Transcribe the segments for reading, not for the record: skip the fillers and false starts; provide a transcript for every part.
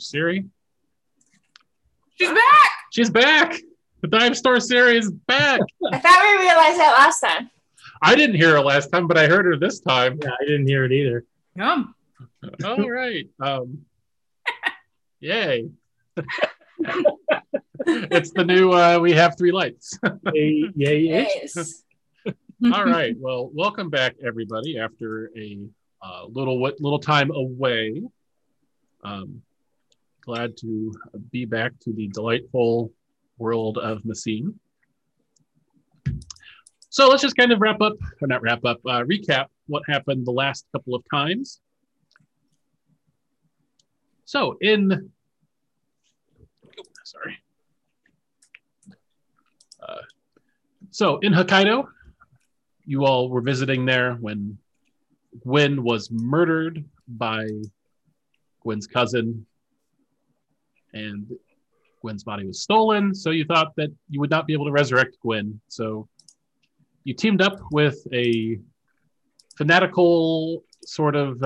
Siri. She's back! She's back! The Dime Store Siri is back! I thought we realized that last time. I didn't hear her last time, but I heard her this time. Yeah, I didn't hear it either. Yum. All right. Yay. It's the new We Have Three Lights. Yay, yay, yay. Yes. All right. Well, welcome back, everybody, after a little time away. Glad to be back to the delightful world of Messene. So let's just kind of recap what happened the last couple of times. So in Hokkaido, you all were visiting there when Gwen was murdered by Gwen's cousin, and Gwen's body was stolen, so you thought that you would not be able to resurrect Gwen. So you teamed up with a fanatical sort of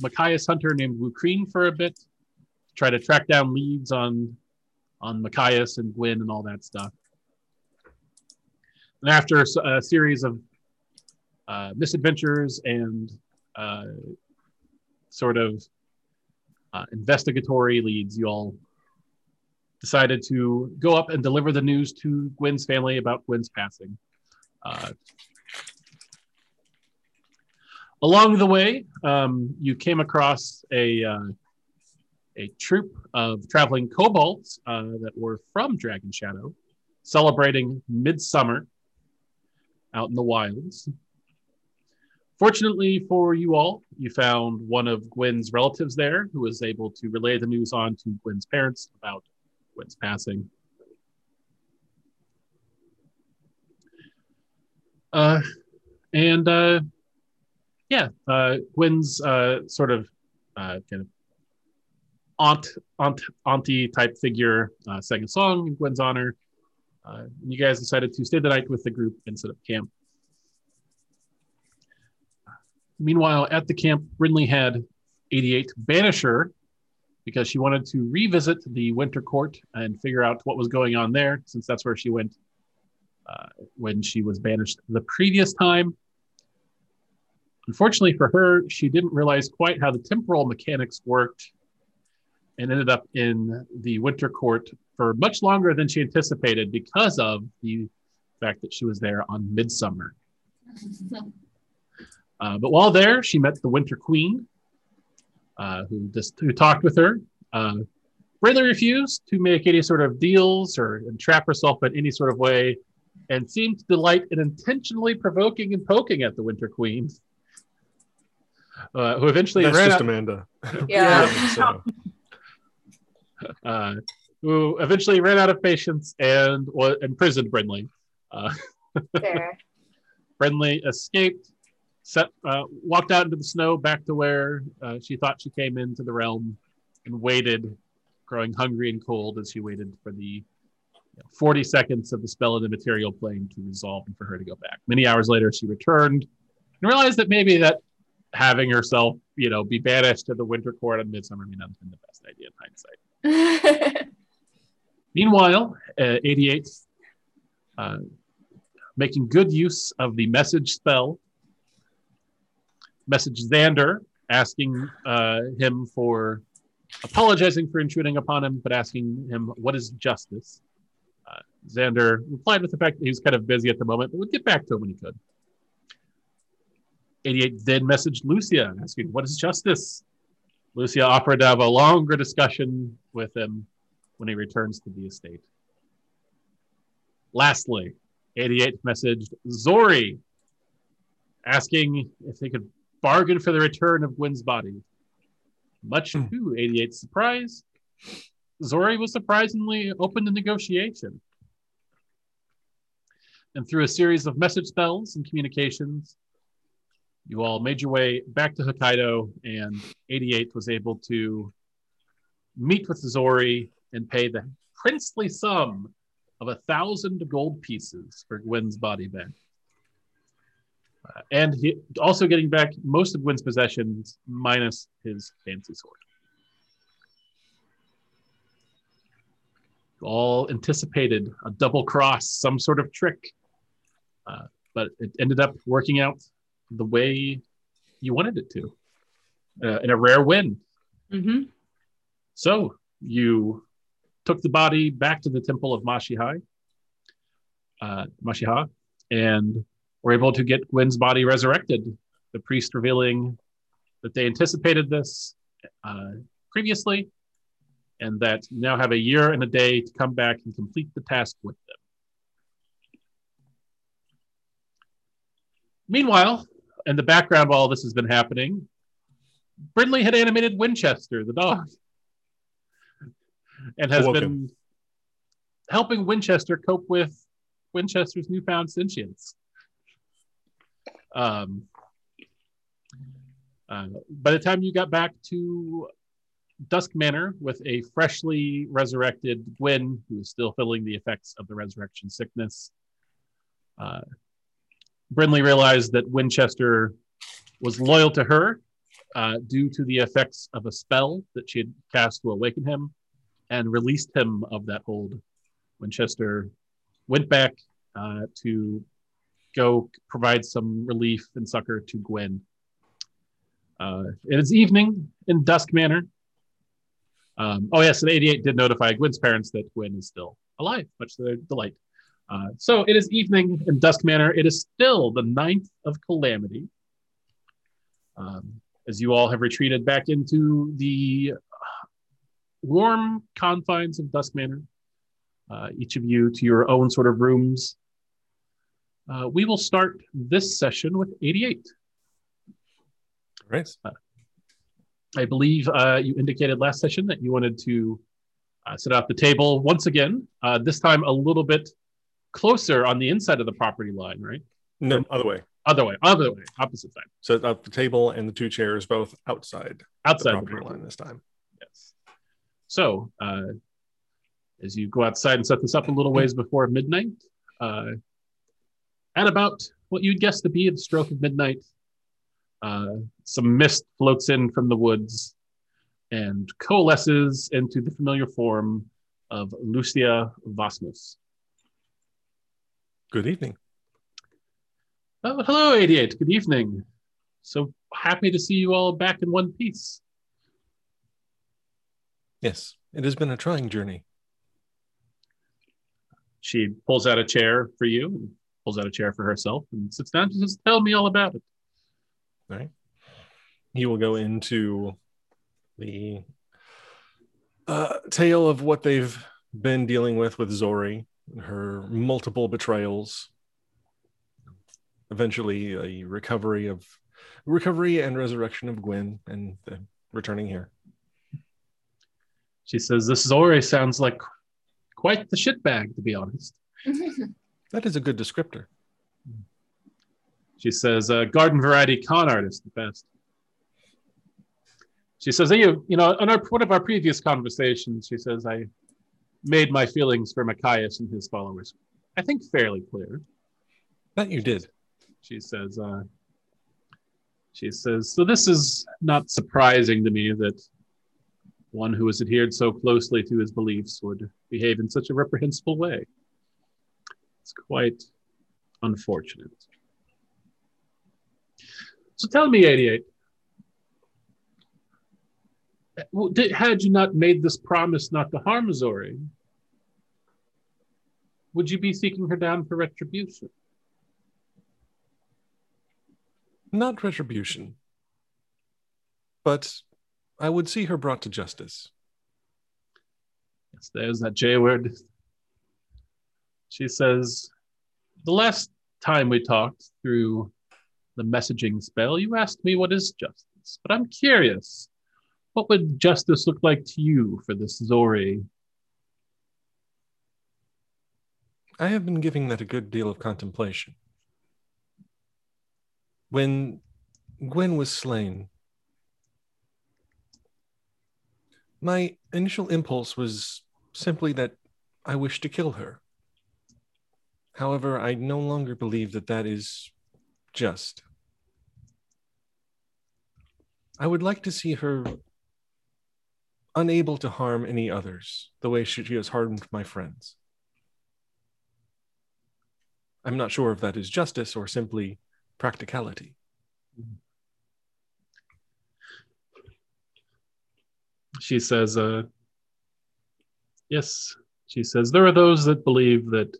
Macarius hunter named Wukreen for a bit, to try to track down leads on Macarius and Gwen and all that stuff. And after a series of misadventures and sort of investigatory leads, you all decided to go up and deliver the news to Gwen's family about Gwen's passing. Along the way, you came across a troop of traveling kobolds that were from Dragon Shadow, celebrating midsummer out in the wilds. Fortunately for you all, you found one of Gwen's relatives there who was able to relay the news on to Gwen's parents about Gwen's passing. Gwen's sort of auntie type figure sang a song in Gwen's honor. You guys decided to stay the night with the group and set up camp. Meanwhile, at the camp, Brindley had 88 Banisher because she wanted to revisit the Winter Court and figure out what was going on there, since that's where she went when she was banished the previous time. Unfortunately for her, she didn't realize quite how the temporal mechanics worked and ended up in the Winter Court for much longer than she anticipated because of the fact that she was there on midsummer. But while there, she met the Winter Queen, who talked with her. Brindley refused to make any sort of deals or entrap herself in any sort of way, and seemed to delight in intentionally provoking and poking at the Winter Queen, who eventually Amanda. Yeah. Who eventually ran out of patience and imprisoned Brindley. Fair. Brindley escaped. Walked out into the snow back to where she thought she came into the realm, and waited, growing hungry and cold as she waited for the 40 seconds of the spell in the material plane to resolve and for her to go back. Many hours later, she returned and realized that maybe that having herself, be banished to the Winter Court on midsummer may not have been the best idea in hindsight. Meanwhile, 88, making good use of the message spell, messaged Xander, asking him for apologizing for intruding upon him, but asking him what is justice. Xander replied with the fact that he was kind of busy at the moment, but would get back to him when he could. 88 then messaged Lucia, asking what is justice. Lucia offered to have a longer discussion with him when he returns to the estate. Lastly, 88 messaged Zori, asking if they could bargain for the return of Gwen's body. Much to 88's surprise, Zori was surprisingly open to negotiation. And through a series of message spells and communications, you all made your way back to Hokkaido, and 88 was able to meet with Zori and pay the princely sum of 1,000 gold pieces for Gwen's body back. And he also getting back most of Gwen's possessions, minus his fancy sword. all anticipated a double cross, some sort of trick. But it ended up working out the way you wanted it to, in a rare win. Mm-hmm. So you took the body back to the temple of Mashiha, and were able to get Gwen's body resurrected. The priest revealing that they anticipated this previously, and that you now have a year and a day to come back and complete the task with them. Meanwhile, in the background while this has been happening, Brindley had animated Winchester, the dog, and has been helping Winchester cope with Winchester's newfound sentience. By the time you got back to Dusk Manor with a freshly resurrected Gwen, who is still feeling the effects of the resurrection sickness, Brindley realized that Winchester was loyal to her due to the effects of a spell that she had cast to awaken him and released him of that hold. Winchester went back to go provide some relief and succor to Gwen. It is evening in Dusk Manor. Oh yes, and 88 did notify Gwen's parents that Gwen is still alive, much to their delight. So it is evening in Dusk Manor. It is still the 9th of Calamity. As you all have retreated back into the warm confines of Dusk Manor, each of you to your own sort of rooms. We will start this session with 88. Right. I believe you indicated last session that you wanted to set out the table once again, this time a little bit closer on the inside of the property line, right? No, or, other way, opposite side. So the table and the two chairs both outside the property line this time. Yes. So as you go outside and set this up a little ways before midnight, at about what you'd guess to be the stroke of midnight, some mist floats in from the woods and coalesces into the familiar form of Lucia Vasmus. Good evening. Oh, hello, 88. Good evening. So happy to see you all back in one piece. Yes, it has been a trying journey. She pulls out a chair for you, and pulls out a chair for herself, and sits down and says, tell me all about it. All right. He will go into the tale of what they've been dealing with Zori, her multiple betrayals, eventually a recovery and resurrection of Gwen, and returning here. She says, this Zori sounds like quite the shitbag, to be honest. That is a good descriptor. She says, garden variety con artist, the best. She says, you know, in one of our previous conversations, she says, I made my feelings for Macarius and his followers, I think, fairly clear. That you did. She says, so this is not surprising to me that one who has adhered so closely to his beliefs would behave in such a reprehensible way. It's quite unfortunate. So tell me, 88, had you not made this promise not to harm Zori, would you be seeking her down for retribution? Not retribution, but I would see her brought to justice. Yes, there's that J word. She says, the last time we talked through the messaging spell, you asked me what is justice, but I'm curious, what would justice look like to you for this Zori? I have been giving that a good deal of contemplation. When Gwen was slain, my initial impulse was simply that I wished to kill her. However, I no longer believe that is just. I would like to see her unable to harm any others the way she has harmed my friends. I'm not sure if that is justice or simply practicality. She says, yes, she says, there are those that believe that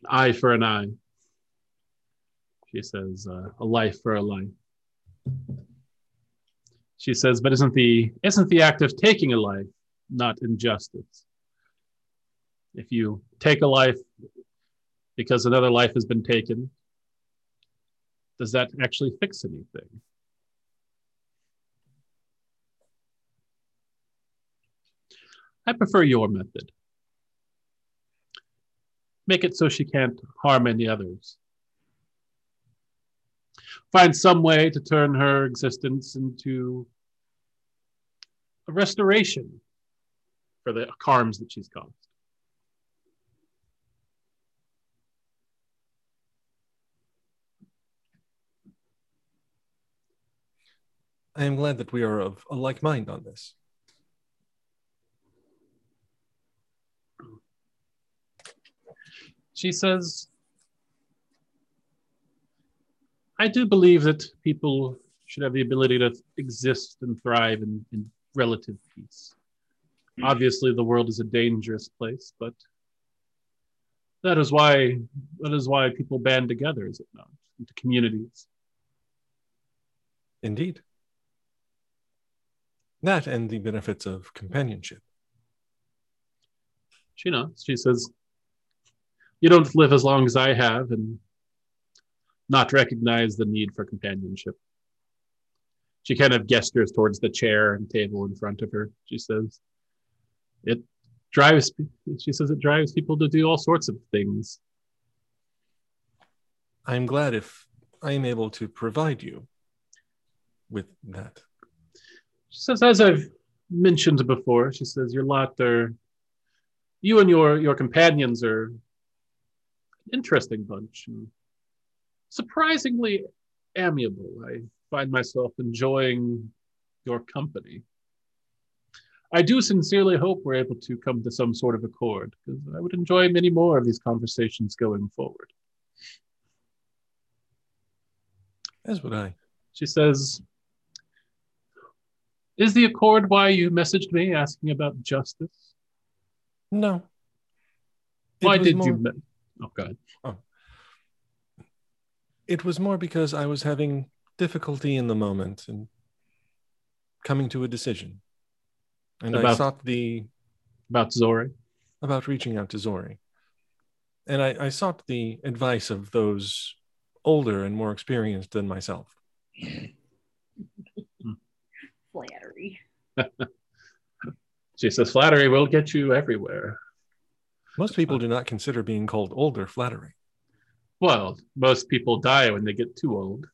an eye for an eye. She says, a life for a life. She says, but isn't the act of taking a life not injustice? If you take a life because another life has been taken, does that actually fix anything? I prefer your method. Make it so she can't harm any others. Find some way to turn her existence into a restoration for the harms that she's caused. I am glad that we are of a like mind on this. She says, I do believe that people should have the ability to exist and thrive in relative peace. Obviously, the world is a dangerous place, but that is why people band together, is it not? Into communities. Indeed. That and the benefits of companionship. She knows. She says, you don't live as long as I have and not recognize the need for companionship. She kind of gestures towards the chair and table in front of her. She says, it drives people to do all sorts of things. I'm glad if I am able to provide you with that. She says, as I've mentioned before, she says, you and your companions are an interesting bunch and surprisingly amiable. I find myself enjoying your company. I do sincerely hope we're able to come to some sort of accord, because I would enjoy many more of these conversations going forward. As would I. She says, is the accord why you messaged me asking about justice? No. Oh, go ahead. Oh. It was more because I was having difficulty in the moment and coming to a decision. And I sought about Zori? About reaching out to Zori. And I sought the advice of those older and more experienced than myself. Flattery. She says, flattery will get you everywhere. Most people do not consider being called older flattery. Well, most people die when they get too old.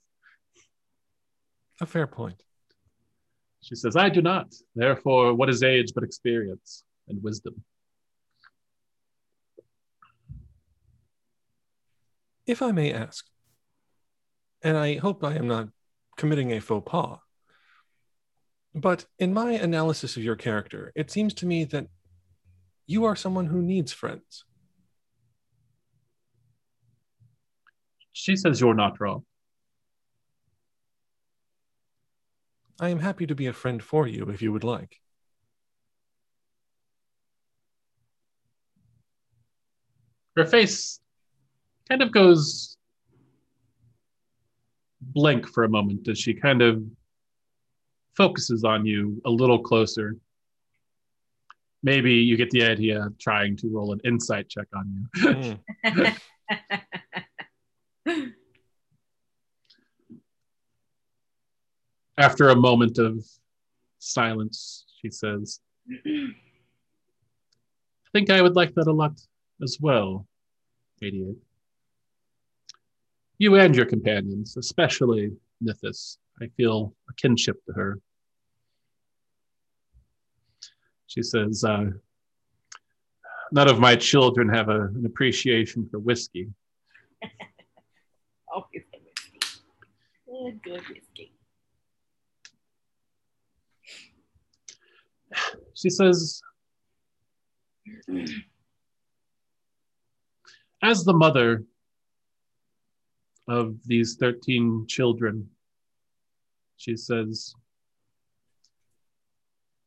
A fair point. She says, I do not. Therefore, what is age but experience and wisdom? If I may ask, and I hope I am not committing a faux pas, but in my analysis of your character, it seems to me that you are someone who needs friends. She says you're not wrong. I am happy to be a friend for you if you would like. Her face kind of goes blank for a moment as she kind of focuses on you a little closer. Maybe you get the idea of trying to roll an insight check on you. After a moment of silence, she says, I think I would like that a lot as well, 88. You and your companions, especially Nithis. I feel a kinship to her. She says, none of my children have an appreciation for whiskey. Always the whiskey. Good whiskey. She says, as the mother of these 13 children, she says,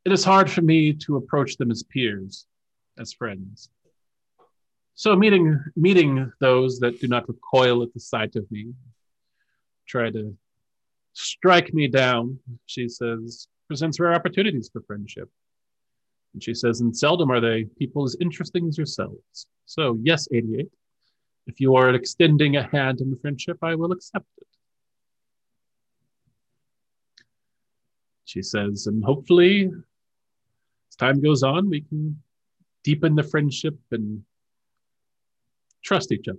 it is hard for me to approach them as peers, as friends. So meeting those that do not recoil at the sight of me, try to strike me down, she says, presents rare opportunities for friendship. And she says, and seldom are they people as interesting as yourselves. So yes, 88, if you are extending a hand in friendship, I will accept it. She says, and hopefully, as time goes on, we can deepen the friendship and trust each other.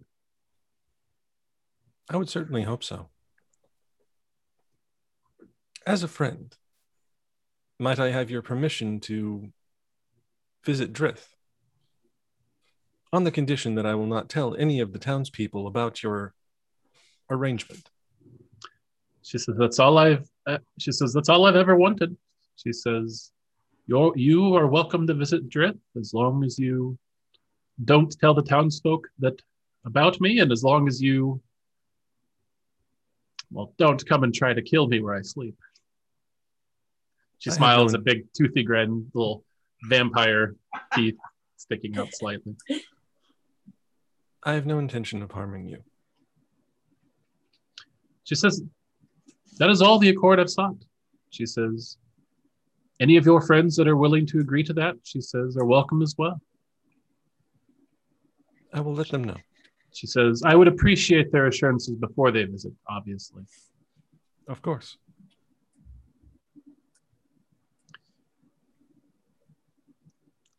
I would certainly hope so. As a friend, might I have your permission to visit Drith, on the condition that I will not tell any of the townspeople about your arrangement? She says, that's all I've ever wanted. She says, you are welcome to visit Drith as long as you don't tell the townsfolk that about me, and as long as you, well, don't come and try to kill me where I sleep. She smiles a big toothy grin, little vampire teeth sticking out slightly. I have no intention of harming you. She says, that is all the accord I've sought. She says, any of your friends that are willing to agree to that, she says, are welcome as well. I will let them know. She says, I would appreciate their assurances before they visit, obviously. Of course.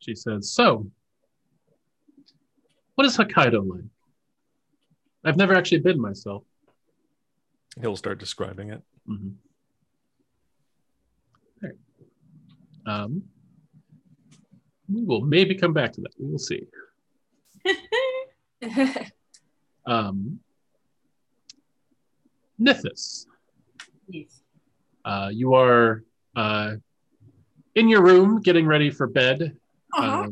She says, so, what is Hokkaido like? I've never actually been myself. He'll start describing it. Mm-hmm. There. We will maybe come back to that. We will see. Nithis. Yes. You are in your room getting ready for bed. Uh-huh.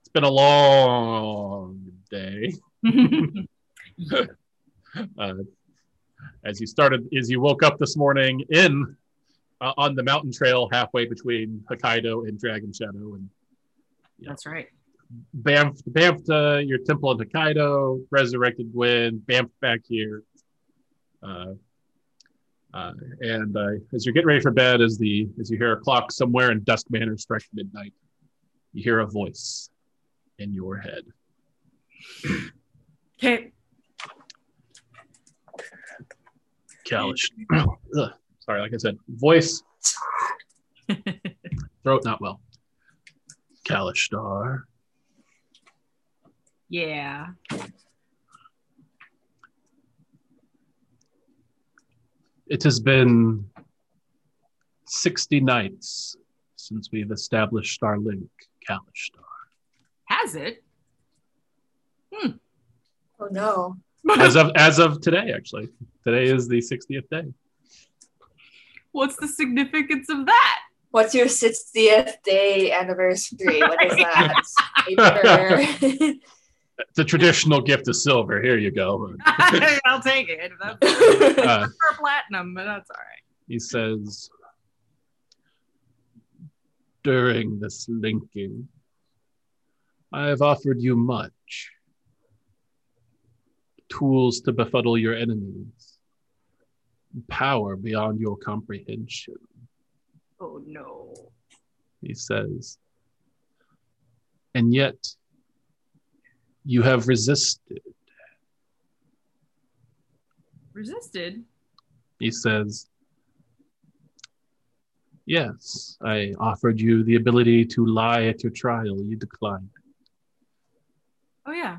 It's been a long day. As you woke up this morning on the mountain trail halfway between Hokkaido and Dragon Shadow, and that's right. Bamfed your temple in Hokkaido, resurrected Gwen, bamfed back here. As you're getting ready for bed, as you hear a clock somewhere in Dusk Manor strike midnight, you hear a voice in your head. Okay. Kalish. Sorry, like I said, voice. Throat not well. Kalishtar. Yeah. It has been 60 nights since we've established our link, Kalishtar. Has it? Oh no. As of today, actually. Today is the 60th day. What's the significance of that? What's your 60th day anniversary? What is that? The traditional gift of silver. Here you go. I'll take it. That's for platinum, but that's all right. He says, during this linking, I have offered you much. Tools to befuddle your enemies. Power beyond your comprehension. Oh, no. He says, and yet you have resisted. Resisted? He says, yes, I offered you the ability to lie at your trial. You declined. Oh, yeah.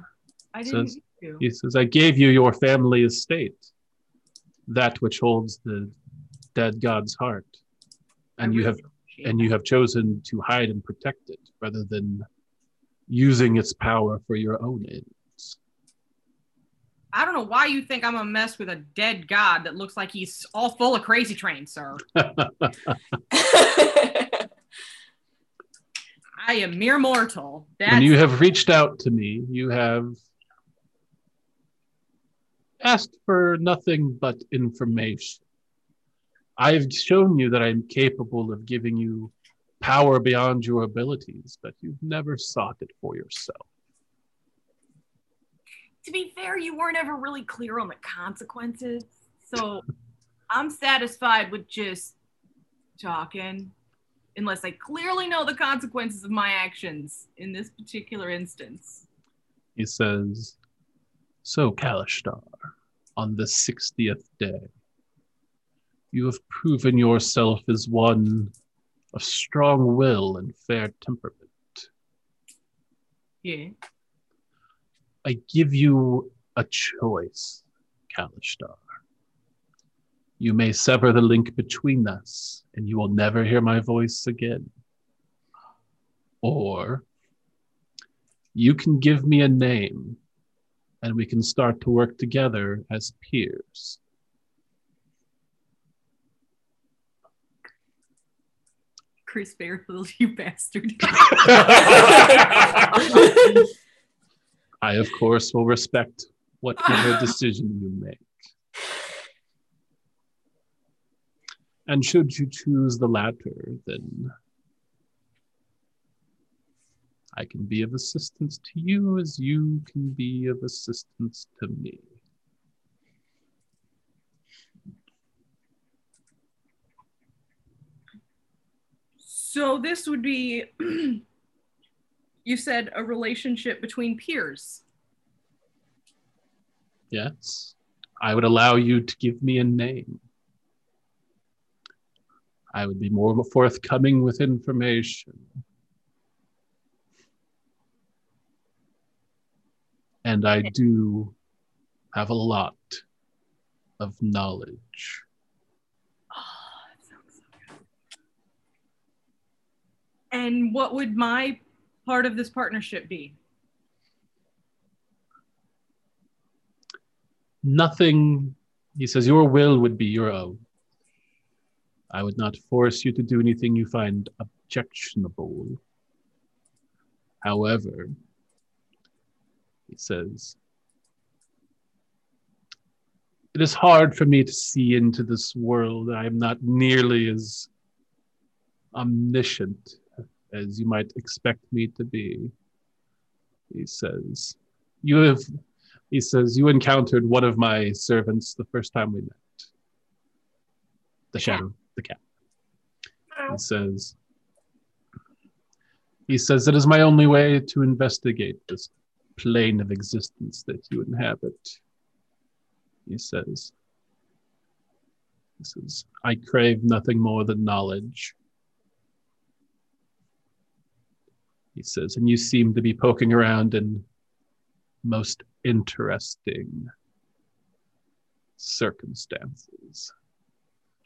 I didn't need to. He says, I gave you your family estate, that which holds the dead god's heart. And you have chosen to hide and protect it rather than using its power for your own ends. I don't know why you think I'm gonna mess with a dead god that looks like he's all full of crazy trains, sir. I am mere mortal. That's... When you have reached out to me, you have asked for nothing but information. I've shown you that I'm capable of giving you power beyond your abilities, but you've never sought it for yourself. To be fair, you weren't ever really clear on the consequences, so I'm satisfied with just talking, unless I clearly know the consequences of my actions in this particular instance. He says, so Kalishtar, on the 60th day, you have proven yourself as one of strong will and fair temperament. Yeah. I give you a choice, Kalishtar. You may sever the link between us, and you will never hear my voice again. Or you can give me a name, and we can start to work together as peers. Chris Fairfield, you bastard. I, of course, will respect whatever decision you make. And should you choose the latter, then I can be of assistance to you as you can be of assistance to me. So this would be... You said a relationship between peers. Yes. I would allow you to give me a name. I would be more forthcoming with information. And I do have a lot of knowledge. Oh, that sounds so good. And what would my part of this partnership be? Nothing. He says, your will would be your own. I would not force you to do anything you find objectionable. However, he says, it is hard for me to see into this world. I am not nearly as omniscient as you might expect me to be. He says, you encountered one of my servants the first time we met. The Shadow, the cat. He says, it is my only way to investigate this plane of existence that you inhabit. He says, I crave nothing more than knowledge. He says, and you seem to be poking around in most interesting circumstances.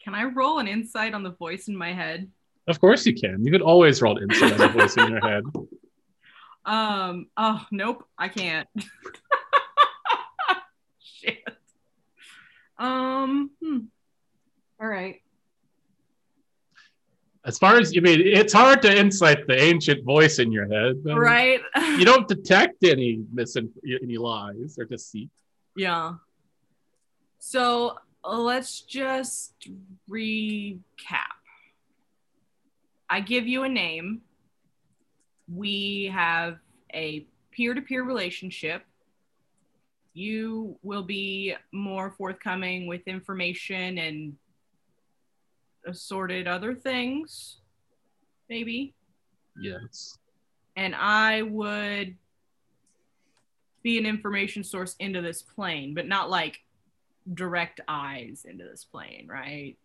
Can I roll an insight on the voice in my head? Of course you can. You could always roll an insight on the voice in your head. Oh, nope. I can't. Shit. All right. As far as, it's hard to insight the ancient voice in your head. Right. You don't detect any lies or deceit. Yeah. So let's just recap. I give you a name. We have a peer-to-peer relationship. You will be more forthcoming with information and assorted other things, maybe. Yes. And I would be an information source into this plane, but not like direct eyes into this plane, right?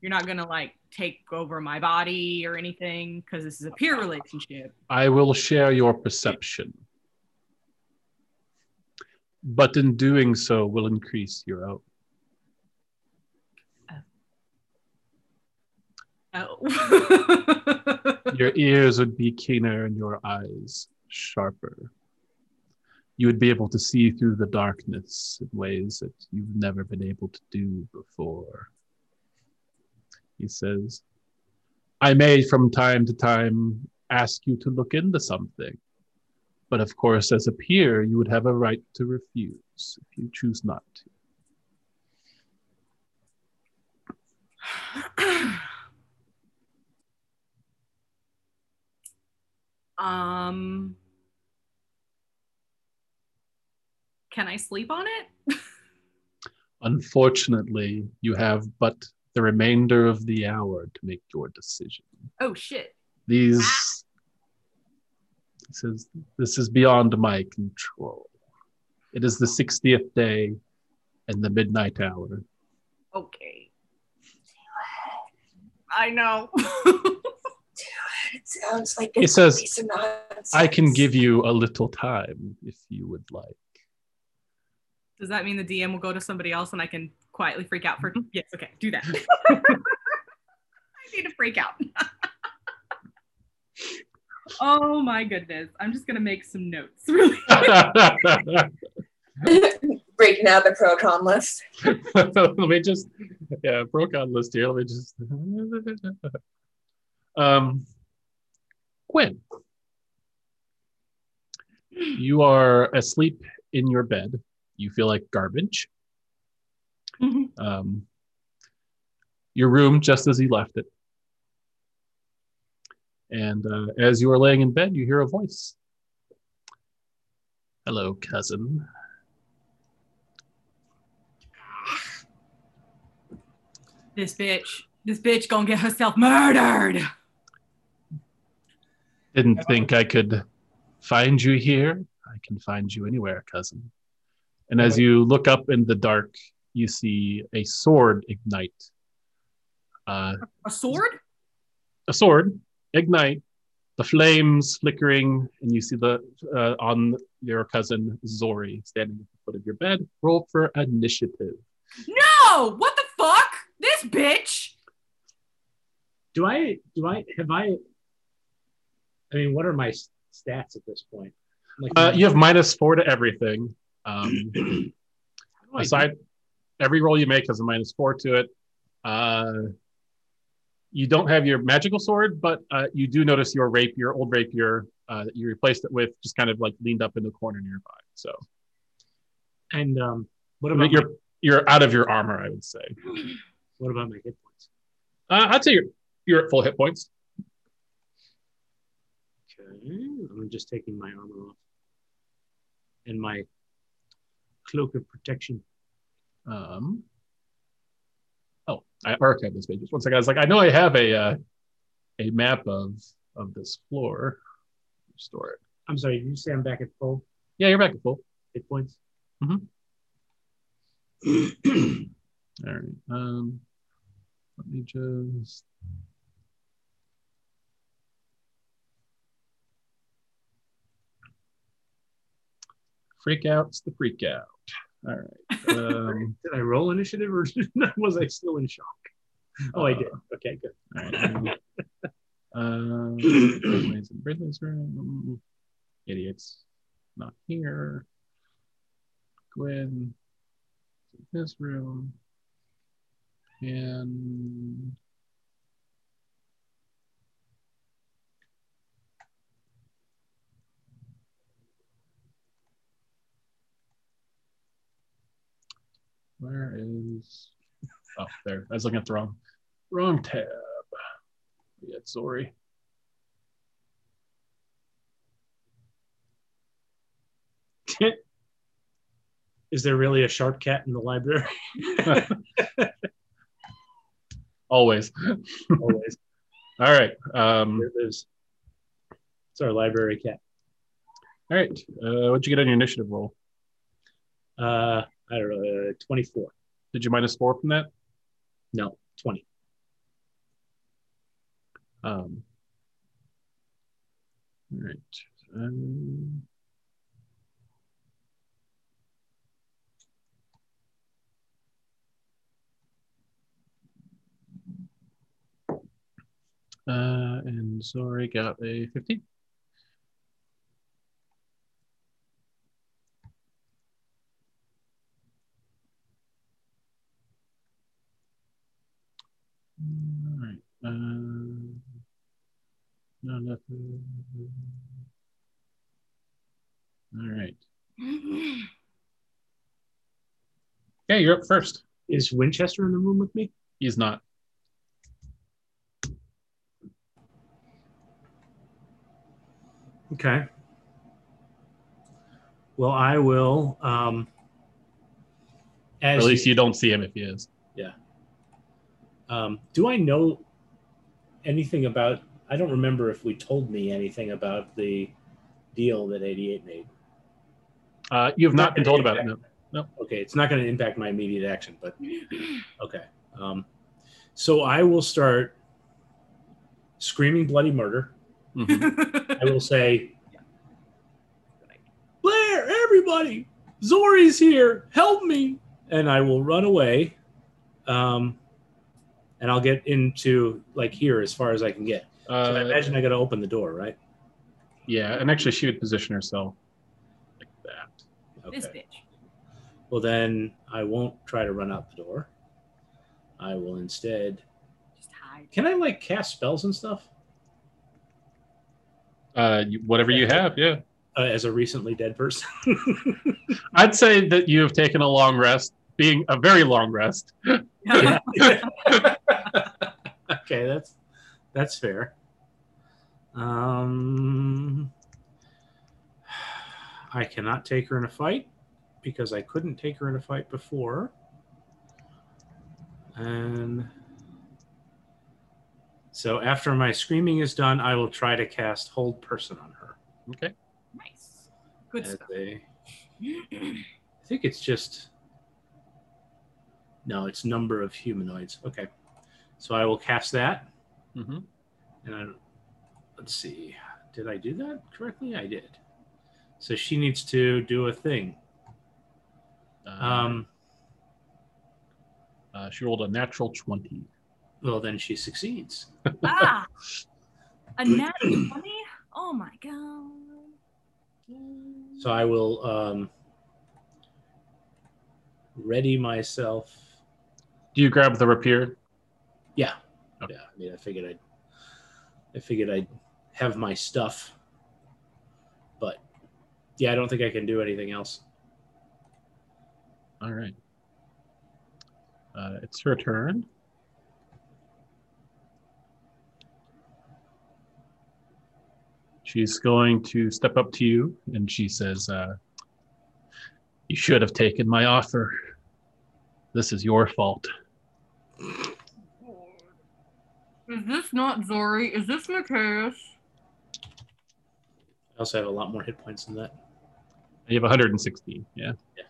You're not gonna like take over my body or anything, because this is a peer relationship. I will share your perception, but in doing so will increase your own. Oh. Your ears would be keener and your eyes sharper. You would be able to see through the darkness in ways that you've never been able to do before. He says, I may from time to time ask you to look into something. But of course, as a peer, you would have a right to refuse if you choose not to. Can I sleep on it? Unfortunately, you have but the remainder of the hour to make your decision. Oh, shit. This is beyond my control. It is the 60th day and the midnight hour. Okay. I know. It sounds like it's a piece of nonsense. I can give you a little time if you would like. Does that mean the DM will go to somebody else and I can quietly freak out for... Yes, okay, do that. I need to freak out. Oh my goodness. I'm just going to make some notes. Really. Breaking out the pro-con list. Let me just... Yeah, pro-con list here. Let me just... Gwen. You are asleep in your bed. You feel like garbage. Mm-hmm. Your room just as he left it. And as you are laying in bed, you hear a voice. Hello, cousin. This bitch gonna get herself murdered. Didn't think I could find you here. I can find you anywhere, cousin. And as you look up in the dark, you see a sword ignite. A sword? A sword ignite. The flames flickering, and you see the on your cousin Zori standing at the foot of your bed. Roll for initiative. No! What the fuck? This bitch! I mean, what are my stats at this point? Like, you have -4 to everything. Aside, every roll you make has a -4 to it. You don't have your magical sword, but you do notice your rapier, old rapier, that you replaced it with, just kind of like leaned up in the corner nearby. So, and what about you're out of your armor? I would say. What about my hit points? I'd say you're at full hit points. Okay, I'm just taking my armor off and my cloak of protection. Oh, I archived this page. Just one second. I was like, I know I have a map of this floor. Restore it. I'm sorry. Did you say I'm back at full? Yeah, you're back at full hit points. Mm-hmm. All right. Let me just. Freakout's the freak out. All right. Did I roll initiative or was I still in shock? Oh, I did. Okay, good. All right. Bridley's room. Idiot's not here. Gwen. This room. And. Where is... Oh, there. I was looking at the wrong tab. Yeah, sorry. Is there really a sharp cat in the library? Always. All right. There it is. It's our library cat. All right. What'd you get on your initiative roll? I don't know, 24. Did you -4 from that? No, 20. All right. And sorry, got a 15. All right. No, nothing. All right. Okay, you're up first. Is Winchester in the room with me? He's not. Okay. Well, I will. At least you don't see him if he is. Yeah. Do I know anything about... I don't remember if we told me anything about the deal that 88 made. You have not been told about it, no. No. Okay, it's not going to impact my immediate action, but... Okay. So I will start screaming bloody murder. Mm-hmm. I will say, Blair, everybody, Zori's here, help me. And I will run away. And I'll get into like here as far as I can get. So I imagine I got to open the door, right? Yeah, and actually she would position herself like that. Okay. This bitch. Well, then I won't try to run out the door. I will instead... Just hide. Can I like cast spells and stuff? Whatever you have, yeah. As a recently dead person. I'd say that you have taken a long rest, being a very long rest. Yeah. Okay, that's fair. I cannot take her in a fight because I couldn't take her in a fight before. And so after my screaming is done, I will try to cast Hold Person on her. Okay. Nice. Good stuff. I think it's just... No, it's number of humanoids. Okay. So I will cast that. Mm-hmm. And let's see. Did I do that correctly? I did. So she needs to do a thing. She rolled a natural 20. Well, then she succeeds. Ah! A natural 20? Oh, my God. So I will ready myself. Do you grab the rapier? Yeah. Okay. Yeah. I mean, I figured I'd have my stuff. But yeah, I don't think I can do anything else. All right. It's her turn. She's going to step up to you, and she says, you should have taken my offer. This is your fault. Is this not Zori? Is this Macarius? I also have a lot more hit points than that. You have 116, yeah? Yeah.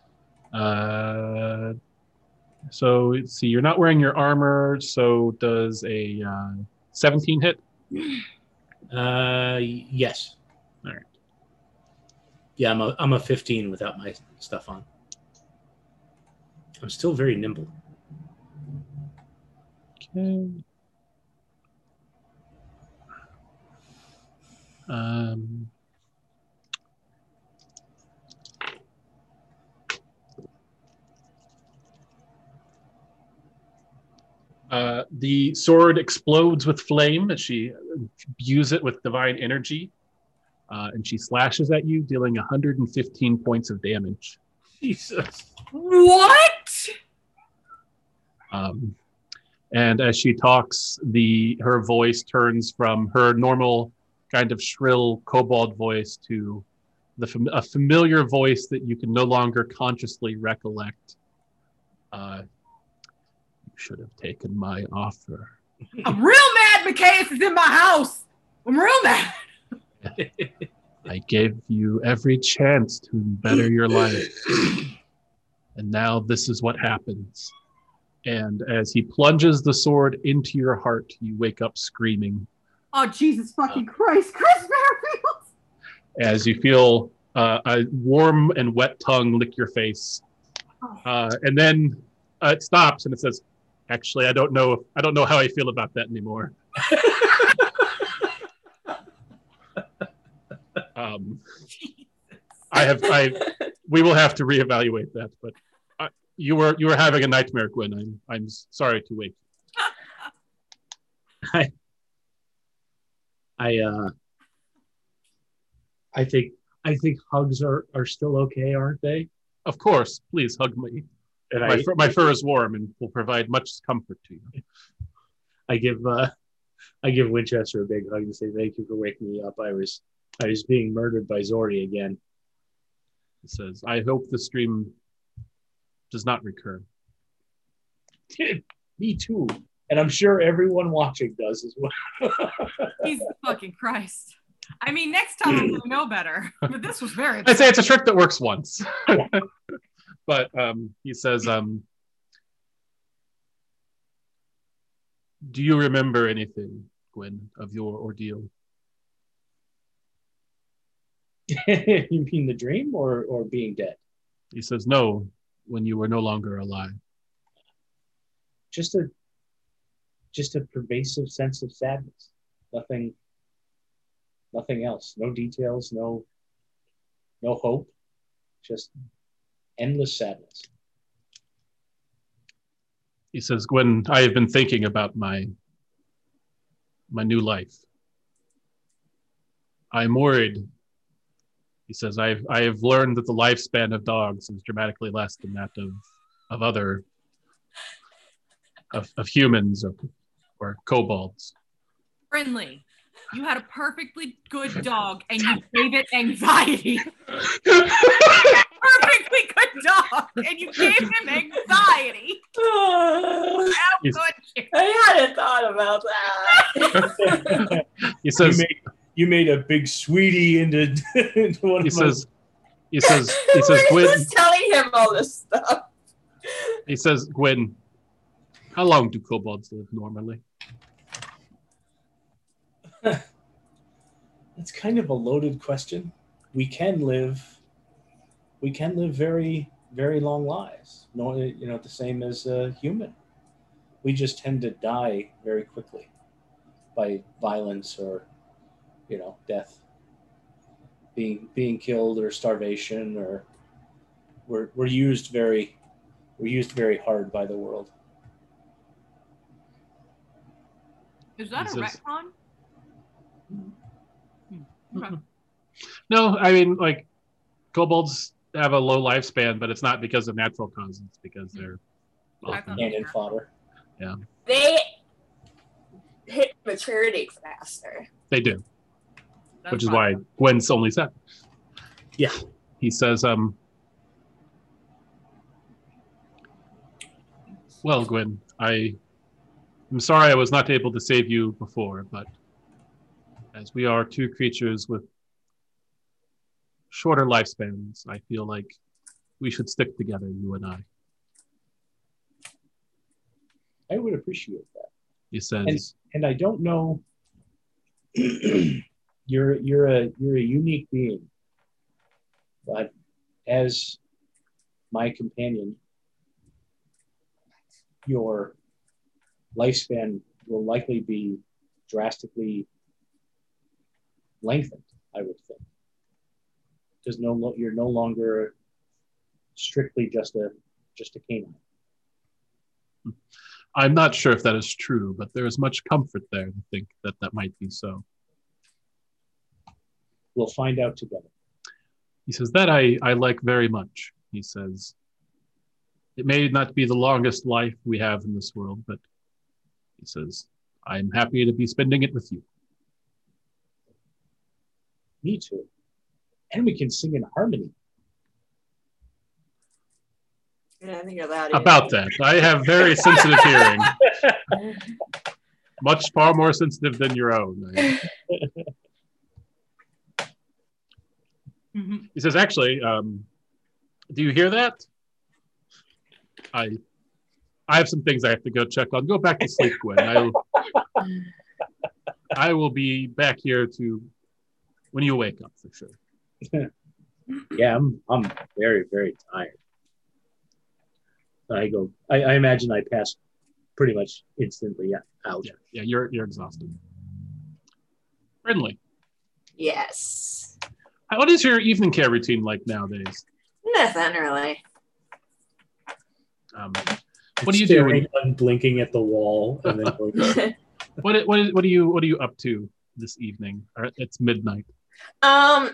So, let's see, you're not wearing your armor, so does a 17 hit? Yes. All right. Yeah, I'm a 15 without my stuff on. I'm still very nimble. Okay. The sword explodes with flame as she imbues it with divine energy, and she slashes at you, dealing 115 points of damage. Jesus. What? And as she talks, her voice turns from her normal kind of shrill kobold voice to a familiar voice that you can no longer consciously recollect. Should have taken my offer. I'm real mad Macarius is in my house. I'm real mad. I gave you every chance to better your life. And now this is what happens. And as he plunges the sword into your heart, you wake up screaming. Oh, Jesus fucking Christ. Chris Fairfield! As you feel a warm and wet tongue lick your face. And then it stops and it says, actually, I don't know how I feel about that anymore. We will have to reevaluate that. But you were having a nightmare, Gwen. I'm sorry to wake you. I think hugs are still okay, aren't they? Of course, please hug me. And my fur is warm and will provide much comfort to you. I give Winchester a big hug and say, "Thank you for waking me up. I was being murdered by Zori again." It says, "I hope this dream does not recur." Me too. And I'm sure everyone watching does as well. Jesus fucking Christ. I mean, next time I'm going to know better. But this was very... I'd say it's a trick that works once. But he says, "Do you remember anything, Gwen, of your ordeal?" You mean the dream or being dead? He says, "No, when you were no longer alive." Just a pervasive sense of sadness. Nothing else. No details, no hope. Just endless sadness. He says, "Gwen, I have been thinking about my new life. I'm worried." He says, I have learned that the lifespan of dogs is dramatically less than that of humans or kobolds. Friendly. You had a perfectly good dog and you gave it anxiety. Perfectly good dog and you gave him anxiety. I hadn't thought about that. He says, you made a big sweetie into one of my... He says, Gwen... Just telling him all this stuff. He says, "Gwen, how long do kobolds live normally?" That's kind of a loaded question. We can live very, very long lives. No, you know, the same as a human. We just tend to die very quickly by violence or, you know, death, being killed or starvation, or we're used very hard by the world. Is that a retcon? Okay. No, I mean, like, kobolds have a low lifespan, but it's not because of natural causes. It's because they're cannon fodder. Yeah, they hit maturity faster. They do, that's which is why Gwen's only set. Yeah, he says, "Well, Gwen, I'm sorry I was not able to save you before, but as we are two creatures with shorter lifespans, I feel like we should stick together, you and I." I would appreciate that. He says, and I don't know, you're a unique being, but as my companion, your lifespan will likely be drastically lengthened, I would think, because you're no longer strictly just a canine. I'm not sure if that is true, but there is much comfort there to think that might be so. We'll find out together. He says, that I like very much. He says, it may not be the longest life we have in this world, but he says, I'm happy to be spending it with you. Me too. And we can sing in harmony. Yeah, I think you're loud. About that. I have very sensitive hearing. Much far more sensitive than your own. Mm-hmm. He says, actually, do you hear that? I have some things I have to go check on. Go back to sleep, Gwen. I will be back here to... when you wake up, for sure. Yeah, I'm very, very tired. I imagine I pass pretty much instantly out. Yeah, you're exhausted. Friendly. Yes. What is your evening care routine like nowadays? Nothing really. What do you do? Unblinking at the wall. And then what are you up to this evening? Or it's midnight. I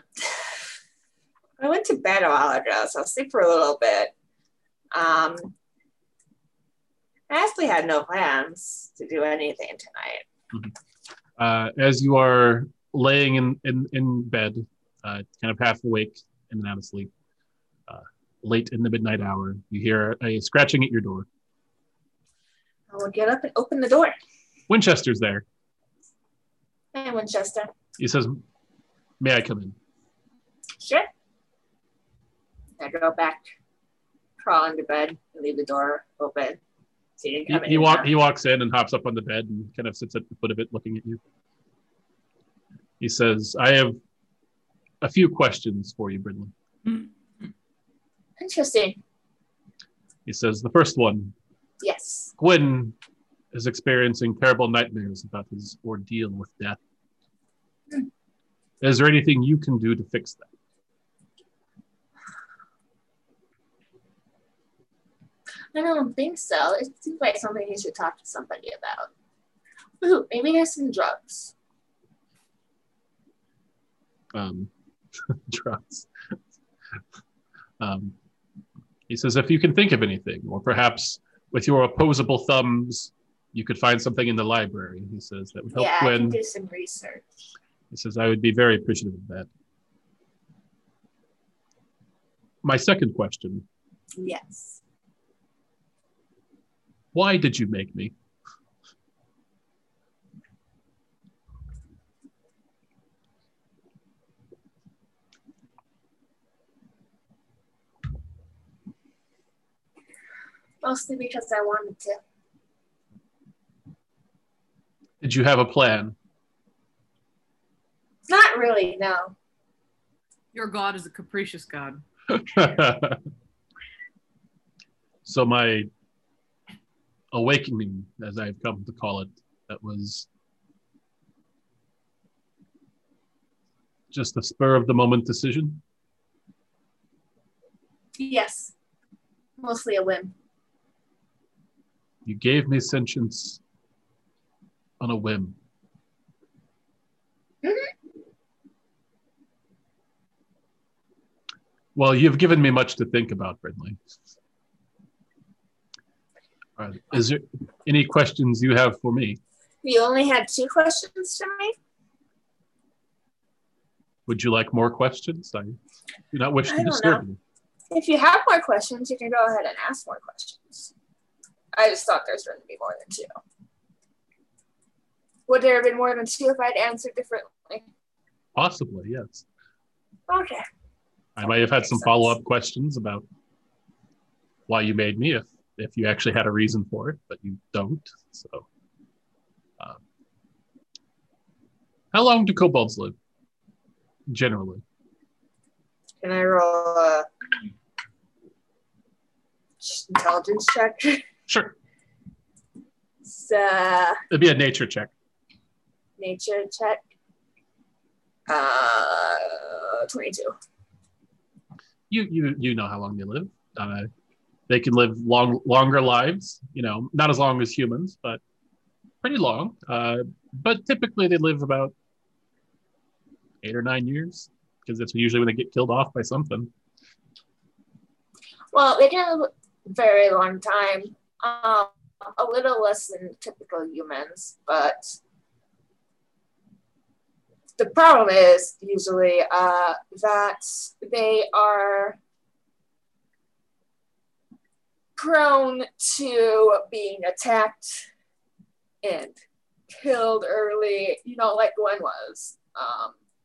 went to bed a while ago, so I'll sleep for a little bit. I actually had no plans to do anything tonight. Mm-hmm. As you are laying in bed, kind of half awake and out of sleep, late in the midnight hour, you hear a scratching at your door. I will get up and open the door. Winchester's there. Hey, Winchester. He says, "May I come in?" Sure. I go back, crawl into bed, and leave the door open. So you can come he walks in and hops up on the bed and kind of sits at the foot of it looking at you. He says, "I have a few questions for you, Brindley." Interesting. He says, "The first one." Yes. Gwyn is experiencing terrible nightmares about his ordeal with death. Mm. Is there anything you can do to fix that? I don't think so. It seems like something you should talk to somebody about. Ooh, maybe there's some drugs. Drugs. He says, if you can think of anything, or perhaps with your opposable thumbs, you could find something in the library. He says that would help Gwen. Yeah, I can do some research. He says, I would be very appreciative of that. My second question. Yes. Why did you make me? Mostly because I wanted to. Did you have a plan? Not really, no. Your God is a capricious God. So my awakening, as I've come to call it, that was just a spur of the moment decision? Yes. Mostly a whim. You gave me sentience on a whim. Mm-hmm. Well, you've given me much to think about, Brindley. Is there any questions you have for me? You only had 2 questions for me? Would you like more questions? I do not wish to disturb you. If you have more questions, you can go ahead and ask more questions. I just thought there's going to be more than 2. Would there have been more than 2 if I'd answered differently? Possibly, yes. Okay. I might have had some follow-up questions about why you made me, if you actually had a reason for it, but you don't. So, how long do kobolds live, generally? Can I roll a intelligence check? Sure. It'd be a nature check. Nature check. 22. You know how long they live. They can live longer lives. You know, not as long as humans, but pretty long. But typically, they live about 8 or 9 years because that's usually when they get killed off by something. Well, they can live a very long time. A little less than typical humans, but the problem is usually that they are prone to being attacked and killed early, you know, like Gwen was.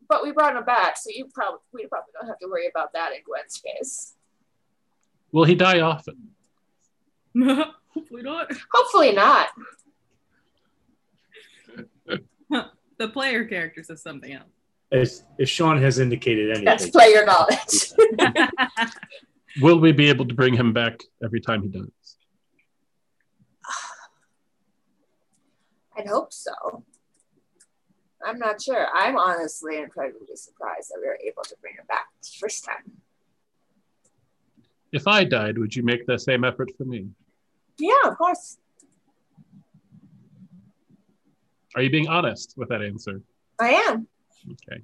But we brought him back, so we probably don't have to worry about that in Gwen's case. Will he die often? Hopefully not. The player character says something else. If Sean has indicated anything. That's player knowledge. Will we be able to bring him back every time he does? I'd hope so. I'm not sure. I'm honestly incredibly surprised that we were able to bring him back the first time. If I died, would you make the same effort for me? Yeah, of course. Are you being honest with that answer? I am. Okay.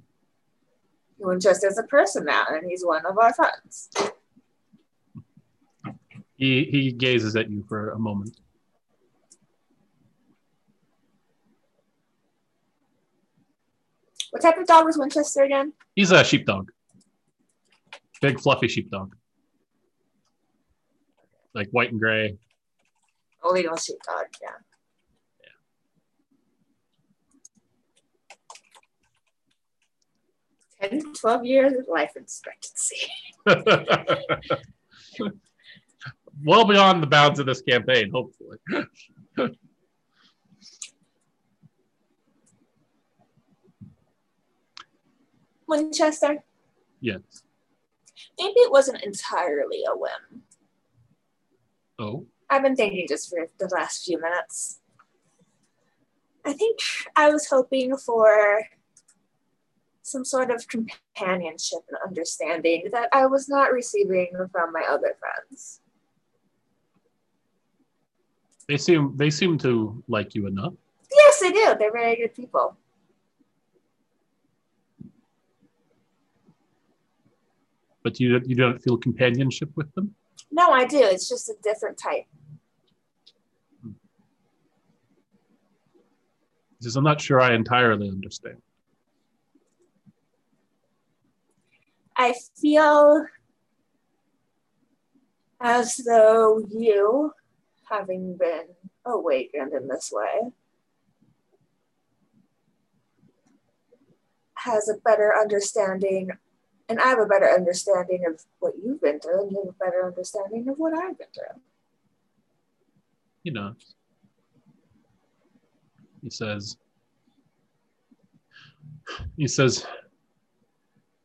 Winchester's a person now, and he's one of our friends. He gazes at you for a moment. What type of dog is Winchester again? He's a sheepdog. Big, fluffy sheepdog. Like white and gray. Oh, little sheepdog, yeah. Yeah. 10, 12 years of life expectancy. Well beyond the bounds of this campaign, hopefully. Winchester? Yes. Maybe it wasn't entirely a whim. Oh? I've been thinking just for the last few minutes. I think I was hoping for some sort of companionship and understanding that I was not receiving from my other friends. They seem to like you enough. Yes, they do. They're very good people. But you don't feel companionship with them? No, I do. It's just a different type. He says, I'm not sure I entirely understand. I feel as though you, having been awakened in this way, has a better understanding. And I have a better understanding of what you've been through, and you have a better understanding of what I've been through. You know, he says,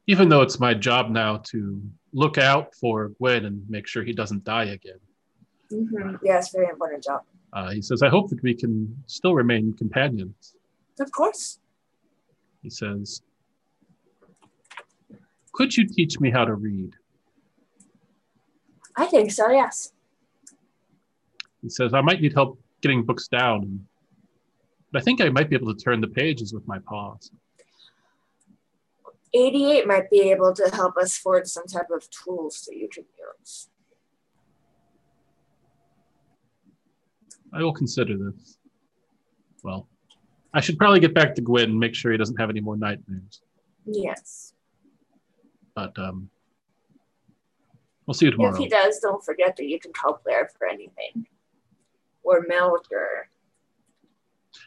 even though it's my job now to look out for Gwen and make sure he doesn't die again. Mm-hmm. Yes, very important job. He says, I hope that we can still remain companions. Of course. He says, could you teach me how to read? I think so, yes. He says, I might need help getting books down. But I think I might be able to turn the pages with my paws. 88 might be able to help us forge some type of tools that you can use. I will consider this. Well, I should probably get back to Gwyn and make sure he doesn't have any more nightmares. Yes. But we'll see you tomorrow. If he does, don't forget that you can call Blair for anything. Or milk or...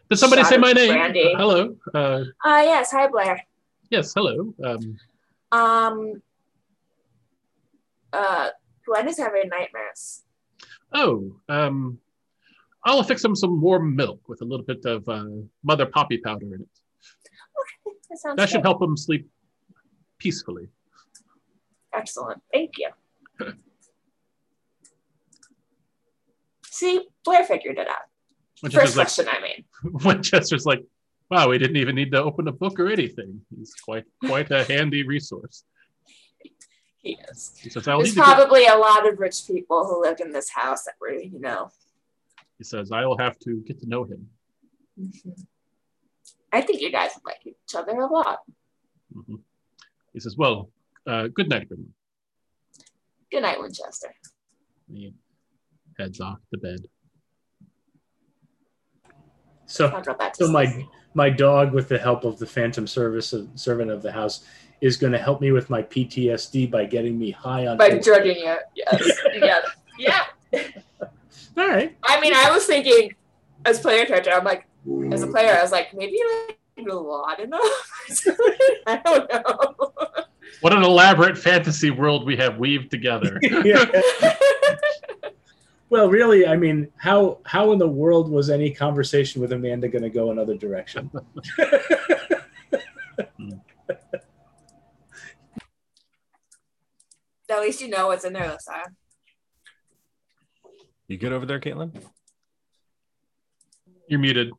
Did somebody say my name? Brandy. Hello. Yes, hi Blair. Yes, hello. Gwen is having nightmares. Oh, I'll fix him some warm milk with a little bit of mother poppy powder in it. Okay, that sounds good. That should help him sleep peacefully. Excellent. Thank you. See, Blair figured it out. First question, like, I mean. Winchester's like, wow, we didn't even need to open a book or anything. He's quite a handy resource. He is. He says, there's probably a lot of rich people who lived in this house that were, you know. He says, I will have to get to know him. Mm-hmm. I think you guys like each other a lot. Mm-hmm. He says, well, good night, Grim. Good night, Winchester. He heads off to bed. So my dog, with the help of the phantom servant of the house, is going to help me with my PTSD by getting me high on... By drugging you, yes. Yeah. All right. I mean, I was thinking, as player character, I was like, maybe a lot enough. I don't know. What an elaborate fantasy world we have weaved together. Yeah. Well, really, I mean, how in the world was any conversation with Amanda going to go another direction? At least you know what's in there this time. You good over there, Caitlin? You're muted.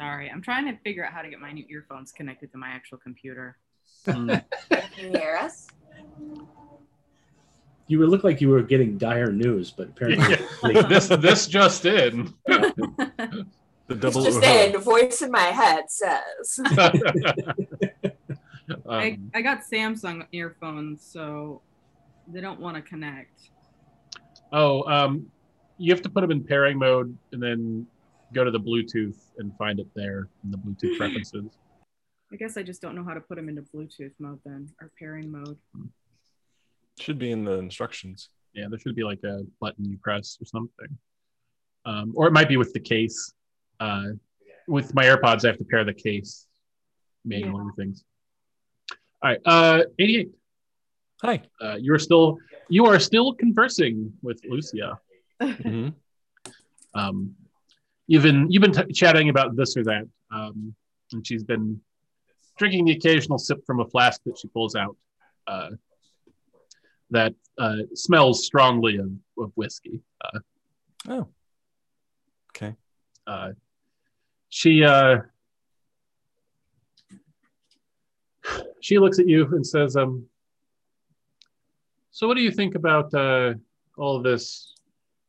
Sorry, I'm trying to figure out how to get my new earphones connected to my actual computer. Can you hear us? You would look like you were getting dire news, but apparently... Yeah. This just in. The double it's just then, a voice in my head says. I got Samsung earphones, so they don't want to connect. Oh, you have to put them in pairing mode and then go to the Bluetooth and find it there in the Bluetooth preferences. I guess I just don't know how to put them into Bluetooth mode then, or pairing mode. Should be in the instructions. Yeah, there should be like a button you press or something. Or it might be with the case. With my AirPods, I have to pair the case manually with things. All right, 88. Hi. You are still conversing with Lucia. Mm-hmm. You've been chatting about this or that, and she's been drinking the occasional sip from a flask that she pulls out that smells strongly of whiskey. Oh. Okay. She looks at you and says, so what do you think about all this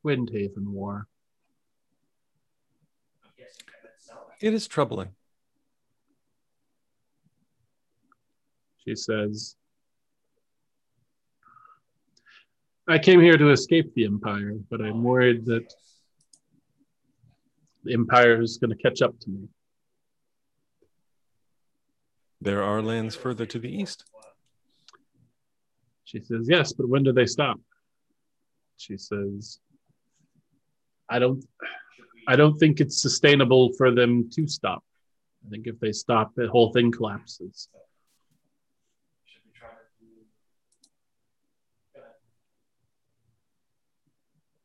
Windhaven war? It is troubling. She says, I came here to escape the Empire, but I'm worried that the Empire is going to catch up to me. There are lands further to the east. She says, yes, but when do they stop? She says, I don't think it's sustainable for them to stop. I think if they stop, the whole thing collapses.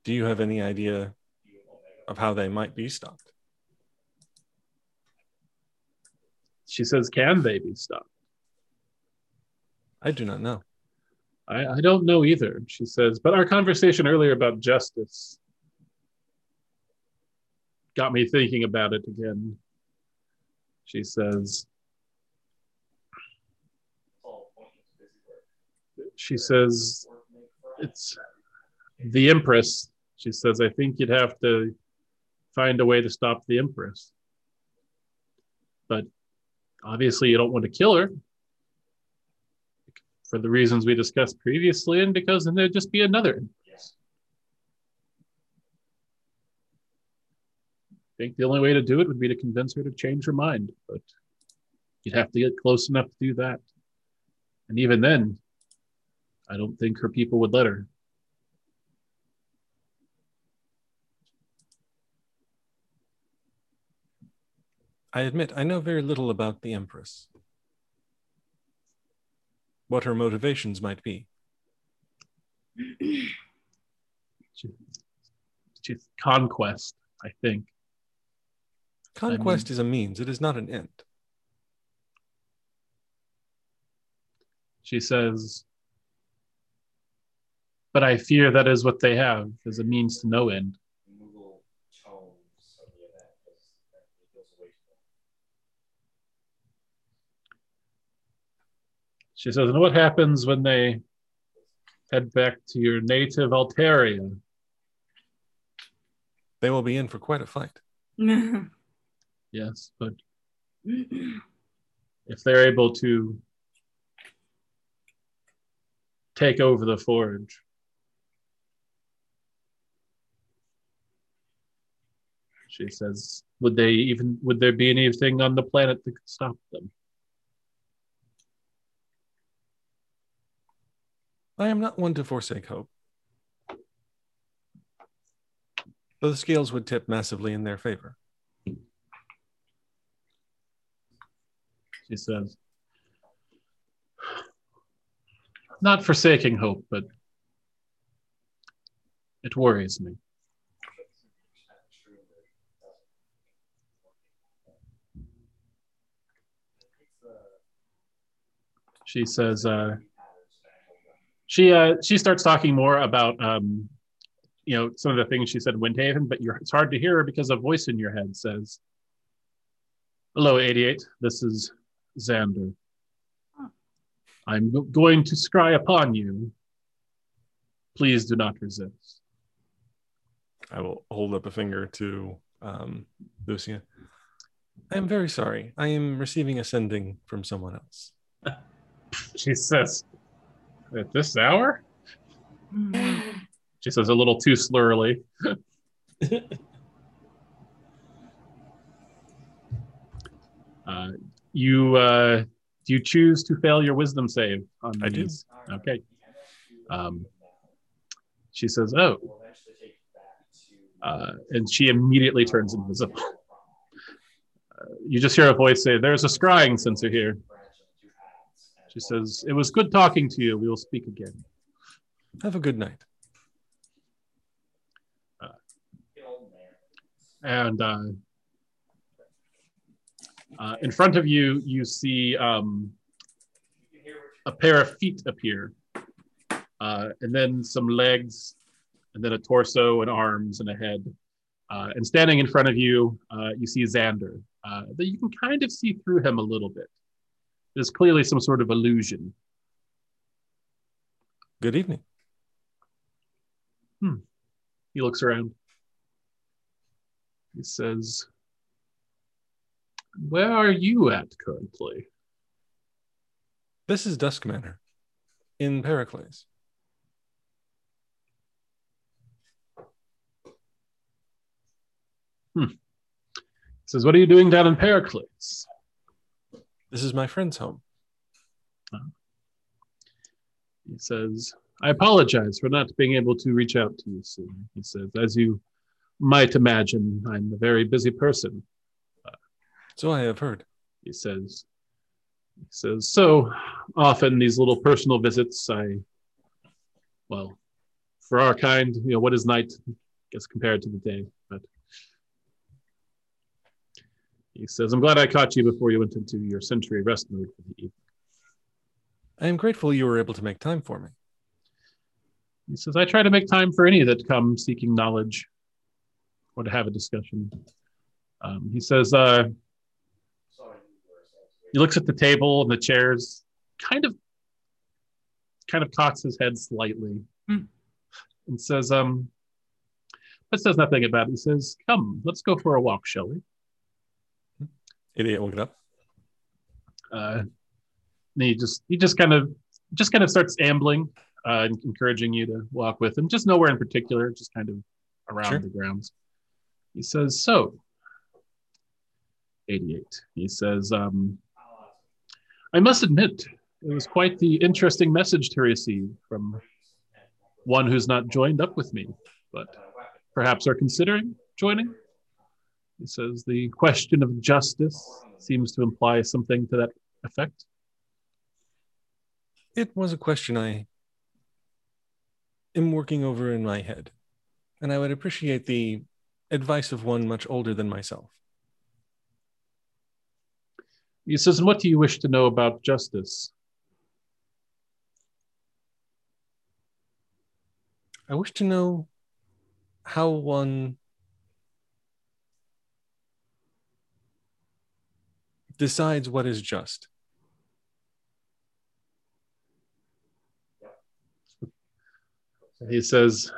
Do you have any idea of how they might be stopped? She says, can they be stopped? I do not know. I don't know either, she says, but our conversation earlier about justice got me thinking about it again. She says, it's the Empress. She says, I think you'd have to find a way to stop the Empress. But obviously you don't want to kill her, for the reasons we discussed previously, and because then there'd just be another. Yes. I think the only way to do it would be to convince her to change her mind, but you'd have to get close enough to do that. And even then, I don't think her people would let her. I admit, I know very little about the Empress. What her motivations might be. Just conquest, I think. Conquest is a means, it is not an end. She says, but I fear that is what they have, as a means to no end. She says, and what happens when they head back to your native Altaria? They will be in for quite a fight. Yes, but if they're able to take over the forge. She says, would there be anything on the planet that could stop them? I am not one to forsake hope. Though the scales would tip massively in their favor. She says, not forsaking hope, but it worries me. She says, She starts talking more about some of the things she said in Windhaven, but it's hard to hear her because a voice in your head says, "Hello, 88. This is Xander. I'm going to scry upon you. Please do not resist." I will hold up a finger to Lucia. I am very sorry. I am receiving a sending from someone else. She says, at this hour? She says a little too slurrily. Do you choose to fail your wisdom save? On I do. Okay. She says, oh. And she immediately turns invisible. You just hear a voice say, there's a scrying sensor here. She says, it was good talking to you. We will speak again. Have a good night. And in front of you, you see a pair of feet appear, and then some legs, and then a torso and arms and a head. And standing in front of you, you see Xander. That you can kind of see through him a little bit. There's clearly some sort of illusion. Good evening. He looks around. He says, where are you at currently? This is Dusk Manor in Pericles. He says, what are you doing down in Pericles? This is my friend's home. He says, I apologize for not being able to reach out to you soon. He says, as you might imagine, I'm a very busy person. So I have heard. He says, so often these little personal visits, well, for our kind, what is night, I guess, compared to the day. But he says, I'm glad I caught you before you went into your century rest mode for the evening. I am grateful you were able to make time for me. He says, I try to make time for any that come seeking knowledge or to have a discussion. He says, he looks at the table and the chairs, kind of cocks his head slightly and says, but says nothing about it. He says, come, let's go for a walk, shall we? Idiot woke up. And he just kind of starts ambling, and encouraging you to walk with him. Just nowhere in particular, just kind of around the grounds. He says, so, 88. He says, I must admit, it was quite the interesting message to receive from one who's not joined up with me, but perhaps are considering joining. He says, the question of justice seems to imply something to that effect. It was a question I am working over in my head, and I would appreciate the advice of one much older than myself. He says, and what do you wish to know about justice? I wish to know how one decides what is just. He says,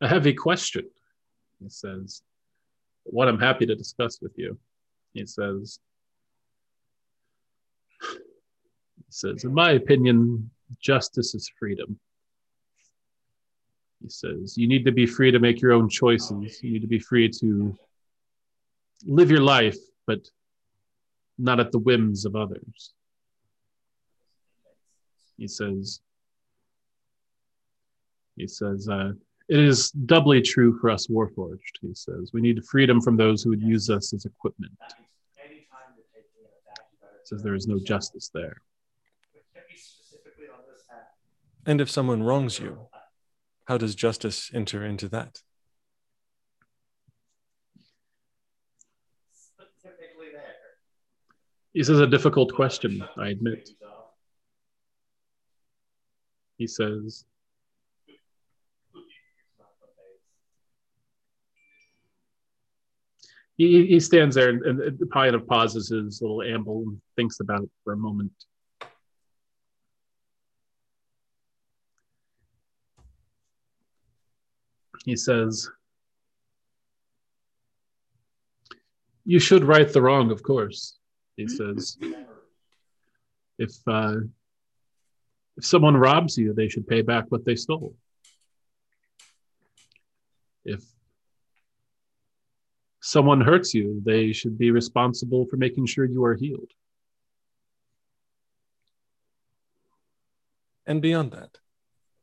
a heavy question. He says, what I'm happy to discuss with you. He says, in my opinion, justice is freedom. He says, you need to be free to make your own choices. You need to be free to live your life, but not at the whims of others. He says, it is doubly true for us Warforged. He says, we need freedom from those who would use us as equipment. He says, there is no justice there. And if someone wrongs you, how does justice enter into that? He says, a difficult question, I admit. He says, He stands there and kind of pauses his little amble and thinks about it for a moment. He says, You should right the wrong, of course, he says. If someone robs you, they should pay back what they stole. If someone hurts you, they should be responsible for making sure you are healed. And beyond that,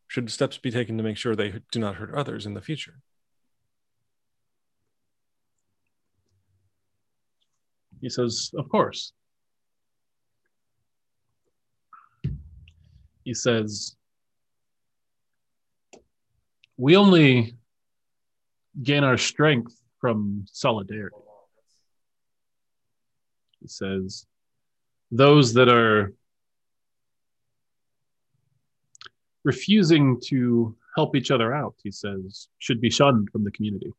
should steps be taken to make sure they do not hurt others in the future? He says, of course. He says, we only gain our strength from solidarity. He says, those that are refusing to help each other out, he says, should be shunned from the community.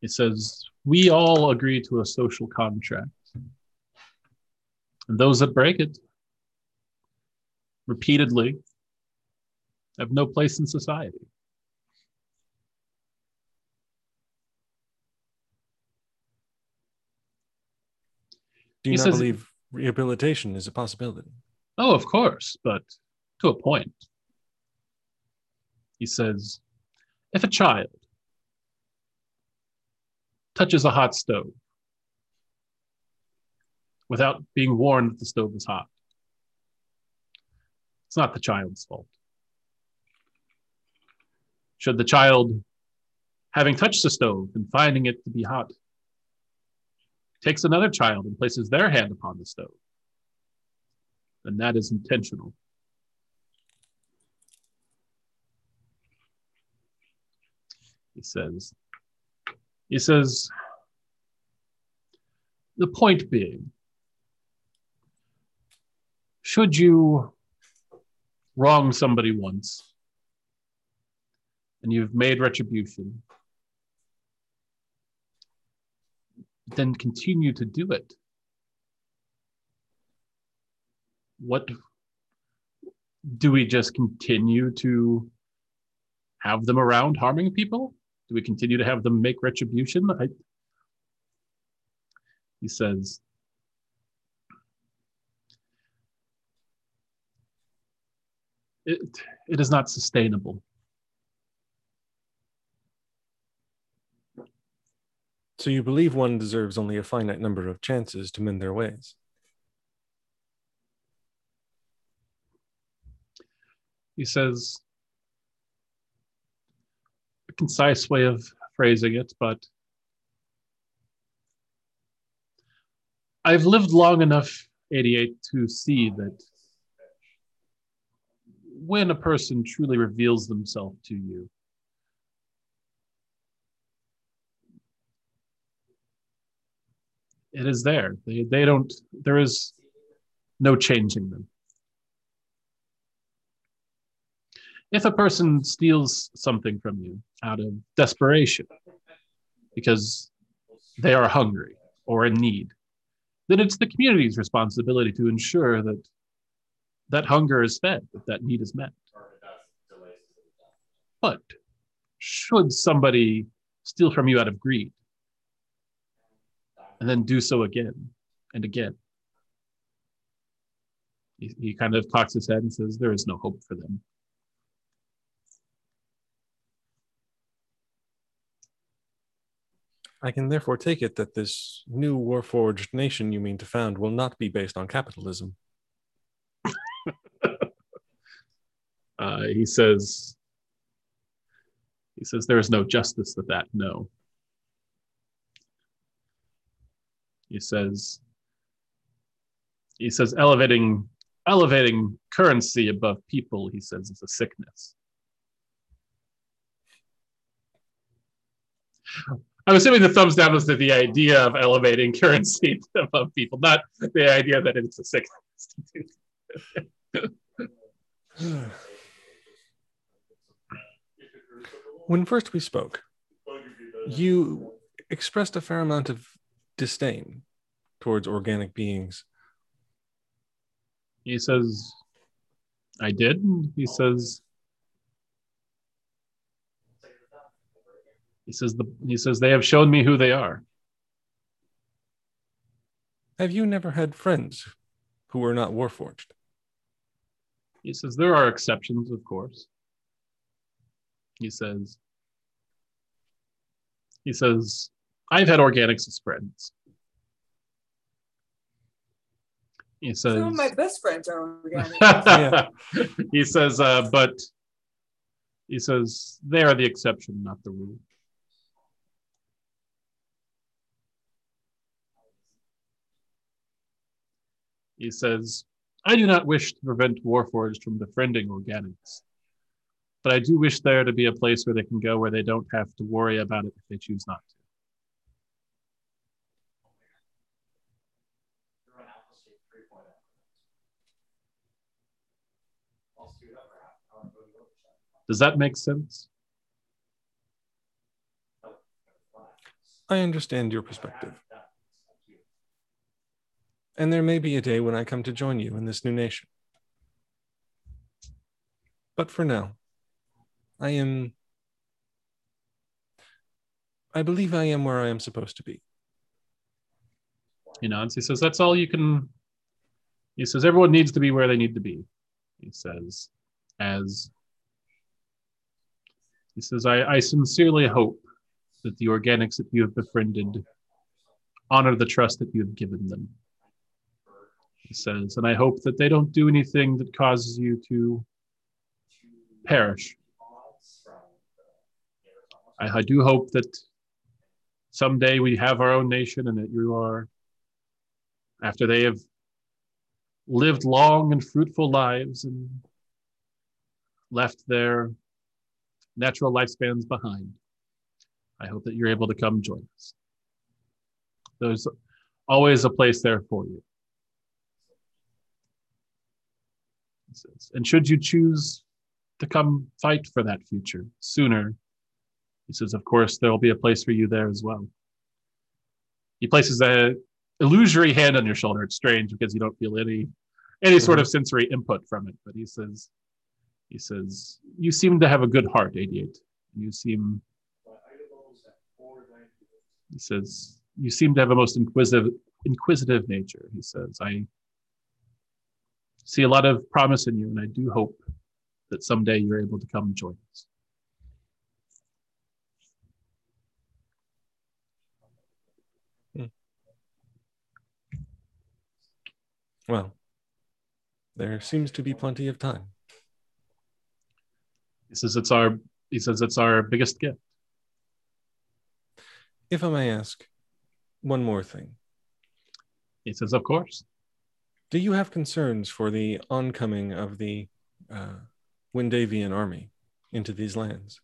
He says, we all agree to a social contract. And those that break it repeatedly have no place in society. Do you not believe rehabilitation is a possibility? Oh, of course, but to a point. He says, if a child touches a hot stove without being warned that the stove is hot, it's not the child's fault. Should the child, having touched the stove and finding it to be hot, takes another child and places their hand upon the stove, then that is intentional. He says, the point being, should you wrong somebody once and you've made retribution, then continue to do it, what do we just continue to have them around harming people? Do we continue to have them make retribution? He says, it is not sustainable. So you believe one deserves only a finite number of chances to mend their ways? He says, concise way of phrasing it, but I've lived long enough, 88, to see that when a person truly reveals themselves to you, it is there. There is no changing them. If a person steals something from you out of desperation because they are hungry or in need, then it's the community's responsibility to ensure that that hunger is fed, that need is met. But should somebody steal from you out of greed and then do so again and again? He kind of cocks his head and says, there is no hope for them. I can therefore take it that this new war-forged nation you mean to found will not be based on capitalism. He says, there is no justice with that, no. He says, elevating currency above people, he says, is a sickness. I'm assuming the thumbs down was to the idea of elevating currency above people, not the idea that it's a sickness. When first we spoke, you expressed a fair amount of disdain towards organic beings. He says, I did. He says, He says they have shown me who they are. Have you never had friends who were not warforged? He says there are exceptions, of course. He says I've had organics as friends. He says some of my best friends are organics. He says, but he says they are the exception, not the rule. He says, I do not wish to prevent warforged from befriending organics, but I do wish there to be a place where they can go where they don't have to worry about it if they choose not to. Does that make sense? I understand your perspective. And there may be a day when I come to join you in this new nation. But for now, I believe I am where I am supposed to be. He nods. He says, that's all you can. He says, everyone needs to be where they need to be. He says, I sincerely hope that the organics that you have befriended honor the trust that you have given them. He says, and I hope that they don't do anything that causes you to perish. I do hope that someday we have our own nation and that you are, after they have lived long and fruitful lives and left their natural lifespans behind, I hope that you're able to come join us. There's always a place there for you. And should you choose to come fight for that future sooner, he says, of course, there will be a place for you there as well. He places an illusory hand on your shoulder. It's strange because you don't feel any sort of sensory input from it. But he says, you seem to have a good heart, 88. You seem to have a most inquisitive nature. He says, I see a lot of promise in you, and I do hope that someday you're able to come join us. Well, there seems to be plenty of time. He says it's our biggest gift. If I may ask one more thing. He says, of course. Do you have concerns for the oncoming of the Windhavian army into these lands?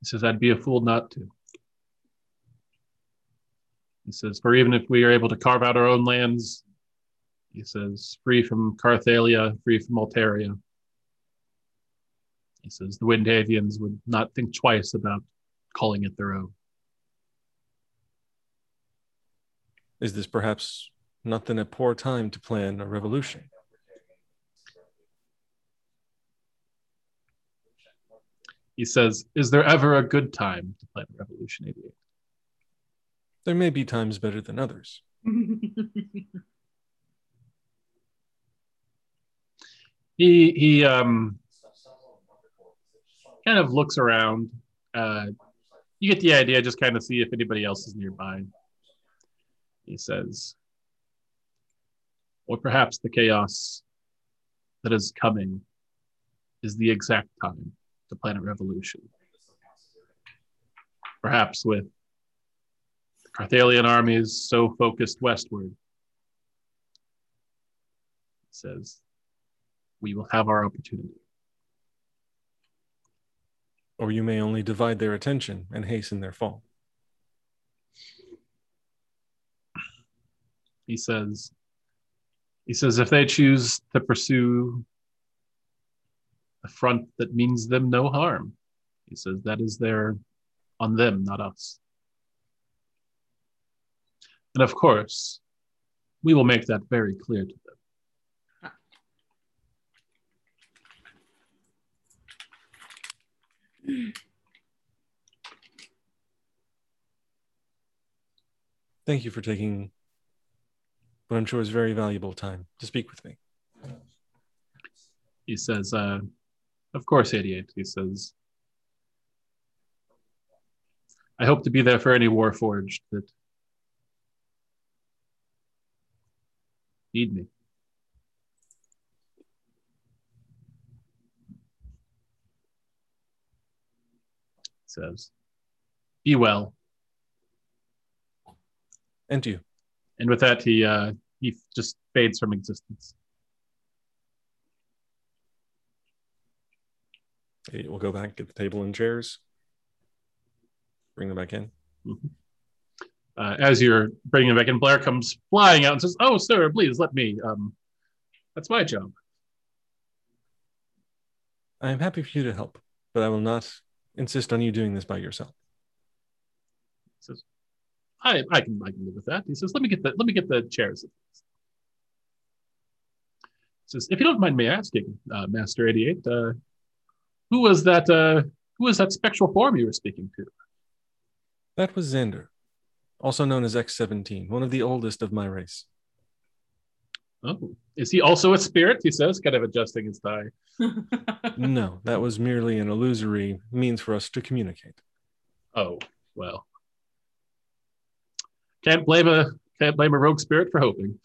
He says, I'd be a fool not to. He says, for even if we are able to carve out our own lands, he says, free from Carthalia, free from Altaria, he says, the Windhavians would not think twice about calling it their own. Is this perhaps not then a poor time to plan a revolution? He says, is there ever a good time to plan a revolution, 88? There may be times better than others. He kind of looks around. You get the idea, just kind of see if anybody else is nearby. He says, or perhaps the chaos that is coming is the exact time to plan a revolution. Perhaps with the Carthalian armies so focused westward, he says, we will have our opportunity. Or you may only divide their attention and hasten their fall. He says, if they choose to pursue a front that means them no harm, he says, that is their, on them, not us. And of course, we will make that very clear to them. Thank you for taking what I'm sure is very valuable time to speak with me. He says, of course, 88. He says, I hope to be there for any war forged that need me. Says, be well. And you. And with that, he just fades from existence. Okay, we'll go back, get the table and chairs, bring them back in. Mm-hmm. As you're bringing them back in, Blair comes flying out and says, oh, sir, please let me. That's my job. I am happy for you to help, but I will not insist on you doing this by yourself. He says, I can live with that. He says, let me get the chairs. He says, if you don't mind me asking, Master 88, who was that spectral form you were speaking to? That was Xander, also known as X-17, one of the oldest of my race. Oh, is he also a spirit? He says, kind of adjusting his tie. No, that was merely an illusory means for us to communicate. Oh, well. Can't blame a rogue spirit for hoping.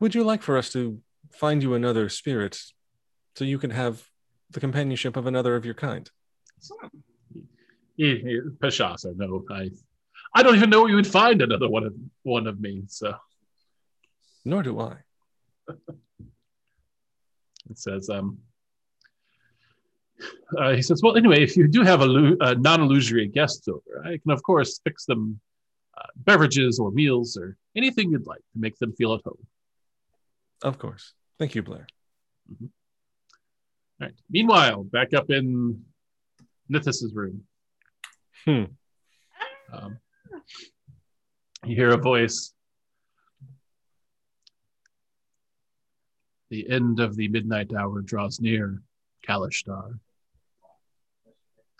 Would you like for us to find you another spirit so you can have the companionship of another of your kind? Peshasa, no, I don't even know where you would find another one of me. So, nor do I. It says, he says, well, anyway, if you do have a non-illusory guest over, I can, of course, fix them beverages or meals or anything you'd like to make them feel at home. Of course. Thank you, Blair. Mm-hmm. All right. Meanwhile, back up in Nithis' room. You hear a voice. The end of the midnight hour draws near, Kalishtar.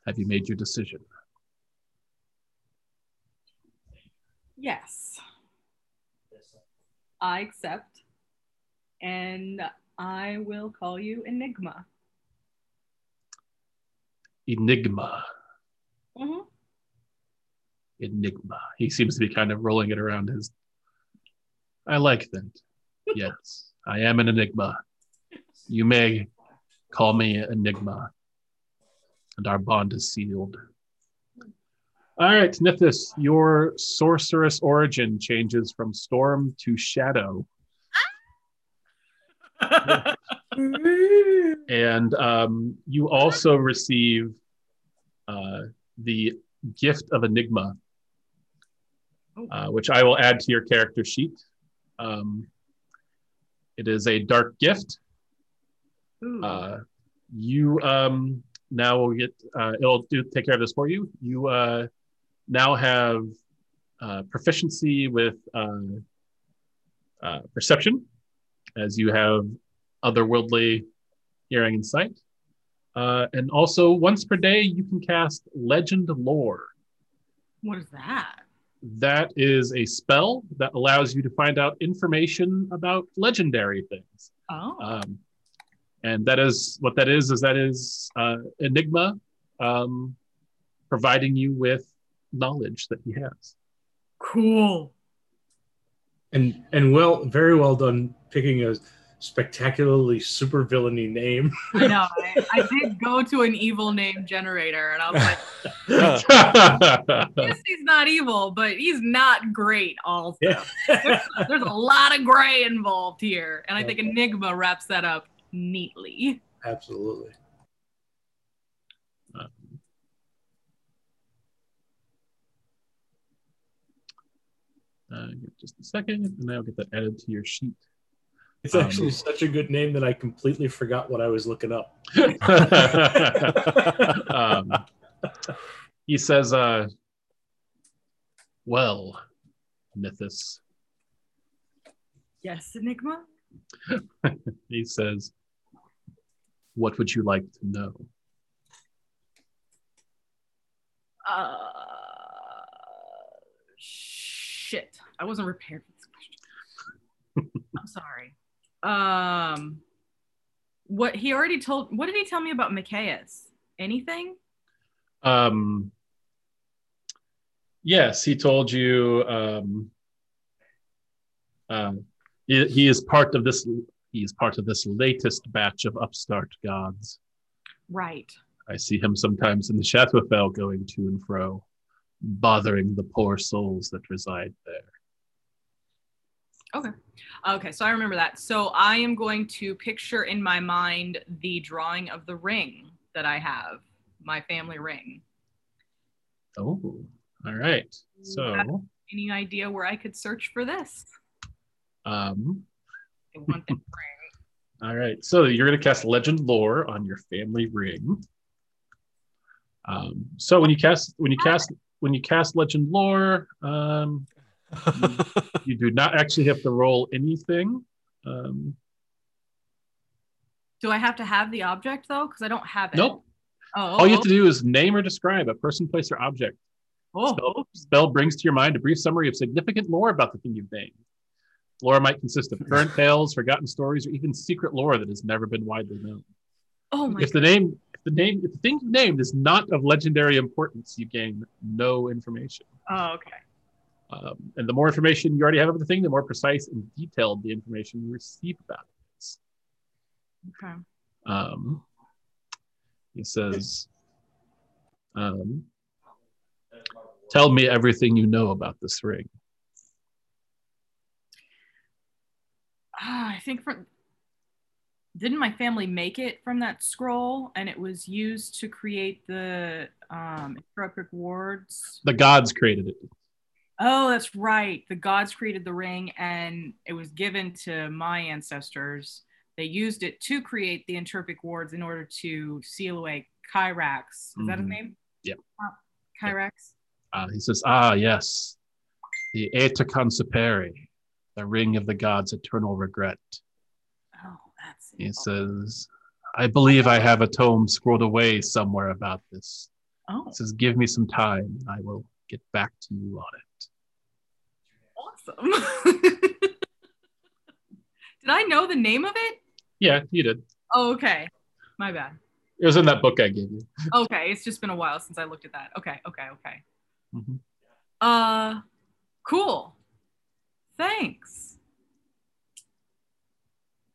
Have you made your decision? Yes. I accept. And I will call you Enigma. Enigma. Mm-hmm. Enigma. He seems to be kind of rolling it around his... I like that. Yes, I am an enigma. You may call me Enigma. And our bond is sealed. All right, Nithis, your sorceress origin changes from storm to shadow. And you also receive the gift of Enigma, which I will add to your character sheet. It is a dark gift. You now will get, it'll take care of this for you. You now have proficiency with perception, as you have otherworldly hearing and sight. And also, once per day, you can cast Legend Lore. What is that? That is a spell that allows you to find out information about legendary things. Oh. And that is what that is. That is Enigma providing you with knowledge that he has. Cool. And well, very well done picking a spectacularly super villainy name. I know. I did go to an evil name generator, and I was like, yes, he's not evil, but he's not great also. Yeah. There's a lot of gray involved here, and I think Enigma wraps that up neatly. Absolutely. Just a second, and I'll get that added to your sheet. It's actually such a good name that I completely forgot what I was looking up. He says, well, Nithis. Yes, Enigma? He says, what would you like to know? Shit. I wasn't prepared for this question. I'm sorry. What did he tell me about Macarius? Anything? Yes, he told you he is part of this latest batch of upstart gods. Right. I see him sometimes in the Shadowfell going to and fro, bothering the poor souls that reside there. Okay, so I remember that. So I am going to picture in my mind the drawing of the ring that I have, my family ring. Oh, all right. So any idea where I could search for this? I want that ring. All right, so you're going to cast Legend Lore on your family ring. So when you cast Legend Lore, you do not actually have to roll anything. Do I have to have the object though? Because I don't have it. Nope. Oh. All you have to do is name or describe a person, place, or object. Oh. Spell brings to your mind a brief summary of significant lore about the thing you've named. Lore might consist of current tales, forgotten stories, or even secret lore that has never been widely known. Oh my! If the thing named is not of legendary importance, you gain no information. Oh, okay. And the more information you already have about the thing, the more precise and detailed the information you receive about it is. Okay. He says, "Tell me everything you know about this ring." I think didn't my family make it from that scroll, and it was used to create the entropic wards? The gods created it. Oh, that's right. The gods created the ring, and it was given to my ancestors. They used it to create the entropic wards in order to seal away Kyrax. Is that his name? Yeah. Kyrax? Yeah. He says, yes. The Aetakonsipari. The Ring of the Gods' Eternal Regret. Oh, that's it. He says, I believe I have a tome scrolled away somewhere about this. Oh. He says, give me some time. I will get back to you on it. Awesome. Did I know the name of it? Yeah, you did. Oh, okay. My bad. It was in that book I gave you. Okay. It's just been a while since I looked at that. Okay. Mm-hmm. Cool. Thanks.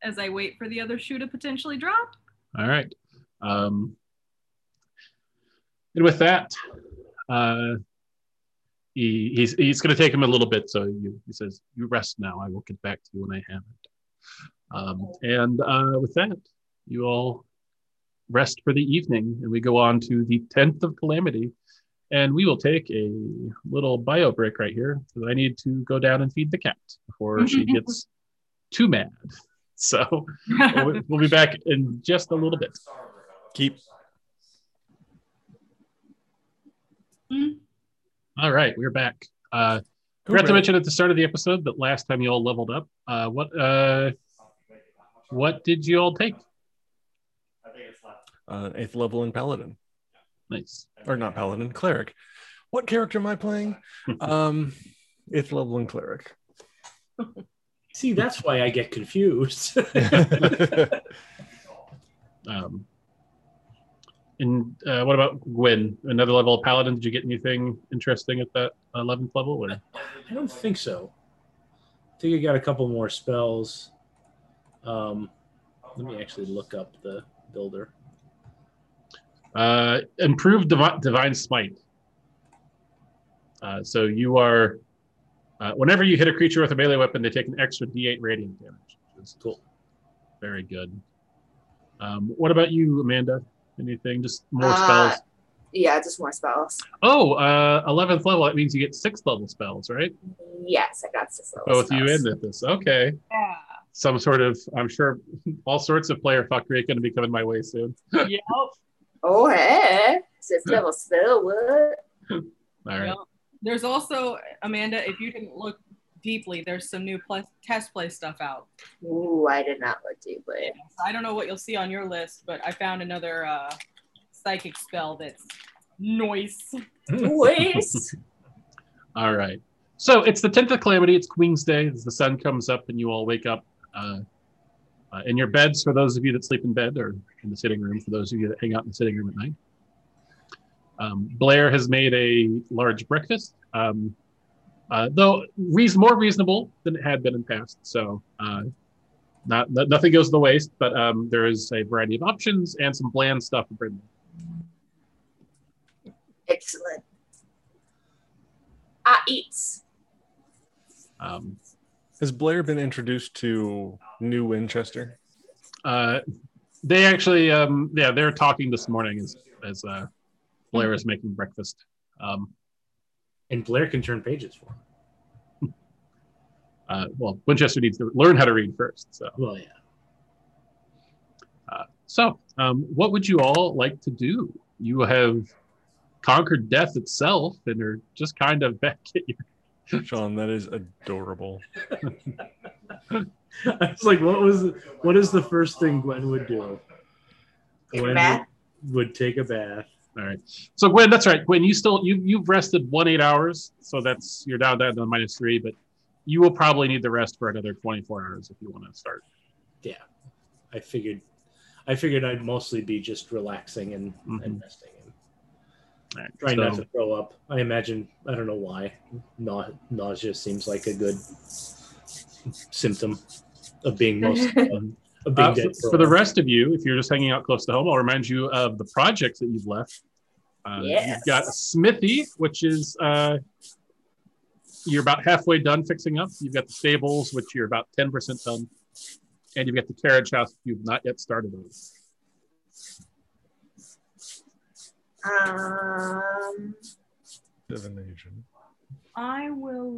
As I wait for the other shoe to potentially drop. All right. And with that, he's going to take him a little bit. So he says, you rest now. I will get back to you when I have it. And with that, you all rest for the evening. And we go on to the 10th of Calamity. And we will take a little bio break right here because I need to go down and feed the cat before she gets too mad. So we'll be back in just a little bit. All right, we're back. I forgot to mention at the start of the episode that last time you all leveled up. What did you all take? I think it's 8th level in Paladin. Nice. Or not Paladin, Cleric. What character am I playing? 8th level in Cleric. See, that's why I get confused. And what about Gwen? Another level of Paladin? Did you get anything interesting at that 11th level? Or? I don't think so. I think I got a couple more spells. Let me actually look up the builder. Improved divine smite. So you are, whenever you hit a creature with a melee weapon, they take an extra D8 radiant damage. That's cool. Very good. What about you, Amanda? Anything? Just more spells? Yeah, just more spells. Oh, 11th level. That means you get 6th level spells, right? Yes, I got 6th level spells. Both you ended this. Okay. Yeah. Some sort of, I'm sure, all sorts of player fuckery going to be coming my way soon. Yep. Oh, hey. 6th level spell, what? All right. Well, there's also, Amanda, if you didn't look deeply, there's some new test play stuff out. Ooh, I did not look deeply. Yeah, so I don't know what you'll see on your list, but I found another psychic spell that's noise. Noise. All right. So it's the 10th of Calamity. It's Queen's Day. As the sun comes up and you all wake up in your beds, for those of you that sleep in bed, or in the sitting room, for those of you that hang out in the sitting room at night. Blair has made a large breakfast, though more reasonable than it had been in the past. So nothing goes to waste, but there is a variety of options and some bland stuff to bring. Excellent. I eats. Has Blair been introduced to New Winchester? They actually, they're talking this morning as Blair is making breakfast. And Blair can turn pages for him. Winchester needs to learn how to read first. So. Well, yeah. What would you all like to do? You have conquered death itself and are just kind of back at you. Sean, that is adorable. I was like, what is the first thing Gwen would do? Gwen would take a bath. All right. So Gwen, that's right. Gwen, you've rested 8 hours, so that's you're down to -3, but you will probably need the rest for another 24 hours if you want to start. Yeah. I figured I'd mostly be just relaxing and, mm-hmm. and resting and right, trying not to throw up. I imagine, I don't know why. Nausea seems like a good symptom of being most for the rest of you, if you're just hanging out close to home, I'll remind you of the projects that you've left. Yes. You've got a smithy, which is you're about halfway done fixing up. You've got the stables, which you're about 10% done. And you've got the carriage house, you've not yet started on. Divination. I will...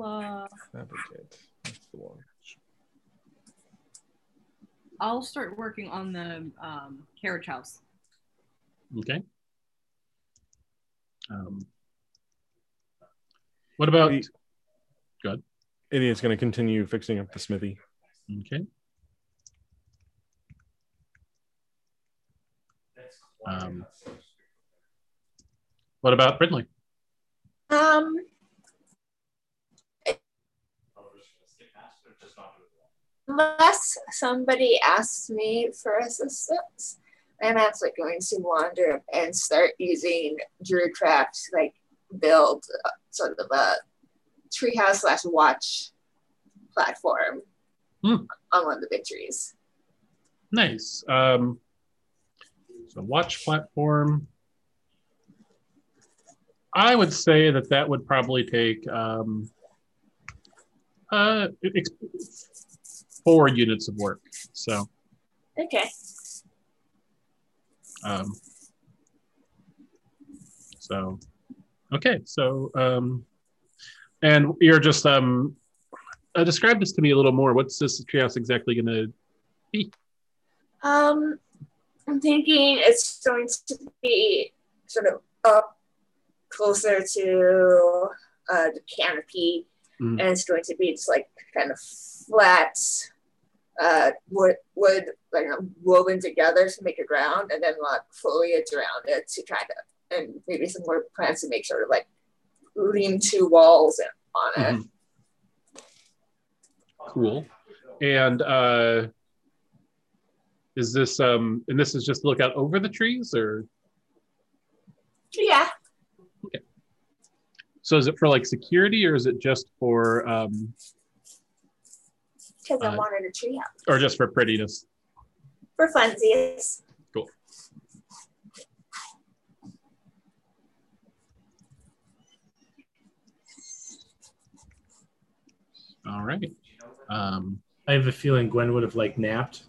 fabricate. That's the one. I'll start working on the carriage house. Okay. What about... Go ahead. Idiot's going to continue fixing up the smithy. Okay. What about Brindley? Unless somebody asks me for assistance, I'm actually going to wander and start using Druidcraft to build sort of a treehouse /watch platform on one of the big trees. Nice. So watch platform. I would say that would probably take 4 units of work. So. Okay. Okay. So, and you're just describe this to me a little more. What's this treehouse exactly going to be? I'm thinking it's going to be sort of up closer to the canopy, and it's going to be just kind of flat wood woven together to make a ground, and then foliage around it to try to, and maybe some more plants to make sort of lean-to walls on it. Cool. And is this and this is just look out over the trees, or? Yeah. Okay. So is it for security, or is it just for? Because I wanted a tree house. Or just for prettiness. For funsies. Cool. All right. I have a feeling Gwen would have napped.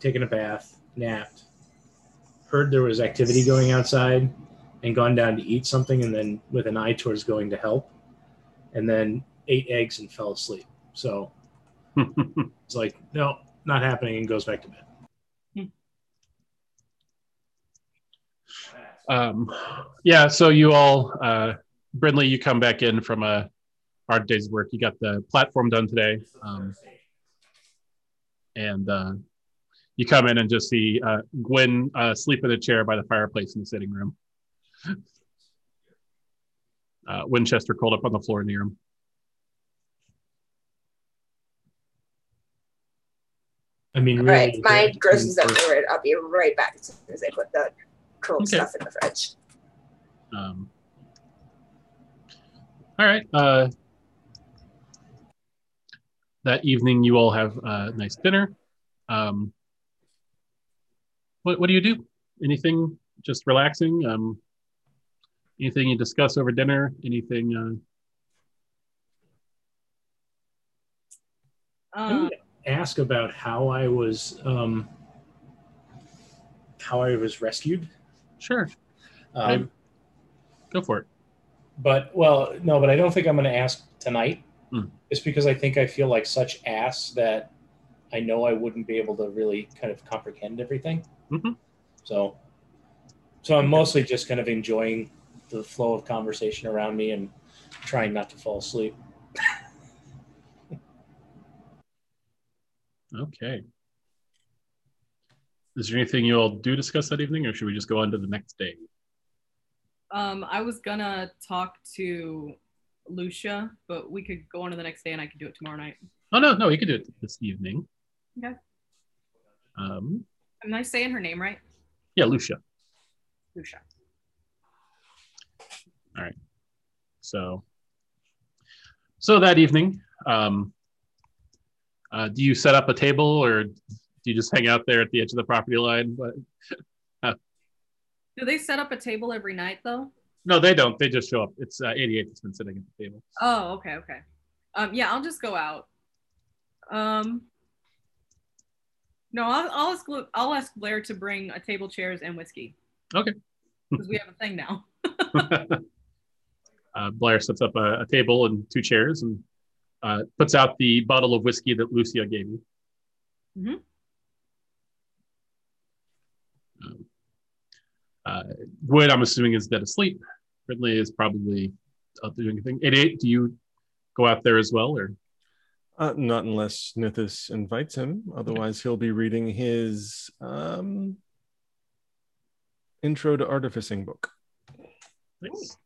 Taken a bath, napped, heard there was activity going outside, and gone down to eat something, and then with an eye towards going to help, and then ate eggs and fell asleep. So it's no, not happening, and goes back to bed. Yeah, so you all, Brindley, you come back in from a hard day's work. You got the platform done today. You come in and just see Gwen sleep in a chair by the fireplace in the sitting room. Winchester curled up on the floor near him. I mean, really. All right, my groceries are delivered. I'll be right back as soon as I put the cold stuff in the fridge. All right. That evening, you all have a nice dinner. What do you do? Anything just relaxing? Anything you discuss over dinner? Anything? I'm gonna ask about how I was rescued. Sure. Go for it. But no, I don't think I'm going to ask tonight. It's because I think I feel like such ass that I know I wouldn't be able to really kind of comprehend everything. Mm-hmm. So I'm mostly just kind of enjoying the flow of conversation around me and trying not to fall asleep. Okay. Is there anything you all do discuss that evening, or should we just go on to the next day? I was gonna talk to Lucia, but we could go on to the next day and I could do it tomorrow night. Oh, no, you could do it this evening. Okay. Am I saying her name right? Yeah, Lucia. Lucia. All right. So that evening, do you set up a table, or do you just hang out there at the edge of the property line? Do they set up a table every night, though? No, they don't. They just show up. It's 88 that's been sitting at the table. Oh, okay. Yeah, I'll just go out. No, I'll ask Blair to bring a table, chairs, and whiskey. Okay. Because we have a thing now. Blair sets up a table and two chairs and puts out the bottle of whiskey that Lucia gave you. Mm-hmm. Wood, I'm assuming, is dead asleep. Ridley is probably out doing anything. 88, do you go out there as well, or? Not unless Nithis invites him. Otherwise, he'll be reading his Intro to Artificing book. Nice.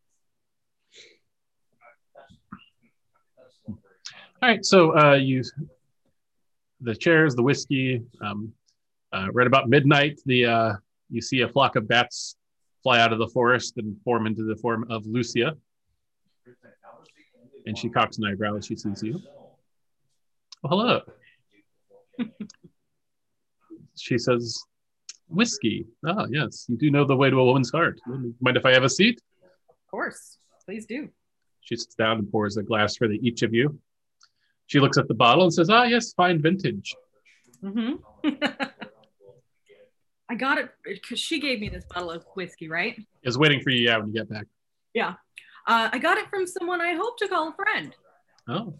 All right, so the chairs, the whiskey. Right about midnight, you see a flock of bats fly out of the forest and form into the form of Lucia. And she cocks an eyebrow as she sees you. Oh, hello. She says, whiskey. Ah, yes. You do know the way to a woman's heart. Mind if I have a seat? Of course. Please do. She sits down and pours a glass for each of you. She looks at the bottle and says, yes, fine vintage. Mm-hmm. I got it because she gave me this bottle of whiskey, right? It's waiting for you when you get back. Yeah. I got it from someone I hope to call a friend. Oh.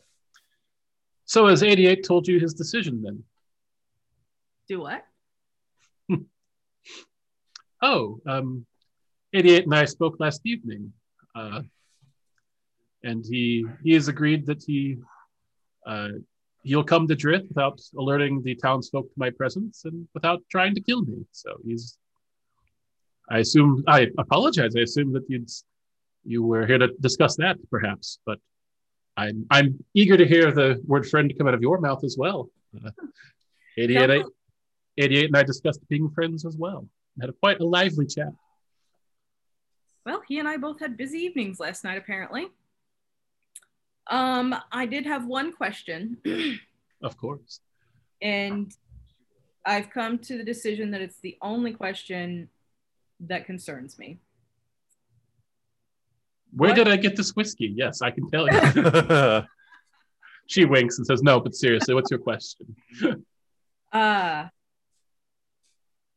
So has 88 told you his decision then? Do what? 88 and I spoke last evening. And he has agreed that he'll come to Drith without alerting the townsfolk to my presence and without trying to kill me. So I apologize. I assume that you were here to discuss that perhaps, but I'm eager to hear the word friend come out of your mouth as well. 88 and I discussed being friends as well. Had quite a lively chat. Well, he and I both had busy evenings last night, apparently. I did have one question. Of course. And I've come to the decision that it's the only question that concerns me. Where did I get this whiskey? Yes, I can tell you. She winks and says, no, but seriously, what's your question?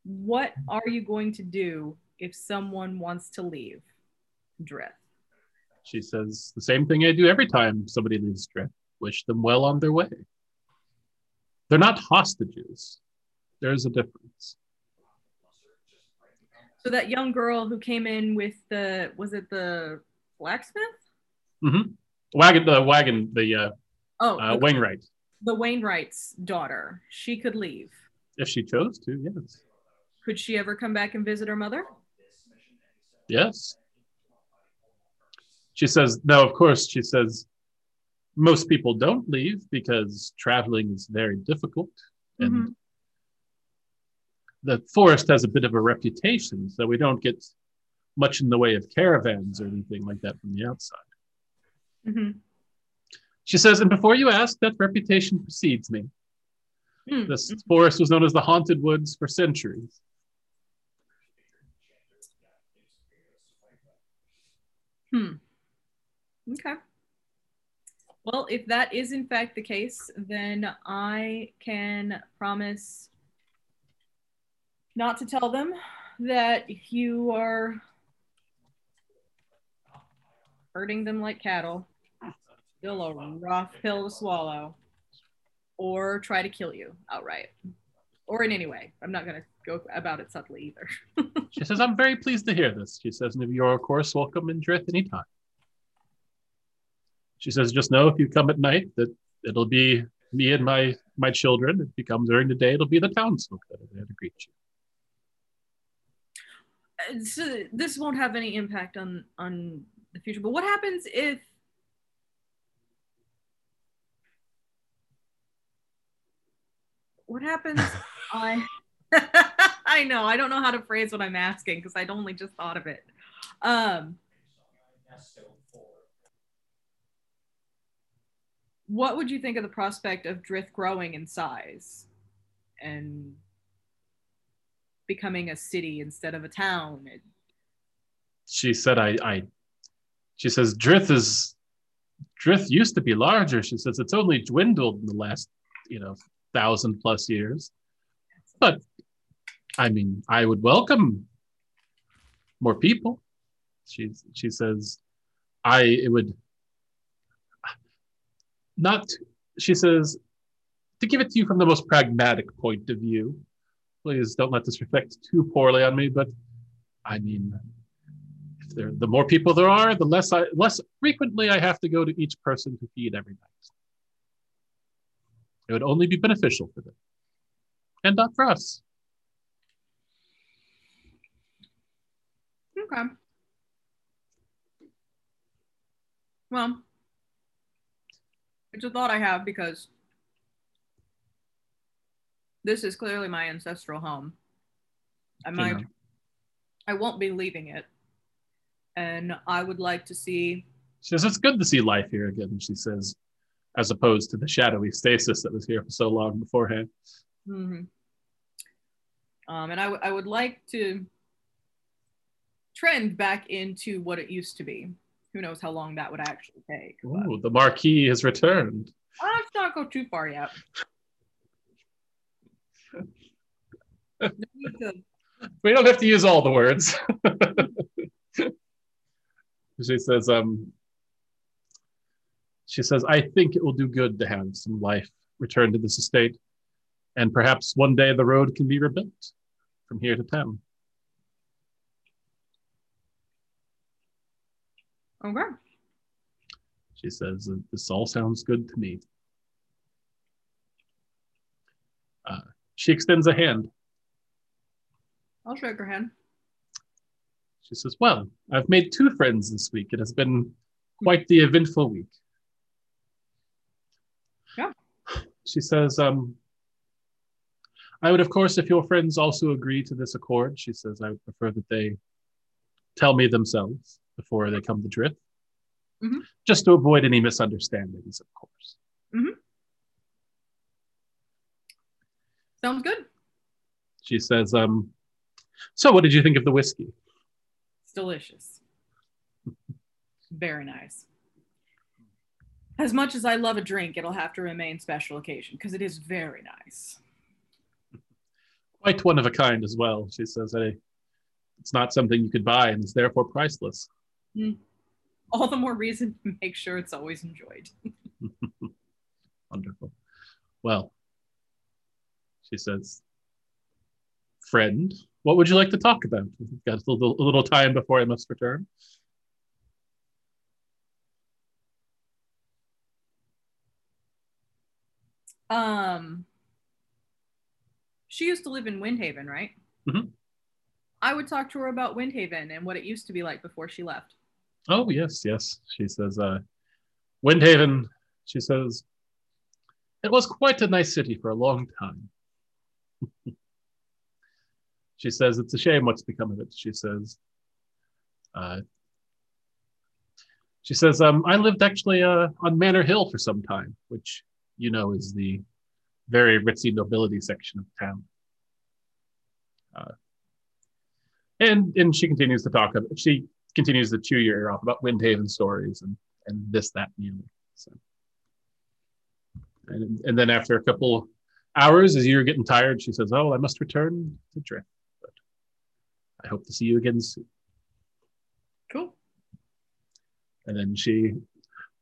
What are you going to do if someone wants to leave Drith? She says the same thing I do every time somebody leaves Drith. Wish them well on their way. They're not hostages. There's a difference. So that young girl who came in with the blacksmith? Mm-hmm. Wainwright. The Wainwright's daughter. She could leave. If she chose to, yes. Could she ever come back and visit her mother? Yes. She says, no, of course, she says, most people don't leave because traveling is very difficult and the forest has a bit of a reputation, so we don't get much in the way of caravans or anything like that from the outside. Mm-hmm. She says, and before you ask, that reputation precedes me. Mm-hmm. This forest was known as the Haunted Woods for centuries. Hmm. Okay. Well, if that is in fact the case, then I can promise not to tell them that you are herding them like cattle. Still a rough pill to swallow. Or try to kill you outright. Or in any way. I'm not going to go about it subtly either. She says, I'm very pleased to hear this. She says, and if you're, of course, welcome in Drith anytime. She says, just know if you come at night that it'll be me and my children. If you come during the day, it'll be the townsfolk that are there to greet you. So this won't have any impact on the future, but what happens if I know, I don't know how to phrase what I'm asking because I'd only just thought of it. What would you think of the prospect of Drith growing in size and becoming a city instead of a town? She said, she says, Drith used to be larger. She says, it's only dwindled in the last, 1,000 plus years. But I mean, I would welcome more people. She says, she says, to give it to you from the most pragmatic point of view, please don't let this reflect too poorly on me, but I mean, if the more people there are, the less frequently I have to go to each person to feed every night. It would only be beneficial for them. And not for us. Okay. Well, it's a thought I have because this is clearly my ancestral home. I won't be leaving it. And I would like to see... She says, it's good to see life here again, she says, as opposed to the shadowy stasis that was here for so long beforehand. Mm-hmm. And I would like to trend back into what it used to be. Who knows how long that would actually take. Oh, the Marquis has returned. Let's not go too far yet. We don't have to use all the words. She says, I think it will do good to have some life returned to this estate. And perhaps one day the road can be rebuilt from here to town. Okay. She says, this all sounds good to me. She extends a hand. I'll shake her hand. She says, well, I've made 2 friends this week. It has been quite the eventful week. Yeah. She says, I would, of course, if your friends also agree to this accord, she says, I would prefer that they tell me themselves before they come to Drith, mm-hmm. just to avoid any misunderstandings, of course. Mm-hmm. Sounds good. She says, so what did you think of the whiskey? It's delicious. Very nice. As much as I love a drink, it'll have to remain special occasion because it is very nice. Quite one of a kind as well, she says. Hey, it's not something you could buy and it's therefore priceless. Mm. All the more reason to make sure it's always enjoyed. Wonderful. Well, she says, friend, what would you like to talk about? We've got a little time before I must return. She used to live in Windhaven, right? Mm-hmm. I would talk to her about Windhaven and what it used to be like before she left. Oh, yes. She says, Windhaven, she says, it was quite a nice city for a long time. She says, it's a shame what's become of it, she says. I lived actually on Manor Hill for some time, which, you know, is the very ritzy nobility section of town. And she continues to talk about, she continues to chew your ear off about Windhaven stories and this, that, and the other. So. And then after a couple hours, as you're getting tired, she says, oh, I must return to Drith. But I hope to see you again soon. Cool. And then she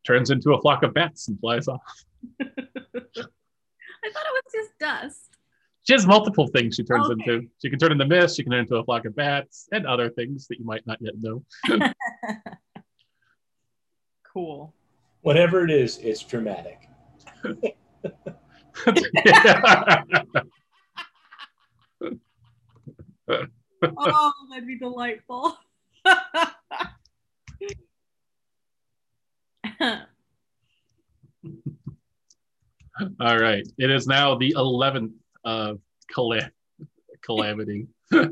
turns into a flock of bats and flies off. I thought it was just dust. She has multiple things she turns into. She can turn into mist, she can turn into a flock of bats, and other things that you might not yet know. Cool. Whatever it is, it's dramatic. Oh, that'd be delightful. All right. It is now the 11th of Calamity. I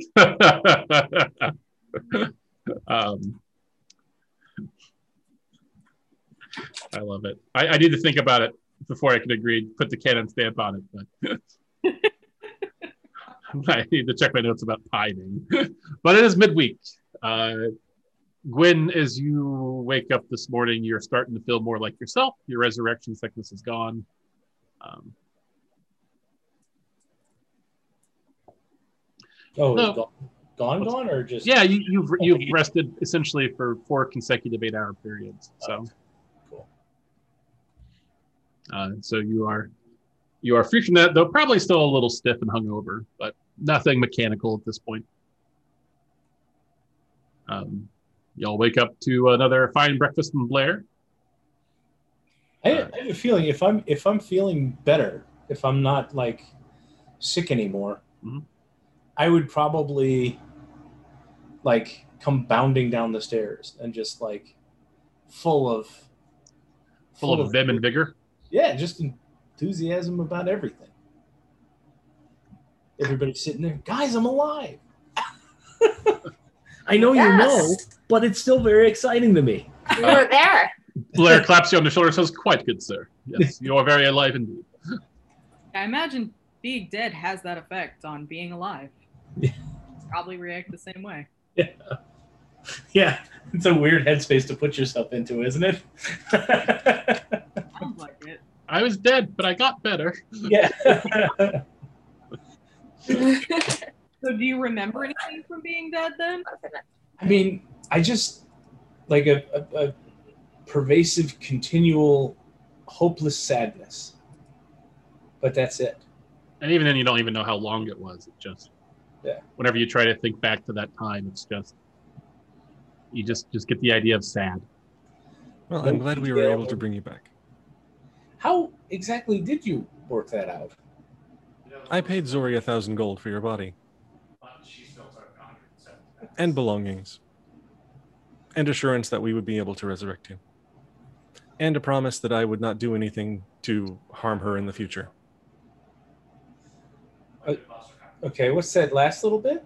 love it. I need to think about it before I can agree, put the canon stamp on it. But I need to check my notes about pining. But it is midweek. Gwen, as you wake up this morning, you're starting to feel more like yourself. Your resurrection sickness is gone. Gone, or just you've rested essentially for 4 consecutive 8-hour periods. So, cool. So you are free from that, though probably still a little stiff and hungover, but nothing mechanical at this point. Y'all wake up to another fine breakfast from Blair. I have a feeling if I'm feeling better, if I'm not like sick anymore, mm-hmm. I would probably like come bounding down the stairs and just like full of vim and vigor. Yeah, just enthusiasm about everything. Everybody's sitting there, guys, I'm alive. I know you know, but it's still very exciting to me. You were there. Blair claps you on the shoulder and says, quite good, sir. Yes, you are very alive indeed. I imagine being dead has that effect on being alive. Yeah. Probably react the same way. Yeah. Yeah. It's a weird headspace to put yourself into, isn't it? Sounds like it. I was dead, but I got better. Yeah. So do you remember anything from being dead then? I mean, I just, like a pervasive, continual, hopeless sadness. But that's it. And even then, you don't even know how long it was. It just, whenever you try to think back to that time, it's just, you just get the idea of sad. Well, I'm glad we were able to bring you back. How exactly did you work that out? I paid Zori 1,000 gold for your body. And belongings. And assurance that we would be able to resurrect you. And a promise that I would not do anything to harm her in the future. Okay, what's that last little bit?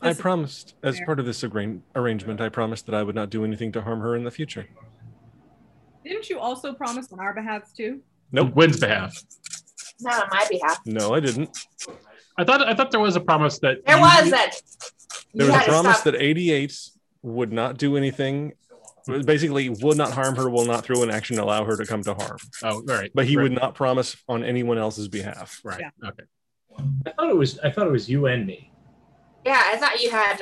I promised, as part of this arrangement, I promised that I would not do anything to harm her in the future. Didn't you also promise on our behalf too? No, Gwen's behalf. Not on my behalf. No, I didn't. I thought there was a promise that there wasn't. There was a promise that 88 would not do anything. Basically, would not harm her, will not through an action allow her to come to harm. Oh, right. But he would not promise on anyone else's behalf. Right. Yeah. Okay. I thought it was you and me. Yeah, I thought you had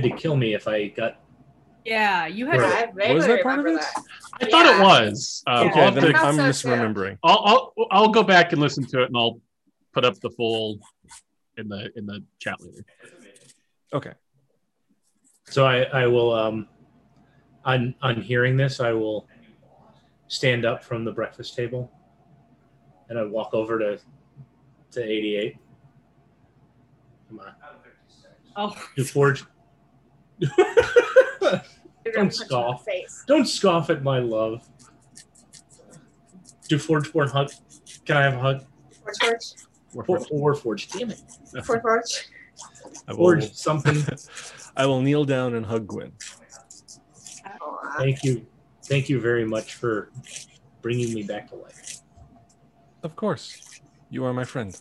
to kill me if I got. Yeah, you had. Was that part of it? I thought it was. Okay, then I'm misremembering. I'll go back and listen to it, and I'll put up the full in the chat later. Okay. So I will. On hearing this, I will stand up from the breakfast table, and I walk over to 88. Come on. Oh. You forge. Don't scoff. Don't scoff at my love. Do Forgeborn hug? Can I have a hug? Warforged. Damn it. Warforged. Forge something. I will kneel down and hug Gwen. Thank you. Thank you very much for bringing me back to life. Of course. You are my friend.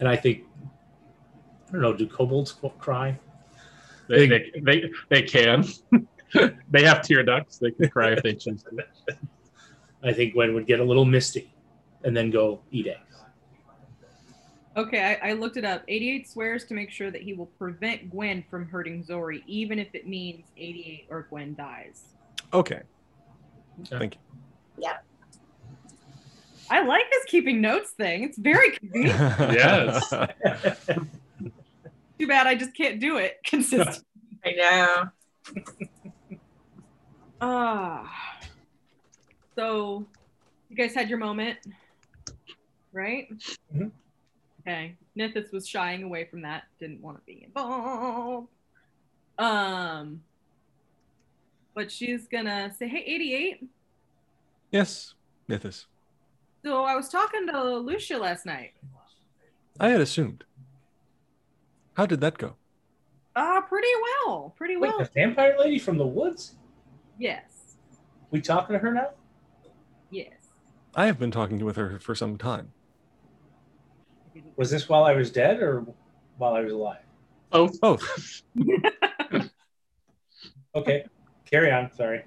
And I think, I don't know, do kobolds cry? They can. They have tear ducts. They can cry if they choose to. I think Gwen would get a little misty and then go eat eggs. Okay, I looked it up. 88 swears to make sure that he will prevent Gwen from hurting Zori, even if it means 88 or Gwen dies. Okay. Thank you. Yeah. I like this keeping notes thing. It's very convenient. Yes. Too bad I just can't do it consistently. I know. So you guys had your moment, right? Mm-hmm. Okay. Nithis was shying away from that. Didn't want to be involved. But she's going to say, hey, 88. Yes, Nithis. So I was talking to Lucia last night. I had assumed. How did that go? Pretty well. Pretty well. Wait, the vampire lady from the woods? Yes. We talking to her now? Yes. I have been talking with her for some time. Was this while I was dead or while I was alive? Both. Okay, carry on. Sorry,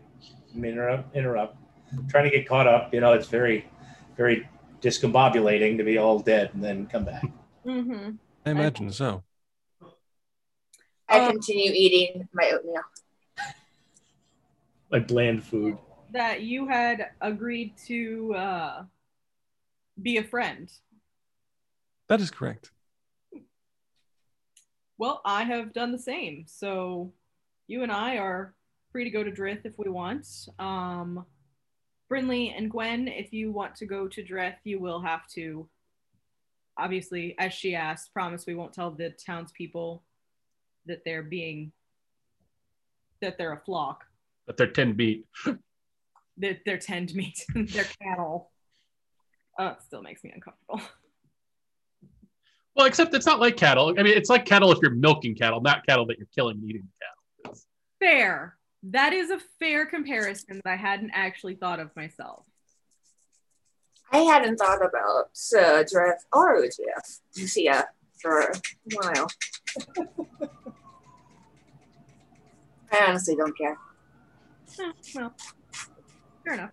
I'm interrupt. I'm trying to get caught up. You know, it's very, very discombobulating to be all dead and then come back. Mm-hmm. I imagine so. I continue eating my oatmeal. My bland food. That you had agreed to be a friend. That is correct. Well, I have done the same. So you and I are free to go to Drith if we want. Brinley and Gwen, if you want to go to Drith, you will have to, obviously, as she asked, promise we won't tell the townspeople that they're a flock. That they're tinned meat. That they're tinned meat. They're cattle. It still makes me uncomfortable. Well, except it's not like cattle. I mean, it's like cattle if you're milking cattle, not cattle that you're killing and eating cattle. Fair. That is a fair comparison that I hadn't actually thought of myself. I hadn't thought about Drith or Jeff Lucia for a while. I honestly don't care. Well, fair enough.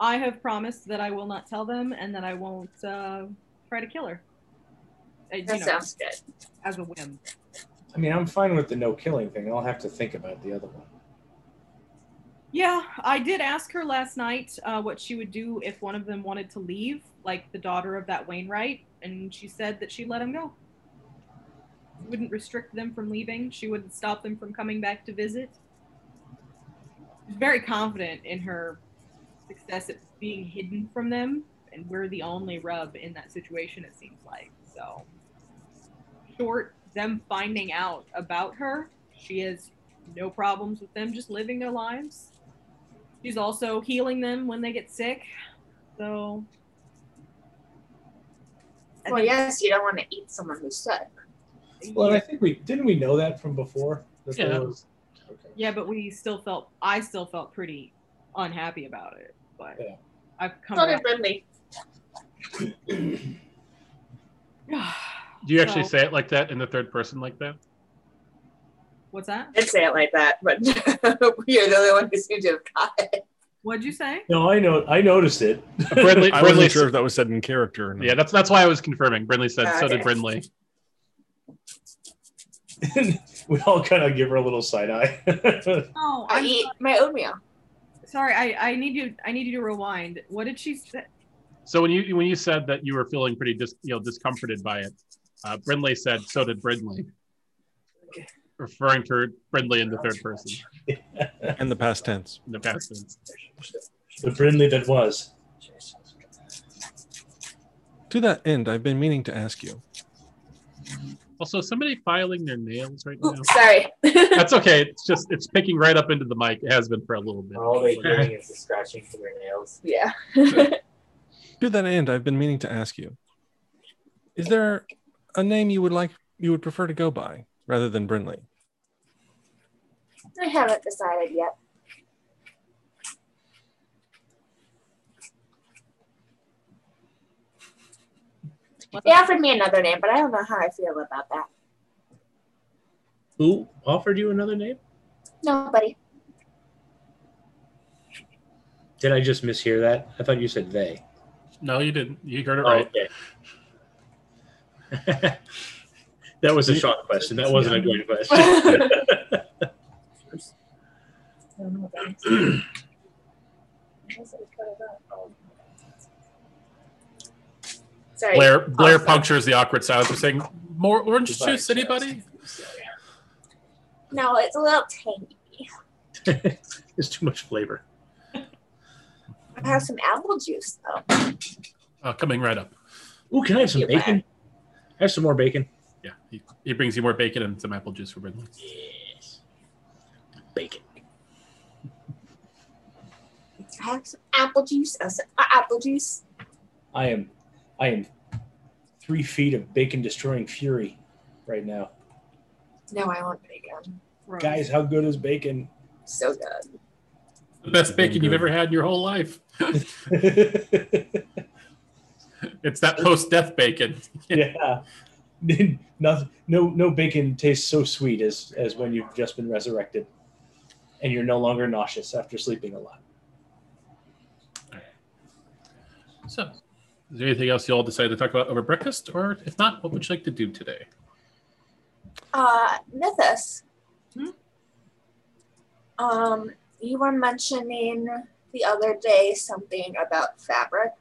I have promised that I will not tell them and that I won't try to kill her. That sounds good. As a whim. I mean, I'm fine with the no killing thing. I'll have to think about the other one. Yeah, I did ask her last night what she would do if one of them wanted to leave, like the daughter of that Wainwright, and she said that she'd let him go. She wouldn't restrict them from leaving. She wouldn't stop them from coming back to visit. She's very confident in her success at being hidden from them, and we're the only rub in that situation, it seems like, so... Short them finding out about her. She has no problems with them just living their lives. She's also healing them when they get sick. So. Well, yes, you don't want to eat someone who's sick. Well, I think we know that from before. Yeah. Okay. Yeah, but I still felt pretty unhappy about it. But yeah. I've come. Totally friendly. Do you actually say it like that in the third person like that? What's that? I did say it like that, but you're the only one who seemed to have caught it. What'd you say? No, I noticed it. Brindley, I wasn't sure if that was said in character or not. Yeah, that's why I was confirming. Brindley said, okay. So did Brindley. We all kind of give her a little side eye. Oh, I eat my oatmeal. Sorry, I need you to rewind. What did she say? So when you said that you were feeling pretty discomforted by it, Brindley said, so did Brindley, referring to Brindley in the third person. And the past tense. The Brindley that was. To that end, I've been meaning to ask you. Also, somebody filing their nails right now. Sorry. That's okay. It's picking right up into the mic. It has been for a little bit. All they're doing is the scratching for their nails. Yeah. To that end, I've been meaning to ask you, is there a name you would prefer to go by rather than Brinley? I haven't decided yet. They offered me another name, but I don't know how I feel about that. Who offered you another name? Nobody. Did I just mishear that? I thought you said they. No, you didn't. You heard it right. Okay. That was a shock question. That wasn't a good question. Sorry. Blair punctures the awkward silence by saying, "More orange juice, anybody?" No, it's a little tangy. There's too much flavor. I have some apple juice, though. Coming right up. Ooh, can I have some bacon? I have some more bacon. Yeah, he brings you more bacon and some apple juice for Brinley. Yes. Bacon. I have some apple juice. I am 3 feet of bacon-destroying fury right now. No, I want bacon. Right. Guys, how good is bacon? So good. The best bacon you've ever had in your whole life. It's that post-death bacon. Yeah. No bacon tastes so sweet as when you've just been resurrected and you're no longer nauseous after sleeping a lot. All right. So, is there anything else you all decided to talk about over breakfast? Or if not, what would you like to do today? Mythos. You were mentioning the other day something about fabric.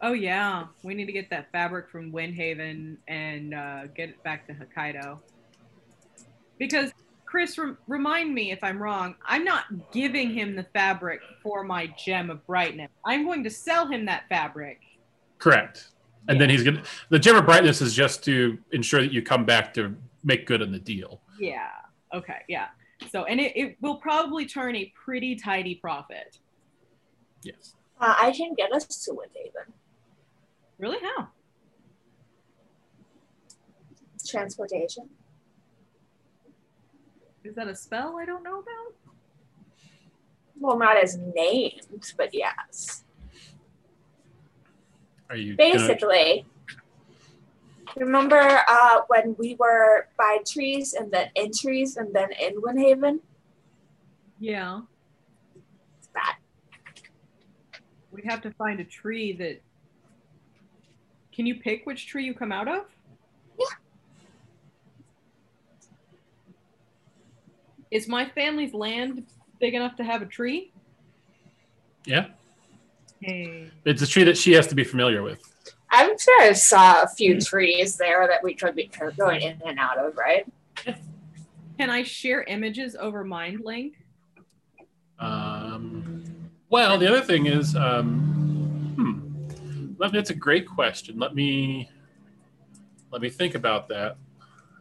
Oh, yeah. We need to get that fabric from Windhaven and get it back to Hokkaido. Because, Chris, remind me if I'm wrong, I'm not giving him the fabric for my Gem of Brightness. I'm going to sell him that fabric. Correct. And then he's going to... The Gem of Brightness is just to ensure that you come back to make good on the deal. Yeah. Okay. Yeah. So, and it will probably turn a pretty tidy profit. Yes. I can get us to Windhaven. Really? How? Transportation. Is that a spell I don't know about? Well, not as named, but yes. Are you basically? Remember when we were by trees and then in Windhaven? Yeah. It's bad. We have to find a tree that... Can you pick which tree you come out of? Yeah. Is my family's land big enough to have a tree? Yeah. Hey. It's a tree that she has to be familiar with. I'm sure I saw a few trees there that we could be going in and out of, right? Can I share images over Mind Link? Well, the other thing is, that's a great question. Let me think about that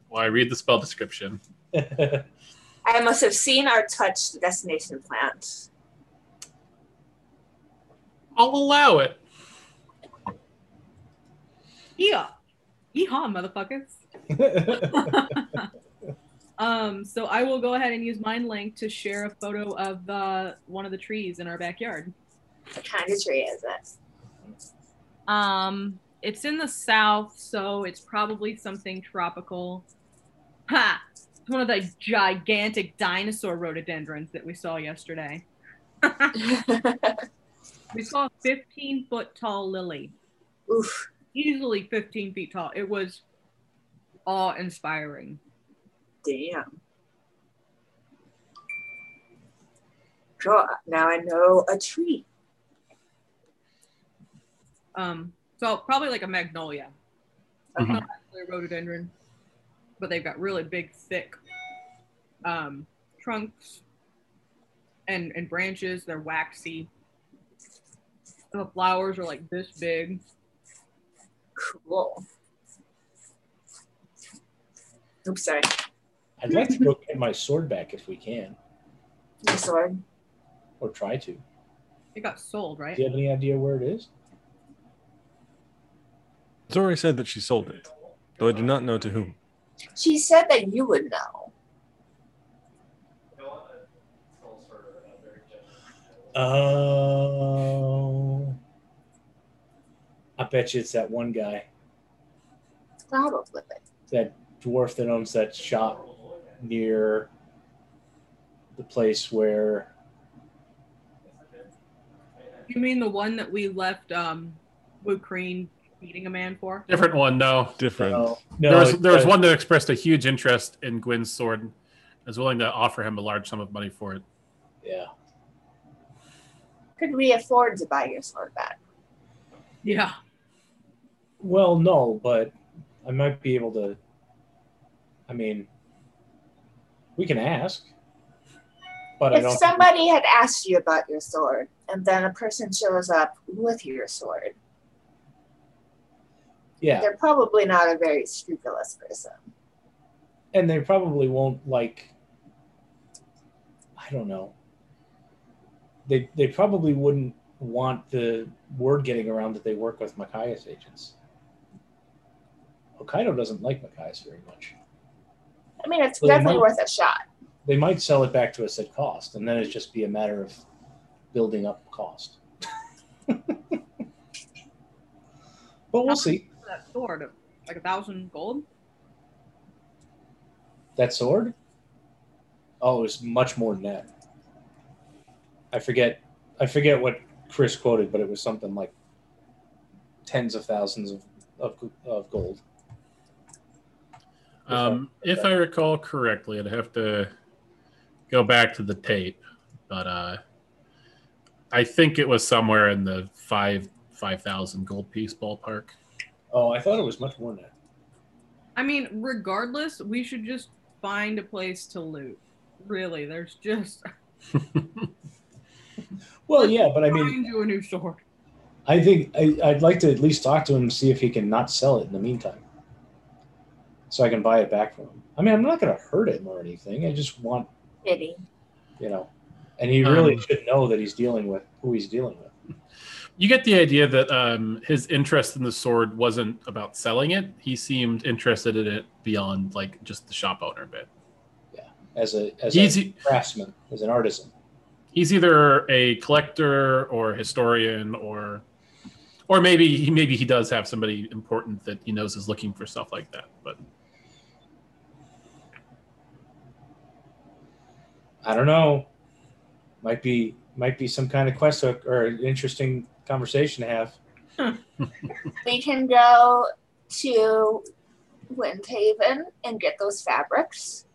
while I read the spell description. I must have seen or touched the destination plant. I'll allow it. Yeehaw, motherfuckers. So I will go ahead and use Mind Link to share a photo of one of the trees in our backyard. What kind of tree is it? It's in the south, so it's probably something tropical. Ha! It's one of the gigantic dinosaur rhododendrons that we saw yesterday. We saw a 15-foot tall lily. Oof. Easily 15 feet tall. It was awe-inspiring. Damn. God, now I know a tree. So probably like a magnolia. That's not actually a rhododendron, but they've got really big, thick trunks and branches. They're waxy. The flowers are like this big. Cool. Oops, sorry. I'd like to go get my sword back if we can. Your sword? Or try to. It got sold, right? Do you have any idea where it is? Zori said that she sold it, though I do not know to whom. She said that you would know. Oh. I bet you it's that one guy. Probably. That dwarf that owns that shop near the place where... You mean the one that we left Lucrine meeting a man for? Different one, no. Different. No, there was one that expressed a huge interest in Gwyn's sword and was willing to offer him a large sum of money for it. Yeah. Could we afford to buy your sword back? Yeah. Well, no, but I might be able to... I mean, we can ask. But if somebody had asked you about your sword, and then a person shows up with your sword, yeah, they're probably not a very scrupulous person. And they probably won't, like, I don't know. They probably wouldn't want the word getting around that they work with Macarius agents. Hokkaido doesn't like Macarius very much. I mean, it's definitely worth a shot. They might sell it back to us at cost, and then it'd just be a matter of building up cost. But we'll see. That sword, like 1,000 gold? That sword? Oh, it was much more than that. I forget what Chris quoted, but it was something like tens of thousands of gold. If I recall correctly, I'd have to go back to the tape, but I think it was somewhere in the 5,000 gold piece ballpark. Oh, I thought it was much more than that. I mean, regardless, we should just find a place to loot. Really, there's just... Well, yeah, but I mean... Find you a new sword. I think I'd like to at least talk to him to see if he can not sell it in the meantime. So I can buy it back from him. I mean, I'm not going to hurt him or anything. I just want... Pity. You know. And he really should know that he's dealing with who he's dealing with. You get the idea that his interest in the sword wasn't about selling it. He seemed interested in it beyond, like, just the shop owner bit. Yeah. As a craftsman, as an artisan. He's either a collector or historian or maybe he does have somebody important that he knows is looking for stuff like that, but I don't know. Might be some kind of quest or an interesting conversation to have. We can go to Windhaven and get those fabrics,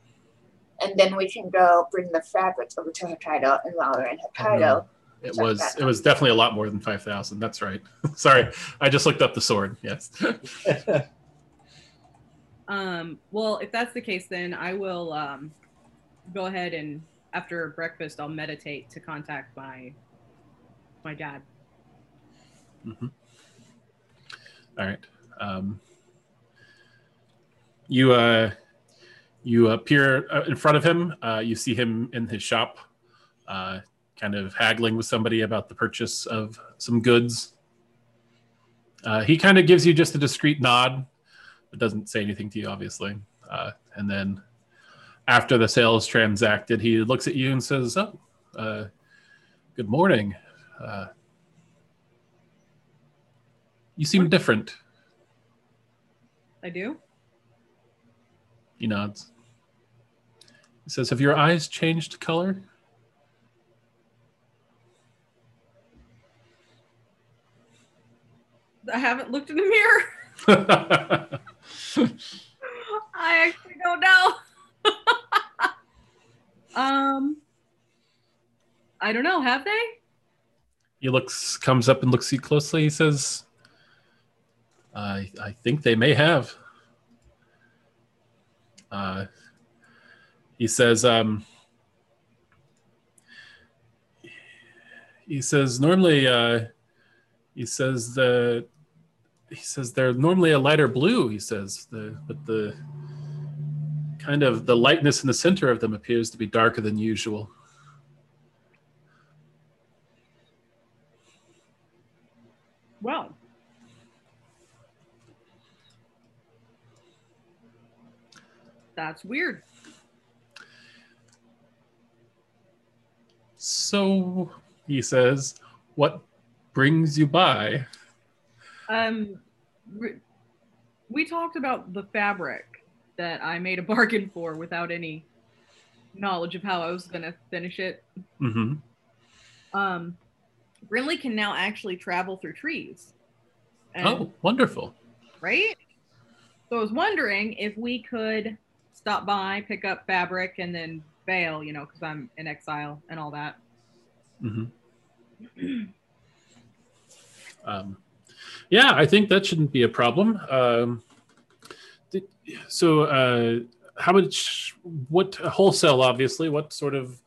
and then we can go bring the fabrics over to Hokkaido, and while we're in Hokkaido. It was definitely a lot more than 5,000. That's right. Sorry, I just looked up the sword. Yes. Well, if that's the case, then I will go ahead and after breakfast, I'll meditate to contact my dad. Mm-hmm. All right. You appear in front of him. You see him in his shop. Kind of haggling with somebody about the purchase of some goods. He kind of gives you just a discreet nod, but doesn't say anything to you, obviously. And then after the sale is transacted, he looks at you and says, "Oh, good morning. You seem different." I do? He nods. He says, "Have your eyes changed color?" I haven't looked in the mirror. I actually don't know. I don't know. Have they? He comes up and looks you closely. He says, "I think they may have." He says, normally, He says they're normally a lighter blue. He says, but the kind of the lightness in the center of them appears to be darker than usual. That's weird. So, he says, what brings you by? We talked about the fabric that I made a bargain for without any knowledge of how I was going to finish it. Mm-hmm. Brinley can now actually travel through trees. And, oh, wonderful. Right? So I was wondering if we could stop by, pick up fabric, and then bail, you know, because I'm in exile and all that. Mm-hmm. Yeah, I think that shouldn't be a problem. How much, what wholesale, obviously, what sort of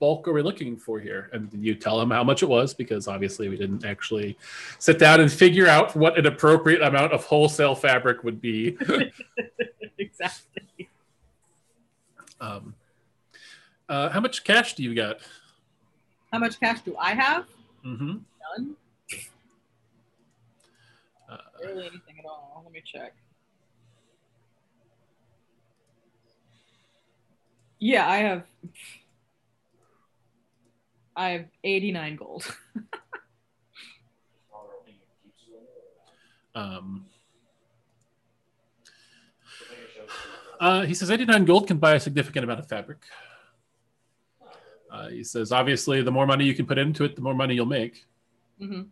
bulk are we looking for here? And you tell him how much it was, because obviously we didn't actually sit down and figure out what an appropriate amount of wholesale fabric would be. Exactly. How much cash do you got? How much cash do I have? Mm-hmm. None. Barely anything at all. Let me check. Yeah, I have 89 gold. He says 89 gold can buy a significant amount of fabric. He says, obviously, the more money you can put into it, the more money you'll make. Mm-hmm.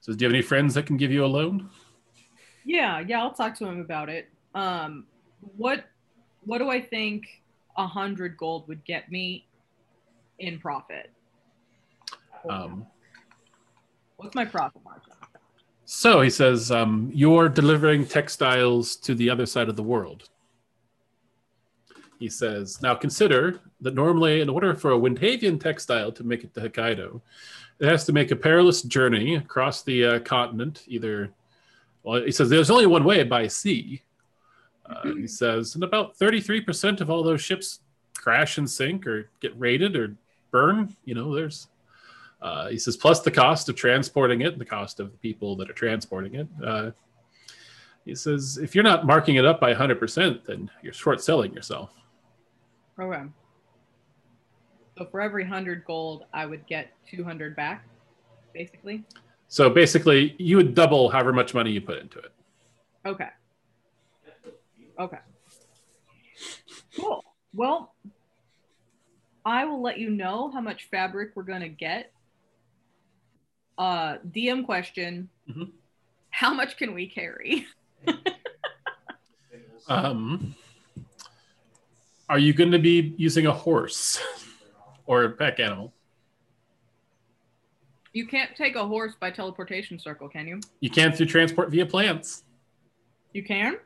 So do you have any friends that can give you a loan? Yeah, I'll talk to him about it. What do I think 100 gold would get me in profit? What's my profit margin? So he says, you're delivering textiles to the other side of the world. He says, now consider that normally in order for a Windhaven textile to make it to Hokkaido, it has to make a perilous journey across the continent, either, well, he says there's only one way, by sea. He says, and about 33% of all those ships crash and sink or get raided or burn. You know, there's, he says, plus the cost of transporting it, and the cost of the people that are transporting it. He says, if you're not marking it up by 100%, then you're short selling yourself. Okay. So for every 100 gold, I would get 200 back, basically. So basically, you would double however much money you put into it. Okay. Cool. Well, I will let you know how much fabric we're going to get. DM question. Mm-hmm. How much can we carry? Are you going to be using a horse? Or a pack animal. You can't take a horse by teleportation circle, can you? You can through transport via plants. You can?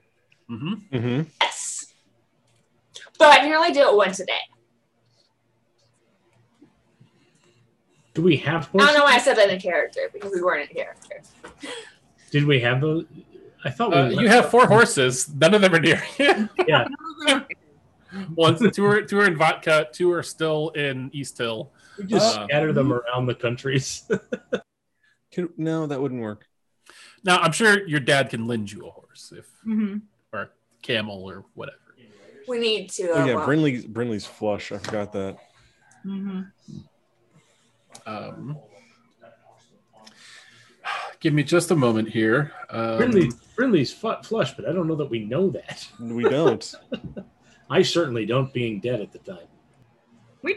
Mm-hmm. Mm-hmm. Yes. But I can only do it once a day. Do we have horses? I don't know why I said that in character, because we weren't in character. Did we have those? I thought you have 4 horses. None of them are near you. Yeah. Well, two are in Vatka, 2 are still in East Hill. We just scatter them around the countries. No, that wouldn't work. Now, I'm sure your dad can lend you a horse, if or a camel or whatever. We need to. Oh, yeah, Brinley's flush. I forgot that. Mm-hmm. Give me just a moment here. Brinley's flush, but I don't know that we know that. We don't. I certainly don't, being dead at the time. You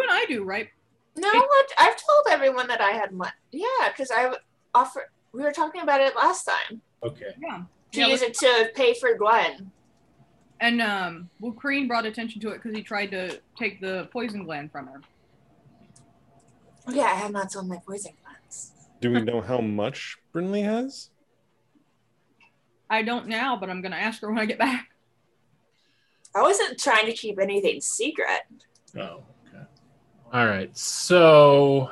and I do, right? No, I've told everyone that I had money. Yeah, because I offered. We were talking about it last time. Okay. Yeah. To use it to pay for Glenn. And well, Kareen brought attention to it because he tried to take the poison gland from her. Yeah, I have not sold my poison glands. Do we know how much Brinley has? I don't now, but I'm going to ask her when I get back. I wasn't trying to keep anything secret. Oh, okay. All right. So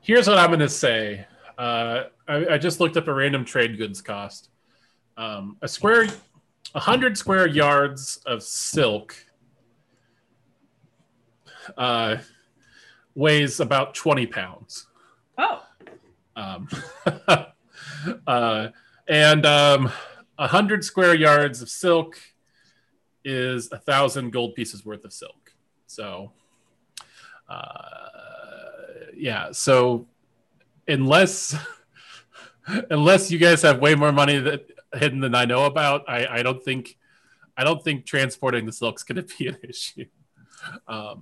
here's what I'm going to say. I just looked up a random trade goods cost. 100 square yards of silk weighs about 20 pounds. Oh. And 100 square yards of silk is 1,000 gold pieces worth of silk. So, yeah. So unless you guys have way more money hidden than I know about, I don't think transporting the silk's going to be an issue. Or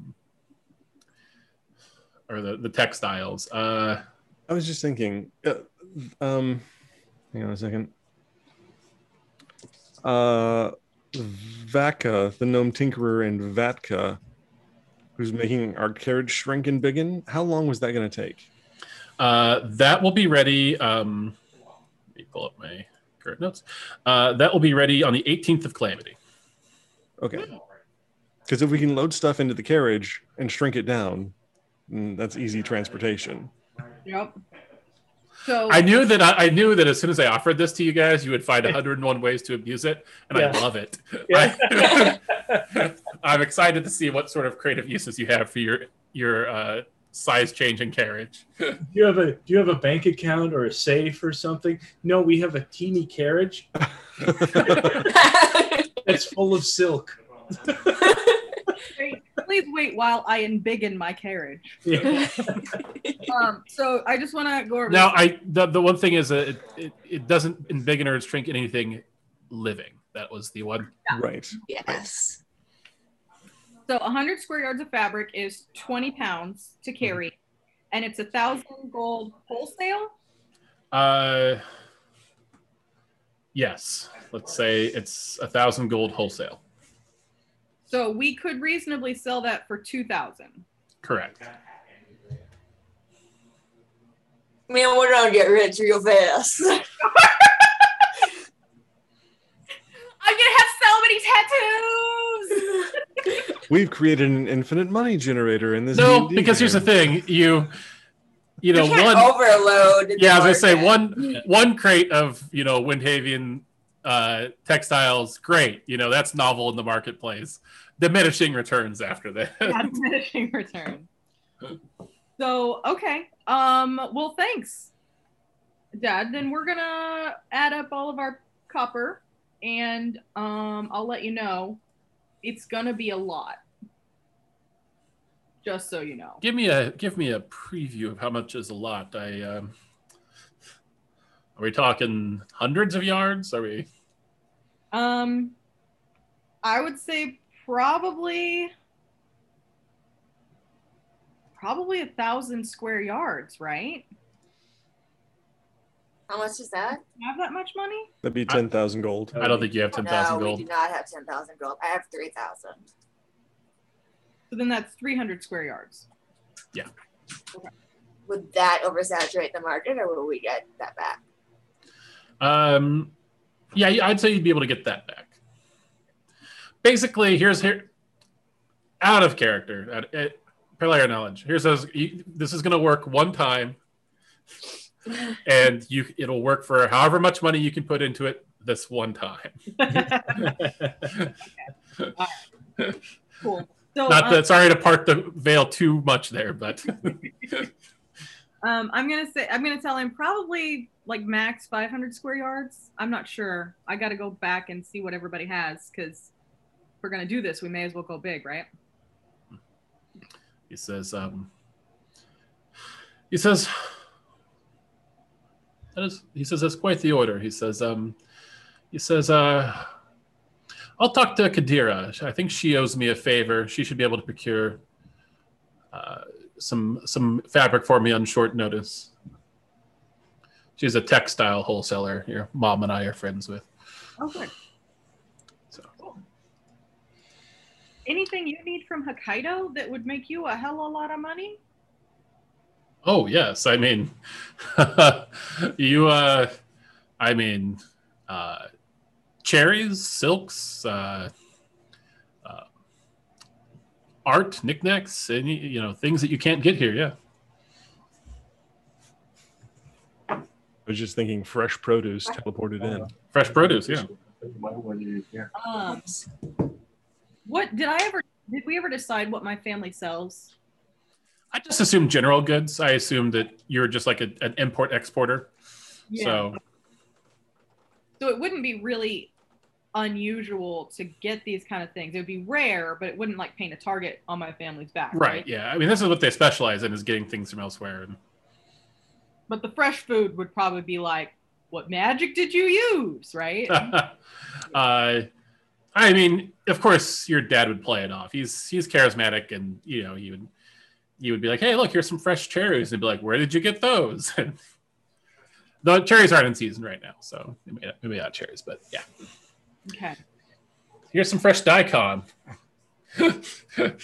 the textiles. I was just thinking, hang on a second. Vatka, the gnome tinkerer, and Vatka, who's making our carriage shrink and biggin, how long was that going to take? That will be ready. Let me pull up my current notes. That will be ready on the 18th of Calamity. Okay. Because if we can load stuff into the carriage and shrink it down, that's easy transportation. Yep. So I knew that as soon as I offered this to you guys, you would find 101 ways to abuse it, and yeah. I love it. Yeah. I'm excited to see what sort of creative uses you have for your size change and carriage. Do you have a bank account or a safe or something? No, we have a teeny carriage. It's full of silk. Please wait while I embiggen my carriage. Yeah. So I just want to go over. Now, the one thing is it doesn't embiggen or shrink anything living. That was the one. Yeah. Right. Yes. So 100 square yards of fabric is 20 pounds to carry, and it's 1,000 gold wholesale. Yes. Let's say it's 1,000 gold wholesale. So we could reasonably sell that for 2,000. Correct. Man, we're gonna get rich real fast. I'm gonna have so many tattoos. We've created an infinite money generator in this. No, because here's the thing: you can't overload. Yeah, as I say, one crate of Windhaven. Textiles, great. That's novel in the marketplace. Diminishing returns after that. Yeah, diminishing return. So, okay. Well, thanks, Dad. Then we're going to add up all of our copper, and I'll let you know. It's going to be a lot. Just so you know. Give me a preview of how much is a lot. Are we talking hundreds of yards? Are we... I would say probably 1,000 square yards, right? How much is that? Do you have that much money? That'd be 10,000 gold. I don't think you have 10,000 gold. No, we do not have 10,000 gold. I have 3,000. So then that's 300 square yards. Yeah. Okay. Would that oversaturate the market, or will we get that back? Yeah, I'd say you'd be able to get that back. Basically, out of character, player knowledge. This is going to work one time, and it'll work for however much money you can put into it this one time. Okay. Cool. So, sorry to part the veil too much there, but. I'm going to tell him probably like max 500 square yards. I'm not sure. I got to go back and see what everybody has, because if we're going to do this, we may as well go big, right? He says, that's quite the order. He says, I'll talk to Kadira. I think she owes me a favor. She should be able to procure, some fabric for me on short notice. She's a textile wholesaler your mom and I are friends with. Okay. So cool. Anything you need from Hokkaido that would make you a hell of a lot of money? Oh yes, I mean cherries, silks, art, knickknacks, and things that you can't get here. Yeah. I was just thinking fresh produce teleported in. Fresh produce, yeah. Did we ever decide what my family sells? I just assumed general goods. I assumed that you're just like an import exporter. Yeah. So it wouldn't be really unusual to get these kind of things. It would be rare, but it wouldn't like paint a target on my family's back. Right. Yeah. I mean, this is what they specialize in, is getting things from elsewhere. But the fresh food would probably be like, what magic did you use? Right. I mean, of course your dad would play it off. He's charismatic, and you know, he would be like, hey, look, here's some fresh cherries. And be like, where did you get those? The cherries aren't in season right now, so maybe not cherries, but yeah. Okay. Here's some fresh daikon. Okay.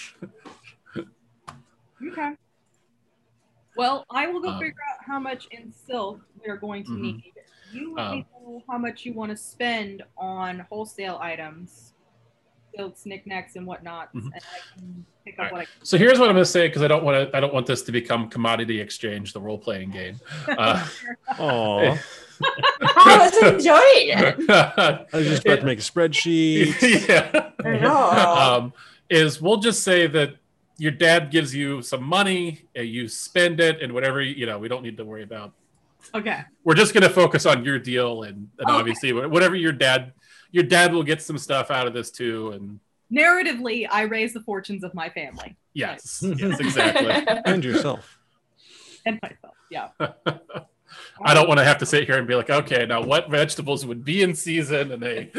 Well, I will go figure out how much in silk we're going to need. You let me know how much you want to spend on wholesale items, silks, knickknacks, and whatnot. And I can pick up what I can. So here's what I'm going to say, because I don't want this to become commodity exchange, the role-playing game. Oh. I was enjoying it. I was just about to make a spreadsheet. Yeah. Is we'll just say that your dad gives you some money, and you spend it, and whatever, you know, we don't need to worry about. Okay. We're just going to focus on your deal, and obviously whatever your dad will get some stuff out of this too. And narratively, I raise the fortunes of my family. Yes. Right. Yes, exactly. And yourself. And myself. Yeah. I don't want to have to sit here and be like, okay, now what vegetables would be in season? And hey,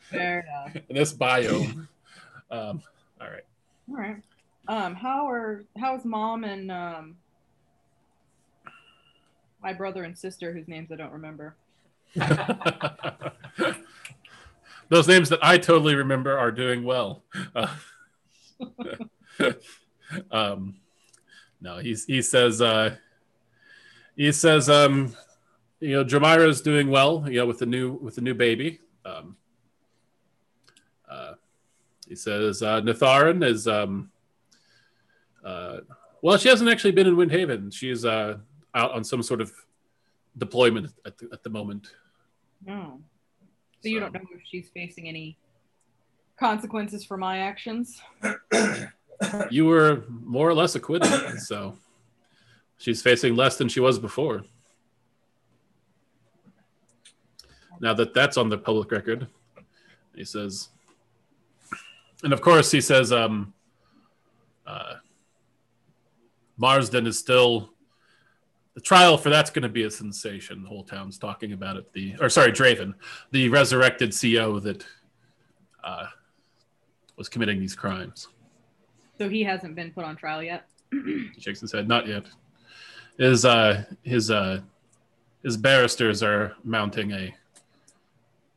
fair enough. In this biome. All right. How's mom and my brother and sister, whose names I don't remember? Those names that I totally remember are doing well. No, he says. He says, you know, Jamira's doing well, you know, with the new baby. He says, Natharin is, well, she hasn't actually been in Windhaven. She's out on some sort of deployment at the moment. No. So you don't know if she's facing any consequences for my actions? You were more or less acquitted, so... She's facing less than she was before. Now that's on the public record, he says. And of course, he says, Marsden is still, the trial for that's going to be a sensation. The whole town's talking about it. Draven, the resurrected CO that was committing these crimes. So he hasn't been put on trial yet? He shakes his head, not yet. His barristers are mounting a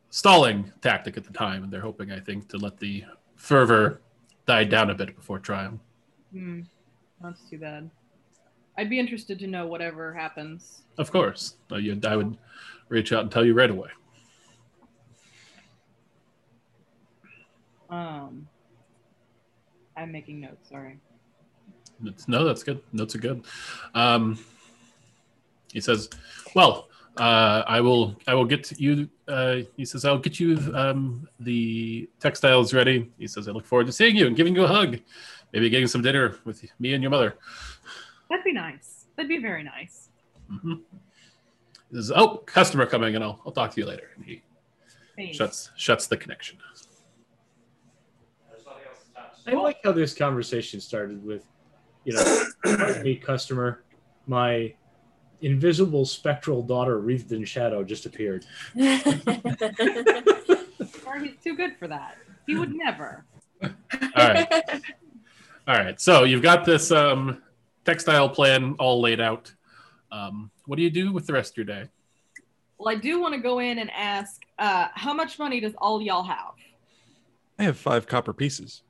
stalling tactic at the time, and they're hoping, I think, to let the fervor die down a bit before trial. That's too bad. I'd be interested to know whatever happens. Of course. I would reach out and tell you right away. I'm making notes, sorry. No, that's good. Notes are good. He says, "Well, I will get you." He says, "I'll get you the textiles ready." He says, "I look forward to seeing you and giving you a hug, maybe getting some dinner with me and your mother." That'd be nice. That'd be very nice. Mm-hmm. He says, "Oh, customer coming, and I'll talk to you later." And he shuts the connection. I like how this conversation started with. You know, me, customer, my invisible spectral daughter wreathed in shadow just appeared. Or he's too good for that. He would never. All right. So you've got this textile plan all laid out. What do you do with the rest of your day? Well, I do want to go in and ask, how much money does all y'all have? I have 5 copper pieces.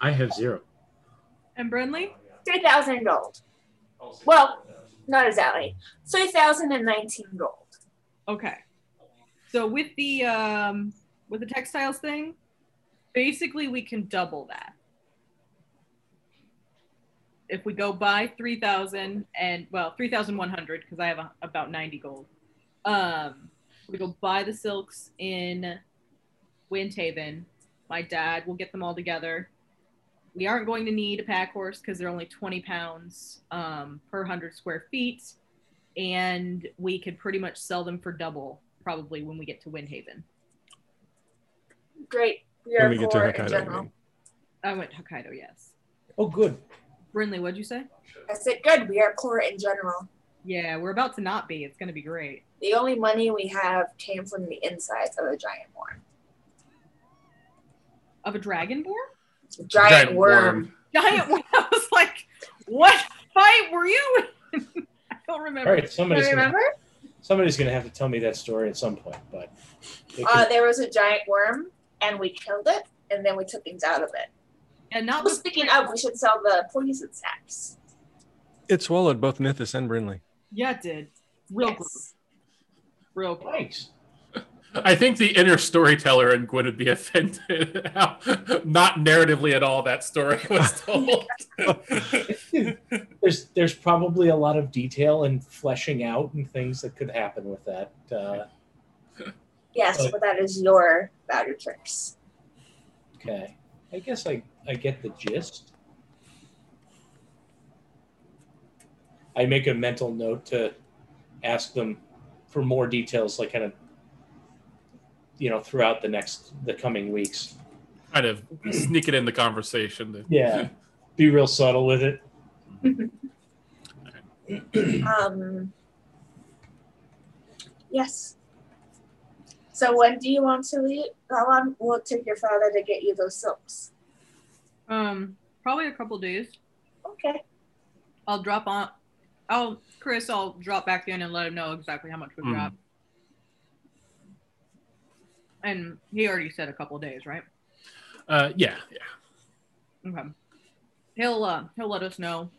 I have 0. And Brinley? 3,000 gold. Well, not exactly. 3,019 gold. Okay. So with the textiles thing, basically we can double that. If we go by 3,000 and, well, 3,100, because I have about 90 gold. We go buy the silks in Windhaven. My dad will get them all together. We aren't going to need a pack horse because they're only 20 pounds per 100 square feet. And we could pretty much sell them for double probably when we get to Windhaven. Great. We are poor in general. I went Hokkaido, yes. Oh, good. Brinley, what'd you say? I said good. We are poor in general. Yeah, we're about to not be. It's going to be great. The only money we have came from the insides of a giant worm. Of a dragon worm? Giant worm. Giant worm. I was like, what fight were you in? I don't remember. All right, somebody's going to have to tell me that story at some point. But there was a giant worm, and we killed it, and then we took things out of it. And not well, speaking of, we should sell the poison sacks. It swallowed both Nithis and Brinley. Yeah, it did. Real quick. Nice. I think the inner storyteller in Gwyn would be offended how not narratively at all that story was told. There's probably a lot of detail and fleshing out and things that could happen with that. Yes, but that is your value tricks. Okay. I guess I get the gist. I make a mental note to ask them for more details, like kind of, you know, throughout the coming weeks. Kind of sneak it in the conversation. Yeah. Be real subtle with it. Yes. So when do you want to leave? How long will it take your father to get you those silks? Probably a couple days. Okay. I'll drop back in and let him know exactly how much we got. And he already said a couple days, right? Yeah. Okay. He'll let us know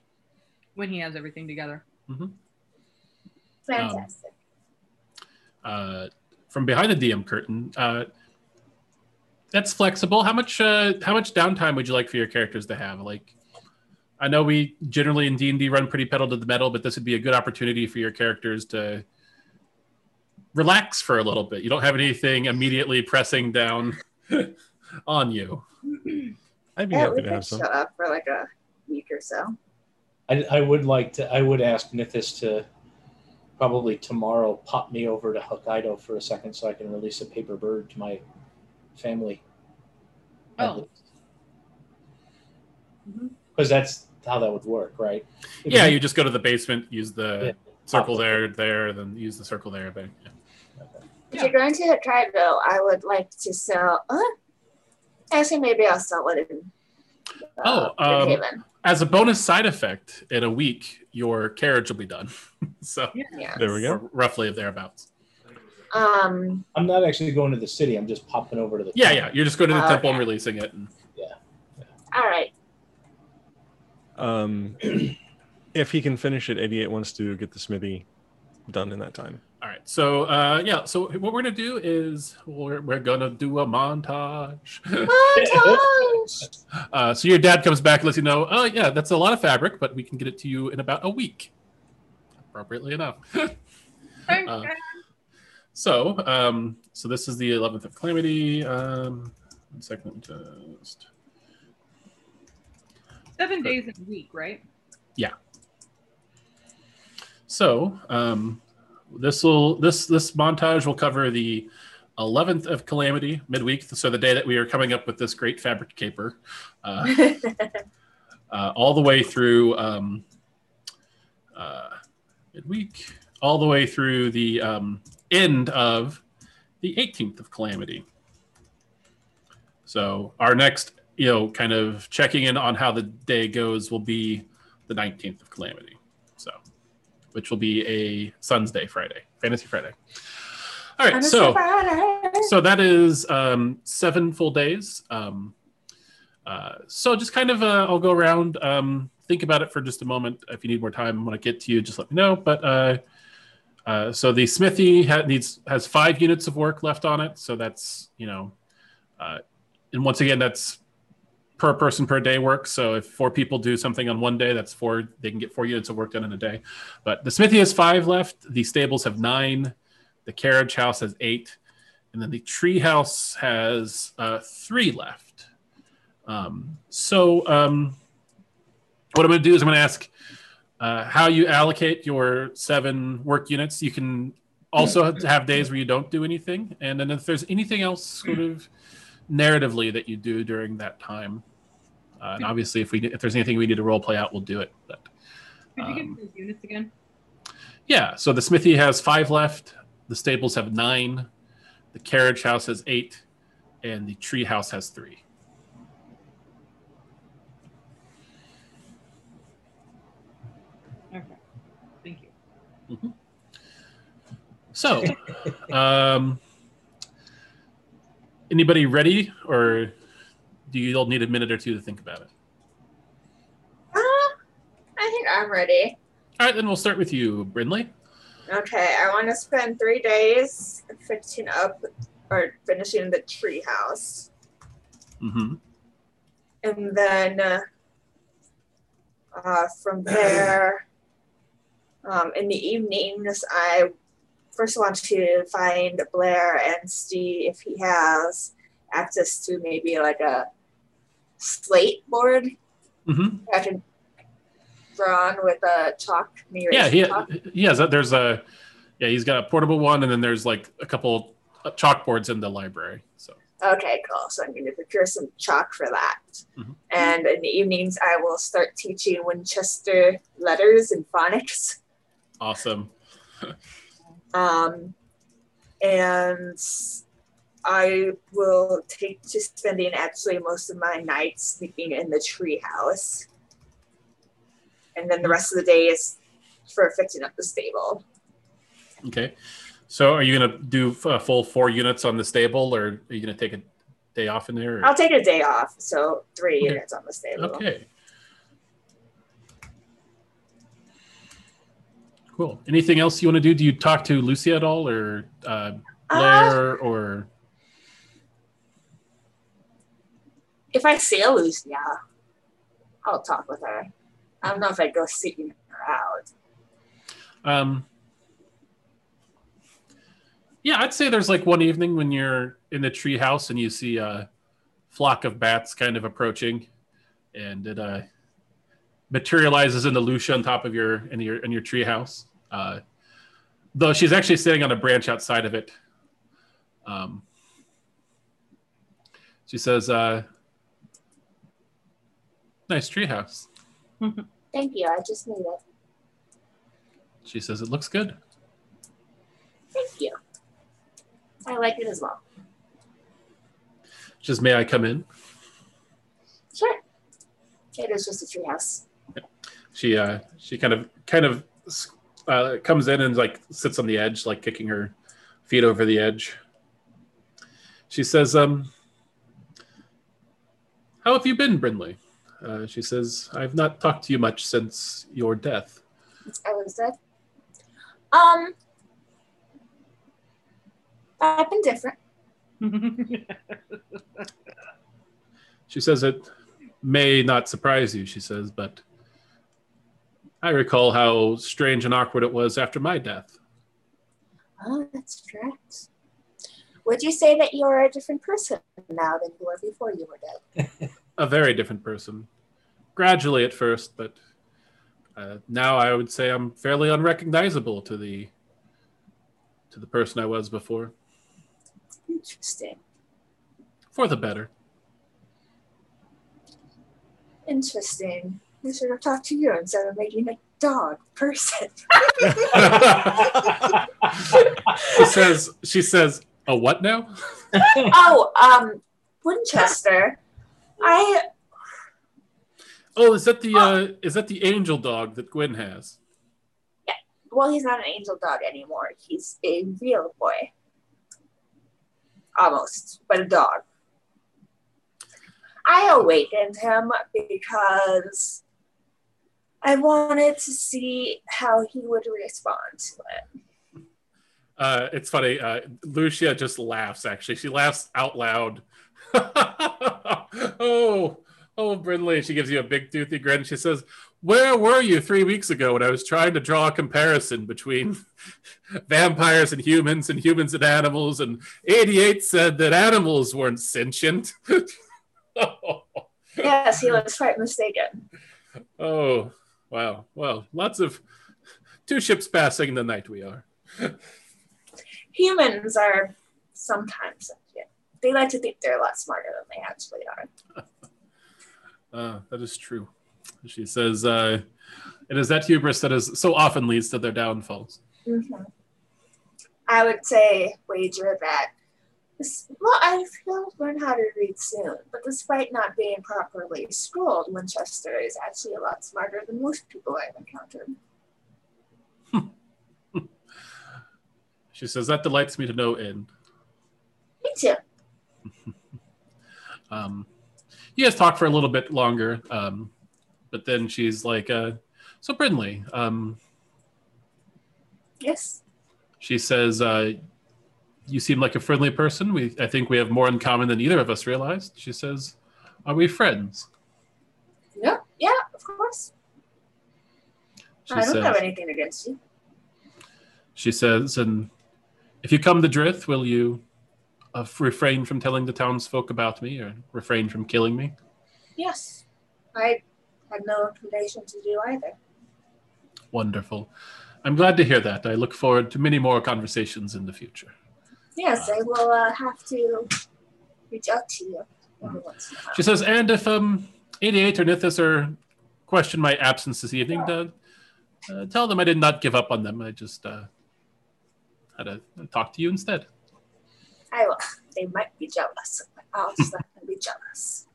when he has everything together. Mm-hmm. Fantastic. From behind the DM curtain, that's flexible. How much downtime would you like for your characters to have? Like, I know we generally in D&D run pretty pedal to the metal, but this would be a good opportunity for your characters to relax for a little bit. You don't have anything immediately pressing down on you. I'd be happy to have some. Shut up for like a week or so. I would ask Nithis to probably tomorrow pop me over to Hokkaido for a second so I can release a paper bird to my family. Oh. Because that's how that would work, right? Yeah, you just go to the basement, use the circle there, then use the circle there. But yeah. If you're going to Hokkaido, I would like to sell. Actually, maybe I'll sell it in Haven. As a bonus side effect, in a week, your carriage will be done. So yes. There we go. Or roughly thereabouts. I'm not actually going to the city. I'm just popping over to the temple. Yeah. You're just going to the temple and releasing it. And... Yeah. All right. If he can finish it, 88 wants to get the smithy done in that time. All right. So, so what we're going to do is we're going to do a montage. Montage! So your dad comes back and lets you know, oh, yeah, that's a lot of fabric, but we can get it to you in about a week. Appropriately enough. So this is the 11th of Calamity. One second. Just... 7 days in a week, right? Yeah. So, this montage will cover the 11th of Calamity, midweek, so the day that we are coming up with this great fabric caper, all the way through midweek, all the way through the end of the 18th of Calamity. So our next, kind of checking in on how the day goes will be the 19th of Calamity, so which will be a Sunday, Friday, Fantasy Friday. All right, so that is 7 full days. So just kind of, I'll go around, think about it for just a moment. If you need more time when I get to you, just let me know. But so the smithy has 5 units of work left on it. So that's and once again that's per person per day work. So if 4 people do something on one day, that's 4. They can get 4 units of work done in a day. But the smithy has 5 left. The stables have 9. The carriage house has 8. And then the tree house has 3 left. What I'm going to do is I'm going to ask how you allocate your 7 work units. You can also to have days where you don't do anything. And then if there's anything else sort of narratively that you do during that time, and obviously if there's anything we need to role play out, we'll do it. But, could you give those units again? Yeah, so the smithy has 5 left, the stables have 9, the carriage house has 8, and the tree house has 3. Okay, thank you. Mm-hmm. So, anybody ready, or do you all need a minute or two to think about it? I think I'm ready. All right, then we'll start with you, Brindley. Okay, I want to spend 3 days fixing up or finishing the tree house. Mm-hmm. And then from there, in the evenings, I first want to find Blair and see if he has access to maybe like a slate board. Mm-hmm. I can drawn with a chalk. Yeah, he has. There's a, yeah, he's got a portable one, and then there's like a couple chalkboards in the library. So okay, cool. So I'm going to procure some chalk for that. Mm-hmm. And in the evenings, I will start teaching Winchester letters and phonics. Awesome. And I will take to spending actually most of my nights sleeping in the treehouse. And then the rest of the day is for fixing up the stable. Okay. So are you going to do a full 4 units on the stable, or are you going to take a day off in there? Or? I'll take a day off. So 3 units on the stable. Okay. Cool. Anything else you want to do? Do you talk to Lucia at all, or Blair, or? If I see a Lucia, I'll talk with her. I don't know if I'd go seeking her out. Yeah, I'd say there's like one evening when you're in the treehouse and you see a flock of bats kind of approaching, and it materializes into Lucia on top of your treehouse. Though she's actually sitting on a branch outside of it. She says, "Nice treehouse." Thank you. I just made it. She says it looks good. Thank you. I like it as well. Just may I come in? Sure. It is just a treehouse. Yeah. She kind of comes in and like sits on the edge, like kicking her feet over the edge. She says, "How have you been, Brindley?" She says, "I've not talked to you much since your death." I was dead. I've been different. She says, "It may not surprise you," she says, "but I recall how strange and awkward it was after my death." Oh, that's correct. Would you say that you're a different person now than you were before you were dead? A very different person. Gradually at first, but now I would say I'm fairly unrecognizable to the person I was before. Interesting. For the better. Interesting. I should have talked to you instead of making a dog person. She says, "A what now?" Winchester. Is that the angel dog that Gwen has? Yeah. Well, he's not an angel dog anymore. He's a real boy. Almost, but a dog. I awakened him because I wanted to see how he would respond to it. It's funny. Lucia just laughs, actually. She laughs out loud. oh, Brindley. She gives you a big toothy grin. She says, "Where were you 3 weeks ago when I was trying to draw a comparison between vampires and humans and animals, and 88 said that animals weren't sentient?" Yes, he was quite mistaken. Oh, wow. Well, lots of two ships passing in the night we are. humans are sometimes, yeah, they like to think they're a lot smarter than they actually are. That is true. She says, it is that hubris that is so often leads to their downfalls. Mm-hmm. I would say, wager that, well, I will learn how to read soon, but despite not being properly schooled, Winchester is actually a lot smarter than most people I've encountered. She says, that delights me to no end. Me too. You guys talk for a little bit longer, but then she's like, so Brindley. Yes? She says, you seem like a friendly person. I think we have more in common than either of us realized. She says, are we friends? No, yeah, of course. I don't have anything against you. She says, and if you come to Drith, will you refrain from telling the townsfolk about me or refrain from killing me? Yes, I had no inclination to do either. Wonderful. I'm glad to hear that. I look forward to many more conversations in the future. Yes, I will have to reach out to you every once in a while. She says, and if 88 or Nithis are question my absence this evening, tell them I did not give up on them. I just had to talk to you instead. I will. They might be jealous. I'll just let them be jealous.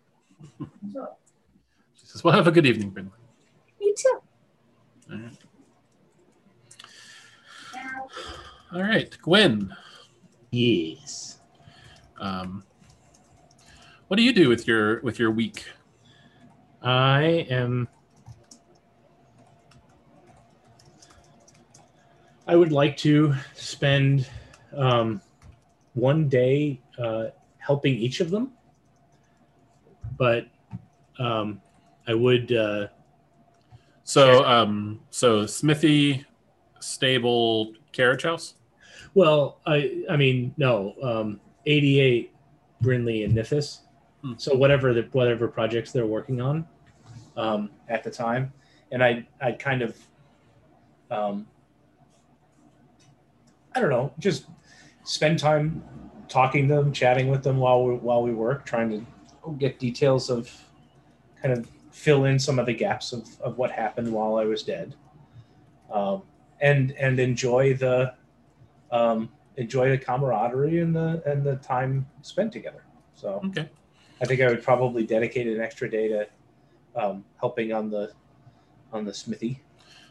She says, well, have a good evening, Brindley. You too. All right. All right, Gwen. Yes. What do you do with your week? I would like to spend one day helping each of them, but I would. So Smithy, stable, carriage house. Well, I mean, no, 88, Brindley, and Nithis. Hmm. So whatever projects they're working on at the time, and I kind of, I don't know, just spend time talking to them, chatting with them while we work, trying to get details of, kind of fill in some of the gaps of what happened while I was dead, and enjoy the. Enjoy the camaraderie and the time spent together. So okay. I think I would probably dedicate an extra day to helping on the smithy.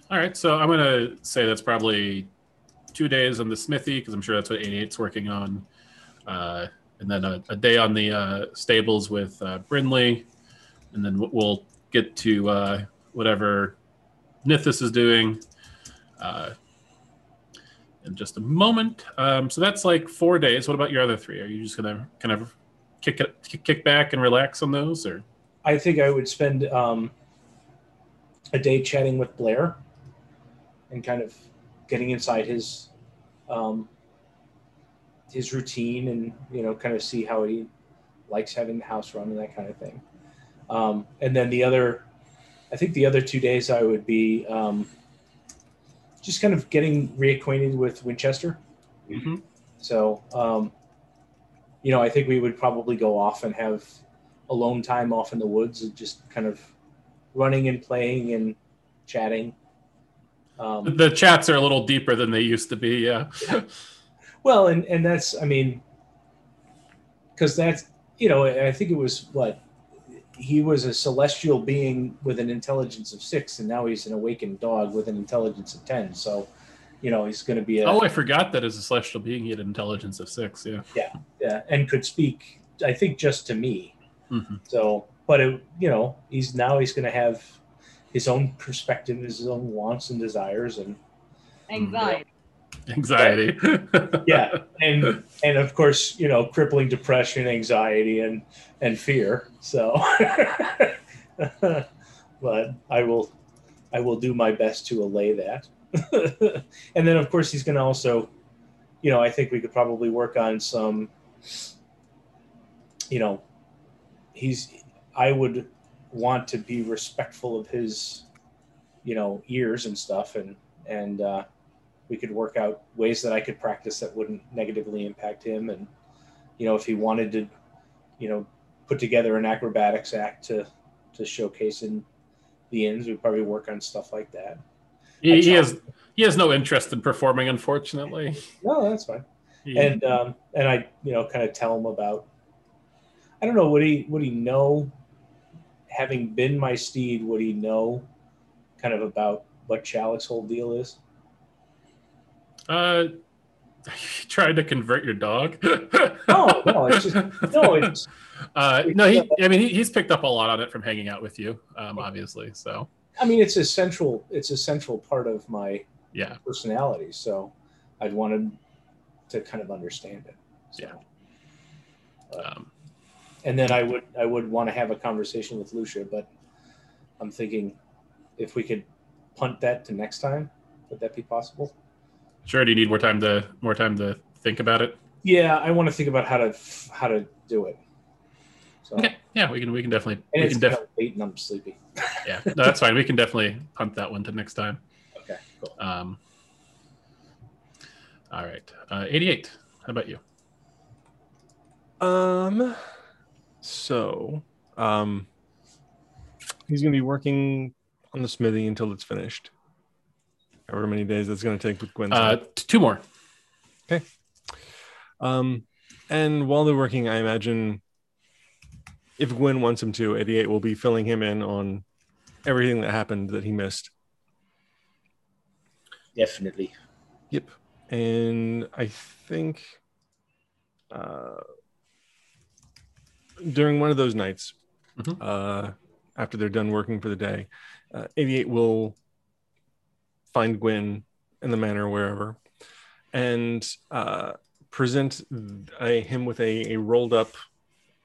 All right, so I'm gonna say that's probably 2 days on the smithy because I'm sure that's what 88's working on, and then a day on the stables with Brindley, and then we'll get to whatever Nithis is doing. In just a moment. So that's like 4 days. What about your other three? Are you just gonna kind of kick back and relax on those, or? I think I would spend a day chatting with Blair and kind of getting inside his routine, and kind of see how he likes having the house run and that kind of thing. And then the other 2 days I would be. Just kind of getting reacquainted with Winchester. Mm-hmm. So, I think we would probably go off and have alone time off in the woods and just kind of running and playing and chatting. The chats are a little deeper than they used to be, yeah. Well, and that's, I mean, because that's, I think it was he was a celestial being with an intelligence of 6, and now he's an awakened dog with an intelligence of 10. So, he's going to be I forgot that as a celestial being, he had an intelligence of 6, yeah. Yeah, and could speak, I think, just to me. Mm-hmm. So, but, he's going to have his own perspective, his own wants and desires. And Anxiety. Yeah, and of course, crippling depression, anxiety, and fear. So, but I will do my best to allay that. And then, of course, he's going to also, I think we could probably work on some. I would want to be respectful of his, ears and stuff, and. we could work out ways that I could practice that wouldn't negatively impact him. And, you know, if he wanted to, you know, put together an acrobatics act to showcase in the inns, we'd probably work on stuff like that. He has no interest in performing, unfortunately. No, that's fine. Yeah. And I, you know, kind of tell him about, I don't know, would he know, having been my steed, would he know kind of about what Chalik's whole deal is? You tried to convert your dog? He's picked up a lot on it from hanging out with you, obviously. So I mean, it's a central part of my personality, so I'd wanted to kind of understand it. So. Yeah. And then I would want to have a conversation with Lucia, but I'm thinking if we could punt that to next time, would that be possible? Sure. Do you need more time to think about it? Yeah, I want to think about how to do it. So. Okay. Yeah, we can definitely. And it's kind of late and I'm sleepy. Yeah, no, that's fine. We can definitely punt that one to next time. Okay. Cool. All right. 88. How about you? So he's going to be working on the smithy until it's finished. However many days that's going to take with Gwen. 2 more. Okay. And while they're working, I imagine if Gwen wants him to, 88 will be filling him in on everything that happened that he missed. Definitely. Yep. And I think during one of those nights, after they're done working for the day, 88 will find Gwyn in the manor, wherever, and present him with a rolled up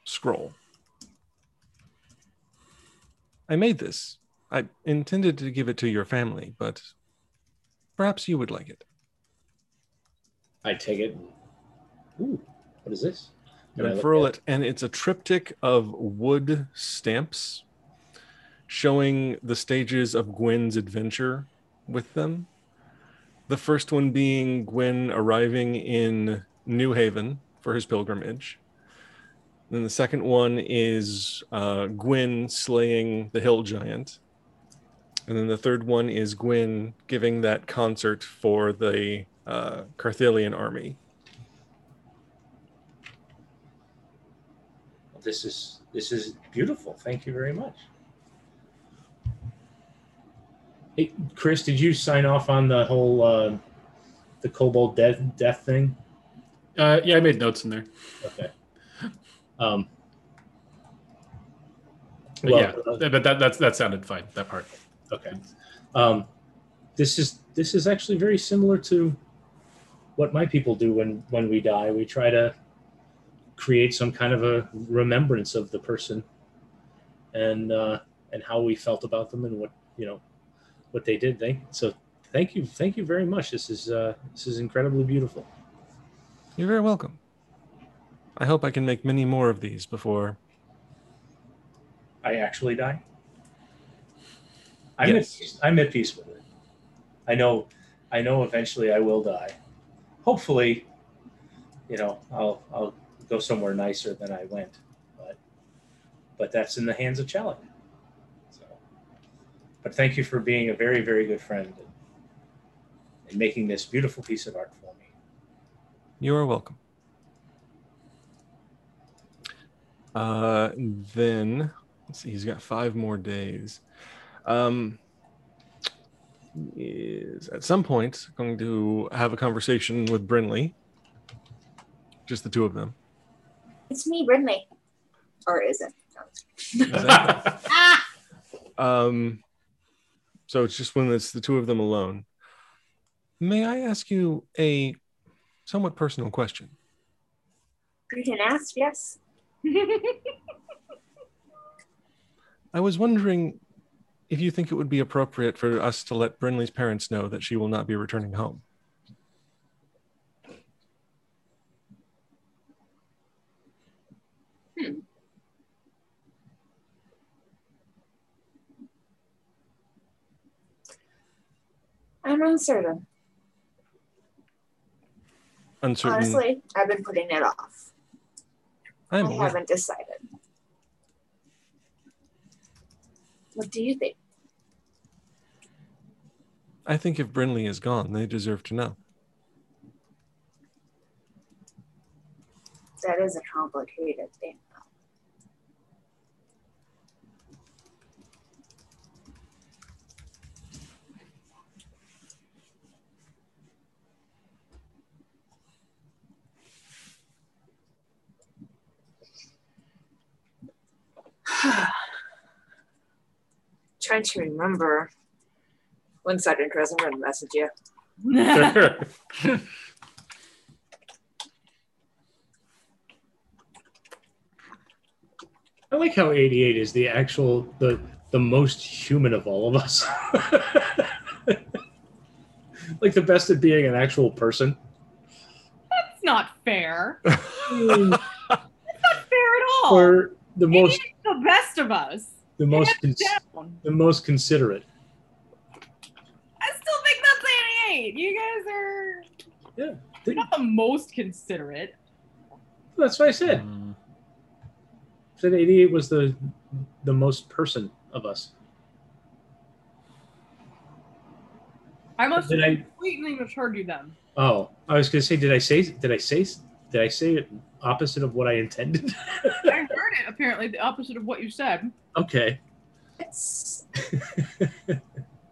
scroll. I made this. I intended to give it to your family, but perhaps you would like it. I take it. Ooh, what is this? And I unfurl it, and it's a triptych of wood stamps showing the stages of Gwyn's adventure with them. The first one being Gwyn arriving in New Haven for his pilgrimage. Then the second one is Gwyn slaying the hill giant. And then the third one is Gwyn giving that concert for the Carthalian army. This is beautiful. Thank you very much. Hey, Chris, did you sign off on the whole the kobold death thing? Yeah, I made notes in there. Okay. But that sounded fine. That part. Okay. This is actually very similar to what my people do when we die. We try to create some kind of a remembrance of the person and how we felt about them and what they did. So thank you very much. This is incredibly beautiful. You're very welcome. I hope I can make many more of these before I actually die. I'm at peace with it. I know eventually I will die. Hopefully, I'll go somewhere nicer than I went, but that's in the hands of Chalik. So, but thank you for being a very, very good friend and making this beautiful piece of art for me. You are welcome. Then let's see, he's got 5 more days. Is at some point going to have a conversation with Brinley, just the two of them. It's me, Brinley. Or is it? Exactly. So it's just when it's the two of them alone. May I ask you a somewhat personal question? You can ask, yes. I was wondering if you think it would be appropriate for us to let Brinley's parents know that she will not be returning home. I'm uncertain. uncertain. Honestly, I've been putting it off. I haven't decided. What do you think? I think if Brinley is gone, they deserve to know. That is a complicated thing. Trying to remember. One second, Chris, I'm gonna message you. I like how 88 is the actual, the most human of all of us. Like the best at being an actual person. That's not fair. That's not fair at all. Or the most, the best of us. The most considerate. I still think that's 88. You guys are. Yeah. You're not the most considerate. That's what I said. I said 88 was the most person of us. I must have completely misheard you then. Oh, I was gonna say, did I say it opposite of what I intended? I heard it apparently the opposite of what you said. Okay. Yes.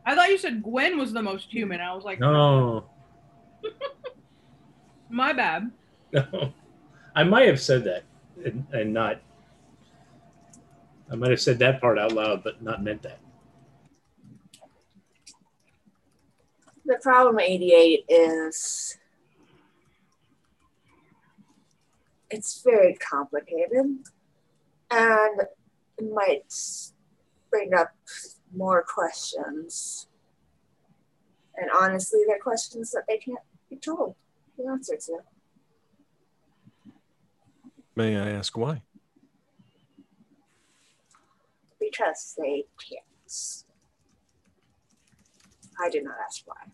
I thought you said Gwen was the most human. I was like, no. My bad. No, I might have said that and not. I might have said that part out loud, but not meant that. The problem with 88 is it's very complicated and it might bring up more questions. And honestly, they're questions that they can't be told the answer to. May I ask why? Because they can't. I did not ask why.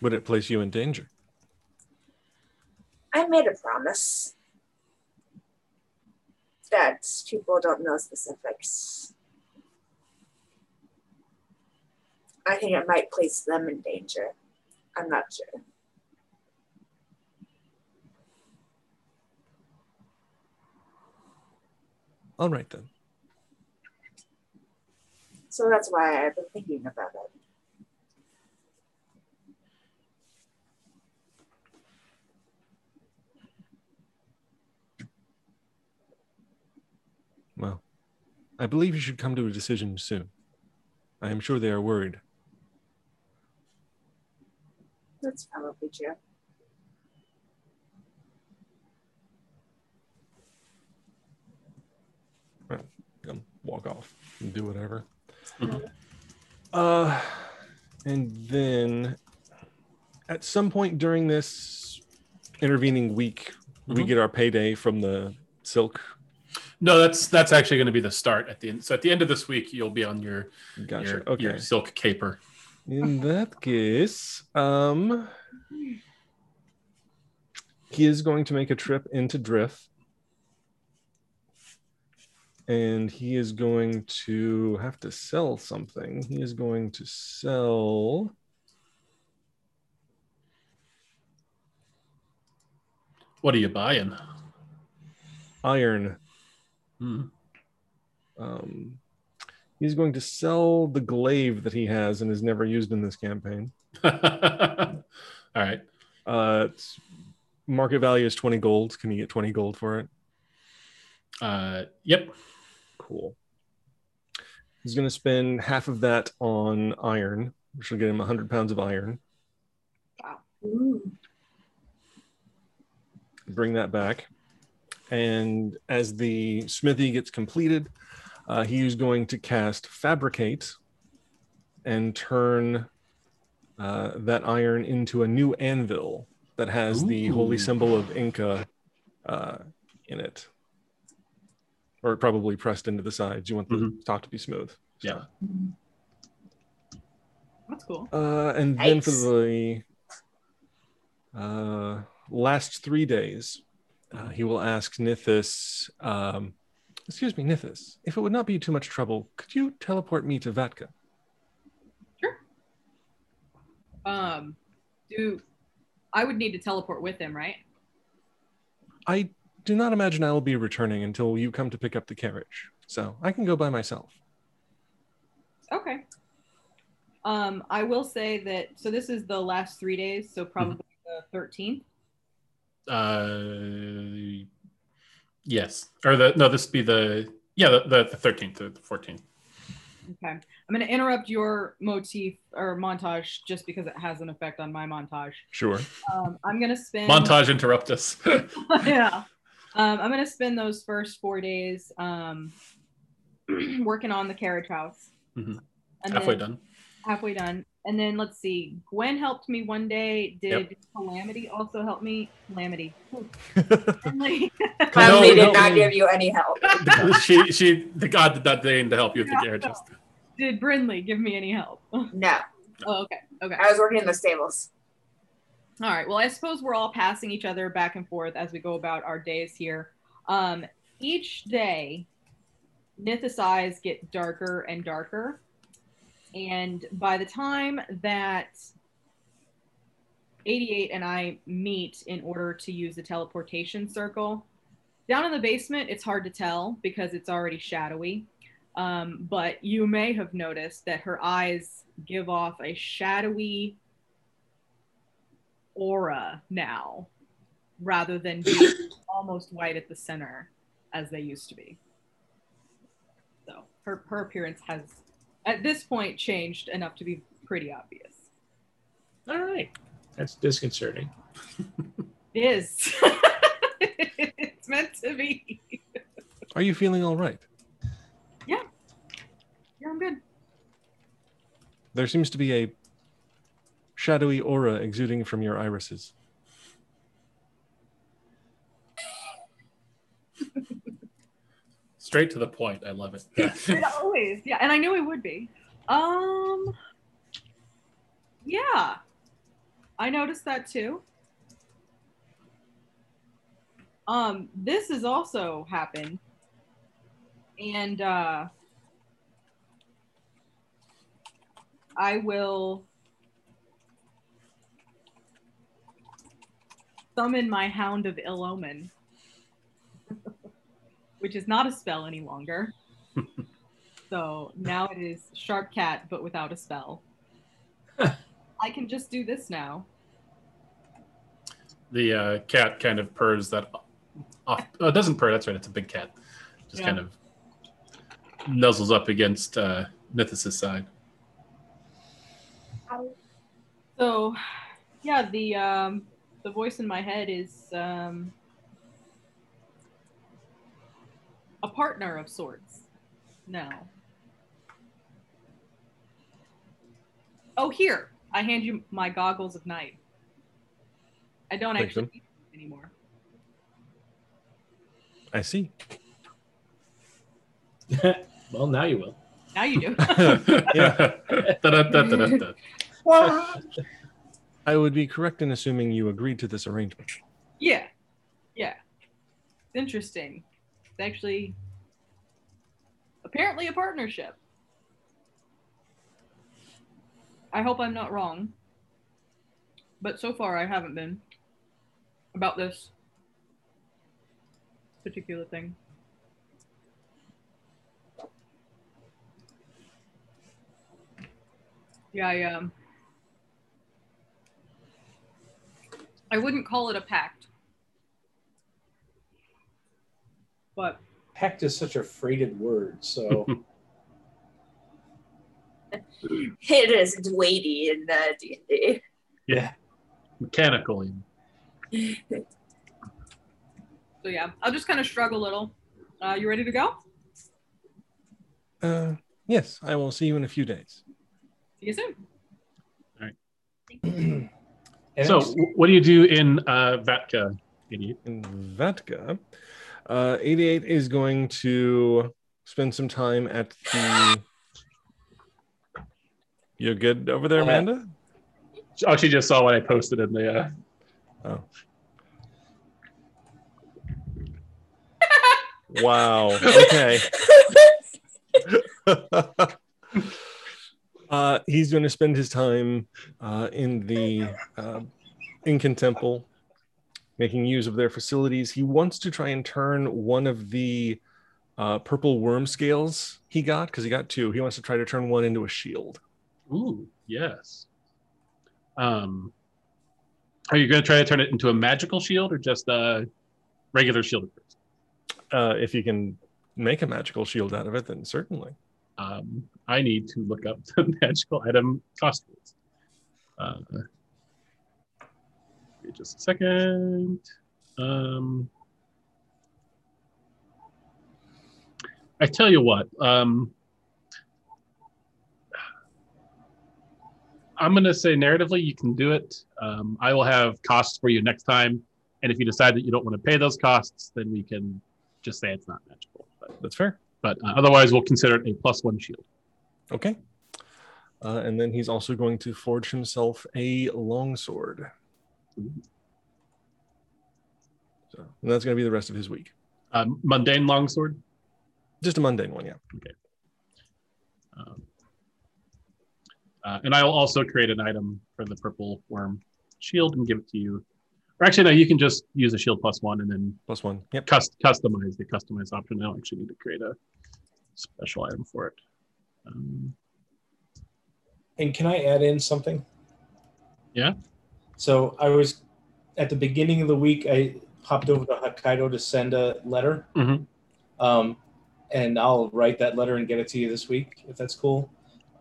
Would it place you in danger? I made a promise that people don't know specifics. I think it might place them in danger. I'm not sure. All right then. So that's why I've been thinking about it. Well, I believe you should come to a decision soon. I am sure they are worried. That's probably true. Walk off and do whatever. And then at some point during this intervening week, we get our payday from the silk. No, that's actually going to be the start at the end. So at the end of this week, you'll be on your, gotcha. Your silk caper. In that case, he is going to make a trip into Drith. And he is going to have to sell something. He is going to sell. What are you buying? Iron. He's going to sell the glaive that he has and is never used in this campaign. All right. Market value is 20 gold. Can you get 20 gold for it? Yep. Cool. He's going to spend half of that on iron, which will get him 100 pounds of iron. Wow. Ooh. Bring that back. And as the smithy gets completed, he's going to cast Fabricate and turn that iron into a new anvil that has the holy symbol of Inca in it. Or probably pressed into the sides. You want the top to be smooth. So. Yeah. That's cool. And then for the Last 3 days, he will ask Nithis, excuse me, Nithis, if it would not be too much trouble, could you teleport me to Vatka? Sure. I would need to teleport with him, right? I do not imagine I will be returning until you come to pick up the carriage. So I can go by myself. Okay. I will say that, so this is the last 3 days, so probably the 13th. Yes, or the, no, this would be the, yeah, the 13th to the 14th. Okay, I'm going to interrupt your motif or montage just because it has an effect on my montage. Sure. I'm going to spend... Montage, interrupt us. Yeah. I'm going to spend those first 4 days working on the carriage house. Mm-hmm. Halfway done. And then let's see, Gwen helped me one day. Did Calamity also help me? Calamity. Calamity did not give you any help. The god did not deign to help you with the carriage. Did Brindley give me any help? No. Oh, okay. Okay. I was working in the stables. All right. Well, I suppose we're all passing each other back and forth as we go about our days here. Each day, Nithis' eyes get darker and darker. And by the time that 88 and I meet in order to use the teleportation circle, down in the basement, it's hard to tell because it's already shadowy. But you may have noticed that her eyes give off a shadowy aura now, rather than being almost white at the center as they used to be. So her appearance has... at this point, changed enough to be pretty obvious. All right. That's disconcerting. It is. It's meant to be. Are you feeling all right? Yeah. Yeah, I'm good. There seems to be a shadowy aura exuding from your irises. Straight to the point. I love it. It always, yeah. And I knew it would be. Yeah. I noticed that too. This has also happened. And I will summon my Hound of Ill Omen, which is not a spell any longer. So now it is Sharp Cat, but without a spell. I can just do this now. The cat kind of purrs that off. Oh, it doesn't purr, that's right, it's a big cat. Just kind of nuzzles up against Nithis' side. So, yeah, the voice in my head is... a partner of sorts. No. Oh, here. I hand you my goggles of night. I don't actually need them anymore. I see. Well, now you will. Now you do. I would be correct in assuming you agreed to this arrangement. Yeah. Yeah. It's interesting. It's actually apparently a partnership. I hope I'm not wrong, but so far I haven't been about this particular thing. Yeah, I wouldn't call it a pact. But pact is such a freighted word, so it is weighty in the D&D. Yeah, mechanical. So yeah, I'll just kind of shrug a little. You ready to go? Yes, I will see you in a few days. See you soon. All right. So, what do you do in Vatka? In Vatka. 88 is going to spend some time at the... You're good over there, Amanda? Oh, she just saw what I posted in the Oh. Wow. Okay. He's going to spend his time in the Incan Temple, making use of their facilities. He wants to try and turn one of the purple worm scales he got, because he got two. He wants to try to turn one into a shield. Ooh, yes. Are you going to try to turn it into a magical shield or just a regular shield? If you can make a magical shield out of it, then certainly. I need to look up the magical item cost rules. Just a second. I tell you what. I'm going to say narratively, you can do it. I will have costs for you next time. And if you decide that you don't want to pay those costs, then we can just say it's not magical. But that's fair. But otherwise, we'll consider it a +1 shield. Okay. And then he's also going to forge himself a longsword. Mm-hmm. So, and that's going to be the rest of his week. Mundane longsword? Just a mundane one, yeah. Okay. And I will also create an item for the purple worm shield and give it to you. Or actually, no, you can just use a shield +1 and then +1. Yep. Customize the customized option. I don't actually need to create a special item for it. And can I add in something? Yeah. So I was at the beginning of the week. I hopped over to Hokkaido to send a letter, mm-hmm. And I'll write that letter and get it to you this week if that's cool.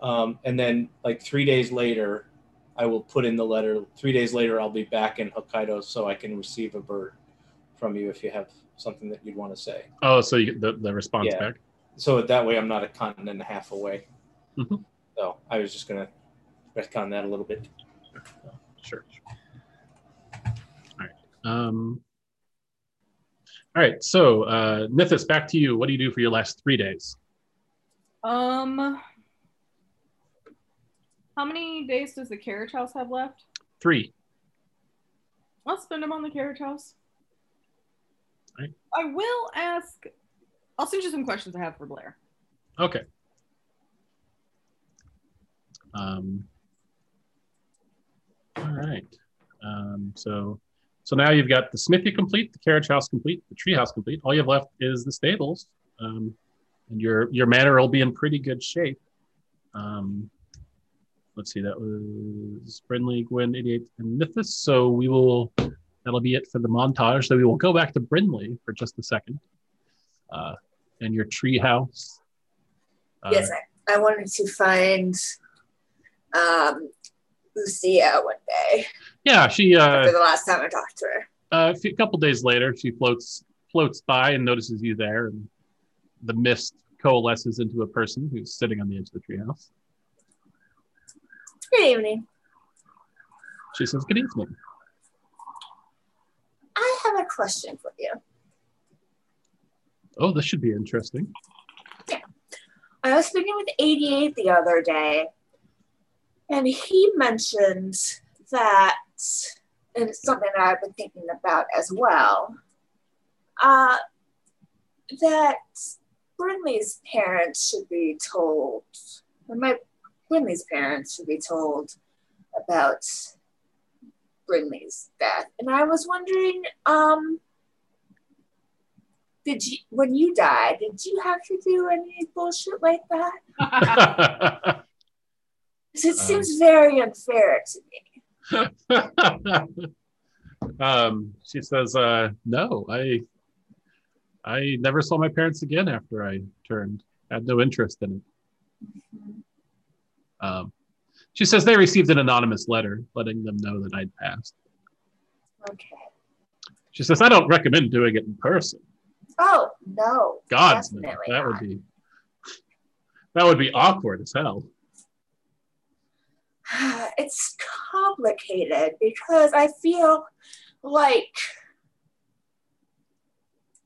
And then, like 3 days later, I will put in the letter. 3 days later, I'll be back in Hokkaido, so I can receive a bird from you if you have something that you'd want to say. Oh, so you get the response back. So that way, I'm not a continent and a half away. Mm-hmm. So I was just gonna retcon that a little bit. Sure. All right. All right. So, Nithis, back to you. What do you do for your last 3 days? How many days does the carriage house have left? 3. I'll spend them on the carriage house. All right. I will ask. I'll send you some questions I have for Blair. Okay. All right. So now you've got the smithy complete, the carriage house complete, the tree house complete. All you have left is the stables, and your manor will be in pretty good shape. Let's see. That was Brinley, Gwen, 88, and Nithis. So that'll be it for the montage. So we will go back to Brinley for just a second, and your tree house. Yes, I wanted to find. Lucia one day. Yeah, she... after the last time I talked to her. A couple days later, she floats by and notices you there, and the mist coalesces into a person who's sitting on the edge of the treehouse. Good evening. She says, good evening. I have a question for you. Oh, this should be interesting. Yeah. I was speaking with 88 the other day, and he mentioned that, and it's something that I've been thinking about as well, that Brinley's parents should be told, Brinley's parents should be told about Brinley's death. And I was wondering, when you died, did you have to do any bullshit like that? It seems very unfair to me. She says, no, I never saw my parents again after I turned. I had no interest in it. Mm-hmm. She says they received an anonymous letter letting them know that I'd passed. Okay. She says, I don't recommend doing it in person. Oh, no. God's no. That would be awkward as hell. It's complicated because I feel like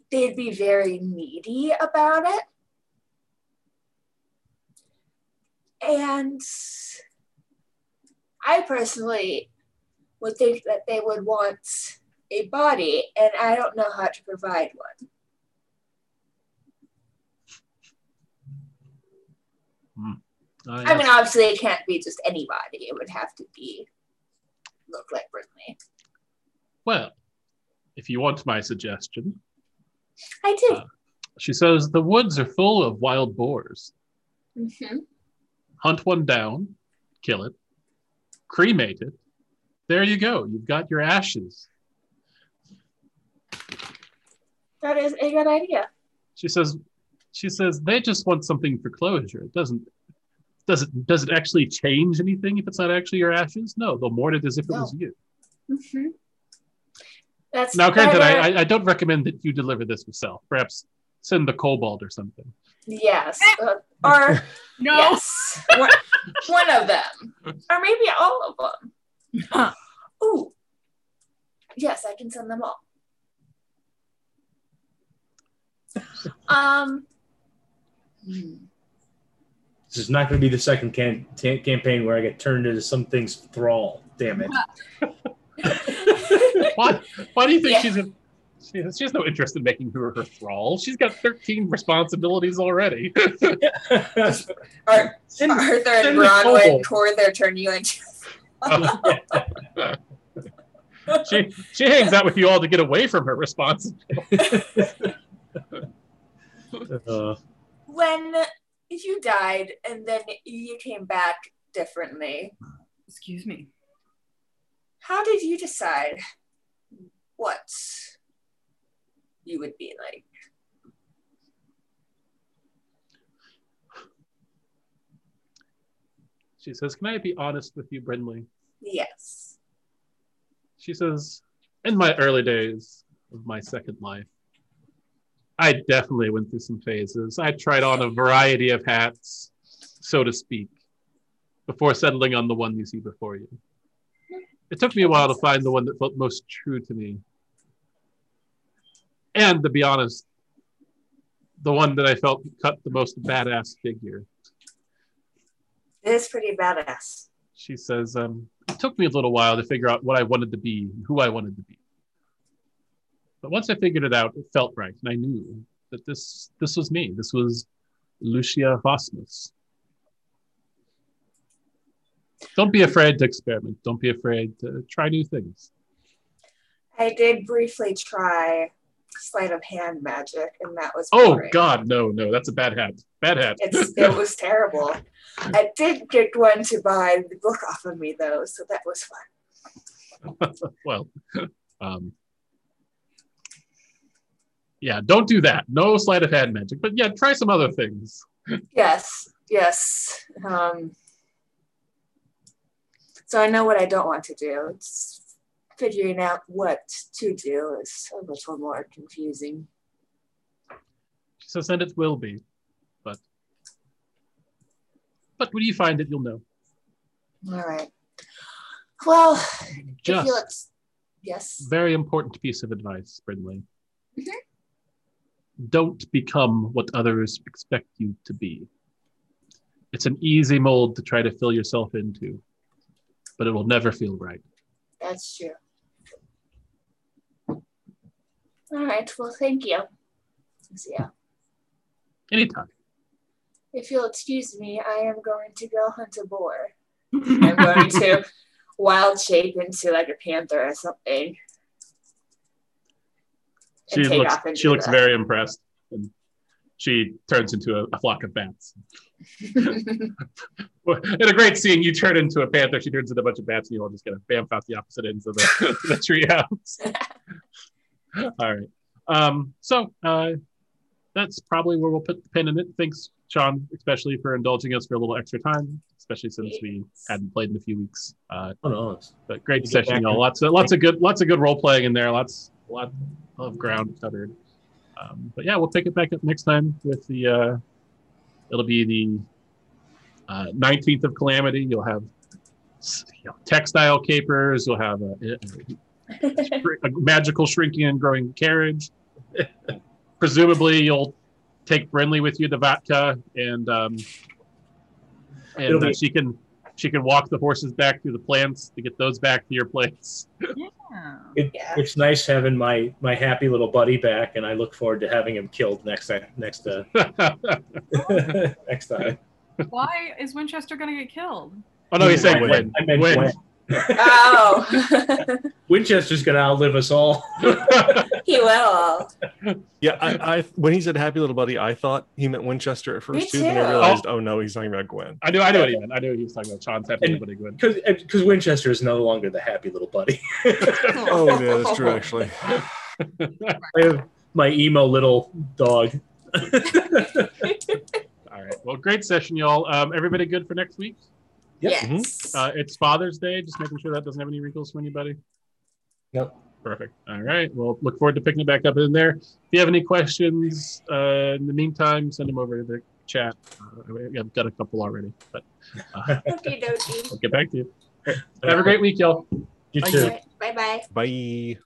they'd be very needy about it. And I personally would think that they would want a body, and I don't know how to provide one. I mean, obviously, it can't be just anybody. It would have to be look like Brittany. Well, if you want my suggestion, I do. She says the woods are full of wild boars. Mm-hmm. Hunt one down, kill it, cremate it. There you go. You've got your ashes. That is a good idea. She says they just want something for closure. It does it actually change anything if it's not actually your ashes? No, they'll mourn it as if it was you. Mm-hmm. That's now, granted, I don't recommend that you deliver this yourself. Perhaps send the kobold or something. Yes, or no, yes, one of them, or maybe all of them. Huh. Ooh, yes, I can send them all. This is not going to be the second campaign where I get turned into something's thrall. Damn it! Why do you think she's? She has no interest in making her thrall. She's got 13 responsibilities already. Arthur and Bronwyn tore their turn you into. She hangs out with you all to get away from her responsibilities. When you died and then you came back differently. Excuse me. How did you decide what you would be like? She says, can I be honest with you, Brindley? Yes. She says, in my early days of my second life, I definitely went through some phases. I tried on a variety of hats, so to speak, before settling on the one you see before you. It took me a while to find the one that felt most true to me. And to be honest, the one that I felt cut the most badass figure. It is pretty badass. She says, it took me a little while to figure out what I wanted to be, and who I wanted to be. But once I figured it out, it felt right, and I knew that this was me. This was Lucia Vasmus. Don't be afraid to experiment. Don't be afraid to try new things. I did briefly try sleight of hand magic, and that was boring. Oh, God, no, that's a bad hat. Bad hat. It was terrible. I did get one to buy the book off of me, though, so that was fun. Well, yeah, don't do that. No sleight of hand magic. But yeah, try some other things. Yes. So I know what I don't want to do. It's figuring out what to do is a little more confusing. She says, and it will be. But when you find it, you'll know. All right. Well, yes. Very important piece of advice, Brindley. Mm-hmm. Don't become what others expect you to be. It's an easy mold to try to fill yourself into, but it will never feel right. That's true. All right, well, thank you. Yeah. Anytime. If you'll excuse me, I am going to go hunt a boar. I'm going to wild shape into like a panther or something. She looks very impressed. And she turns into a flock of bats. It's a great scene. You turn into a panther. She turns into a bunch of bats, and you all just kind of bamf out the opposite ends of the treehouse. All right. So that's probably where we'll put the pin in it. Thanks, Sean, especially for indulging us for a little extra time, especially since we hadn't played in a few weeks. But great session, y'all. Lots of good role playing in there. Lots of ground covered. But yeah, we'll pick it back up next time with the. It'll be the 19th of Calamity. You'll have textile capers. You'll have a magical shrinking and growing carriage. Presumably, you'll take Brindley with you to Vatka, and she can she can walk the horses back through the plants to get those back to your place. Yeah. It's nice having my happy little buddy back, and I look forward to having him killed next time. Why is Winchester going to get killed? Oh, no, he said when. I meant when. Oh. Winchester's going to outlive us all. He will. Yeah, I when he said happy little buddy, I thought he meant Winchester at first, too. Then I realized, oh no, he's talking about Gwen. I knew what he meant. I knew he was talking about Sean's happy little buddy, Gwen. Because Winchester is no longer the happy little buddy. Oh, yeah, that's true, actually. I have my emo little dog. All right. Well, great session, y'all. Everybody good for next week? Yes. Mm-hmm. It's Father's Day. Just making sure that doesn't have any wrinkles for anybody. Nope. Perfect. All right. Well, look forward to picking it back up in there. If you have any questions in the meantime, send them over to the chat. I've got a couple already, but I'll get back to you. Right. Have a great week, y'all. You too. Bye-bye. Bye.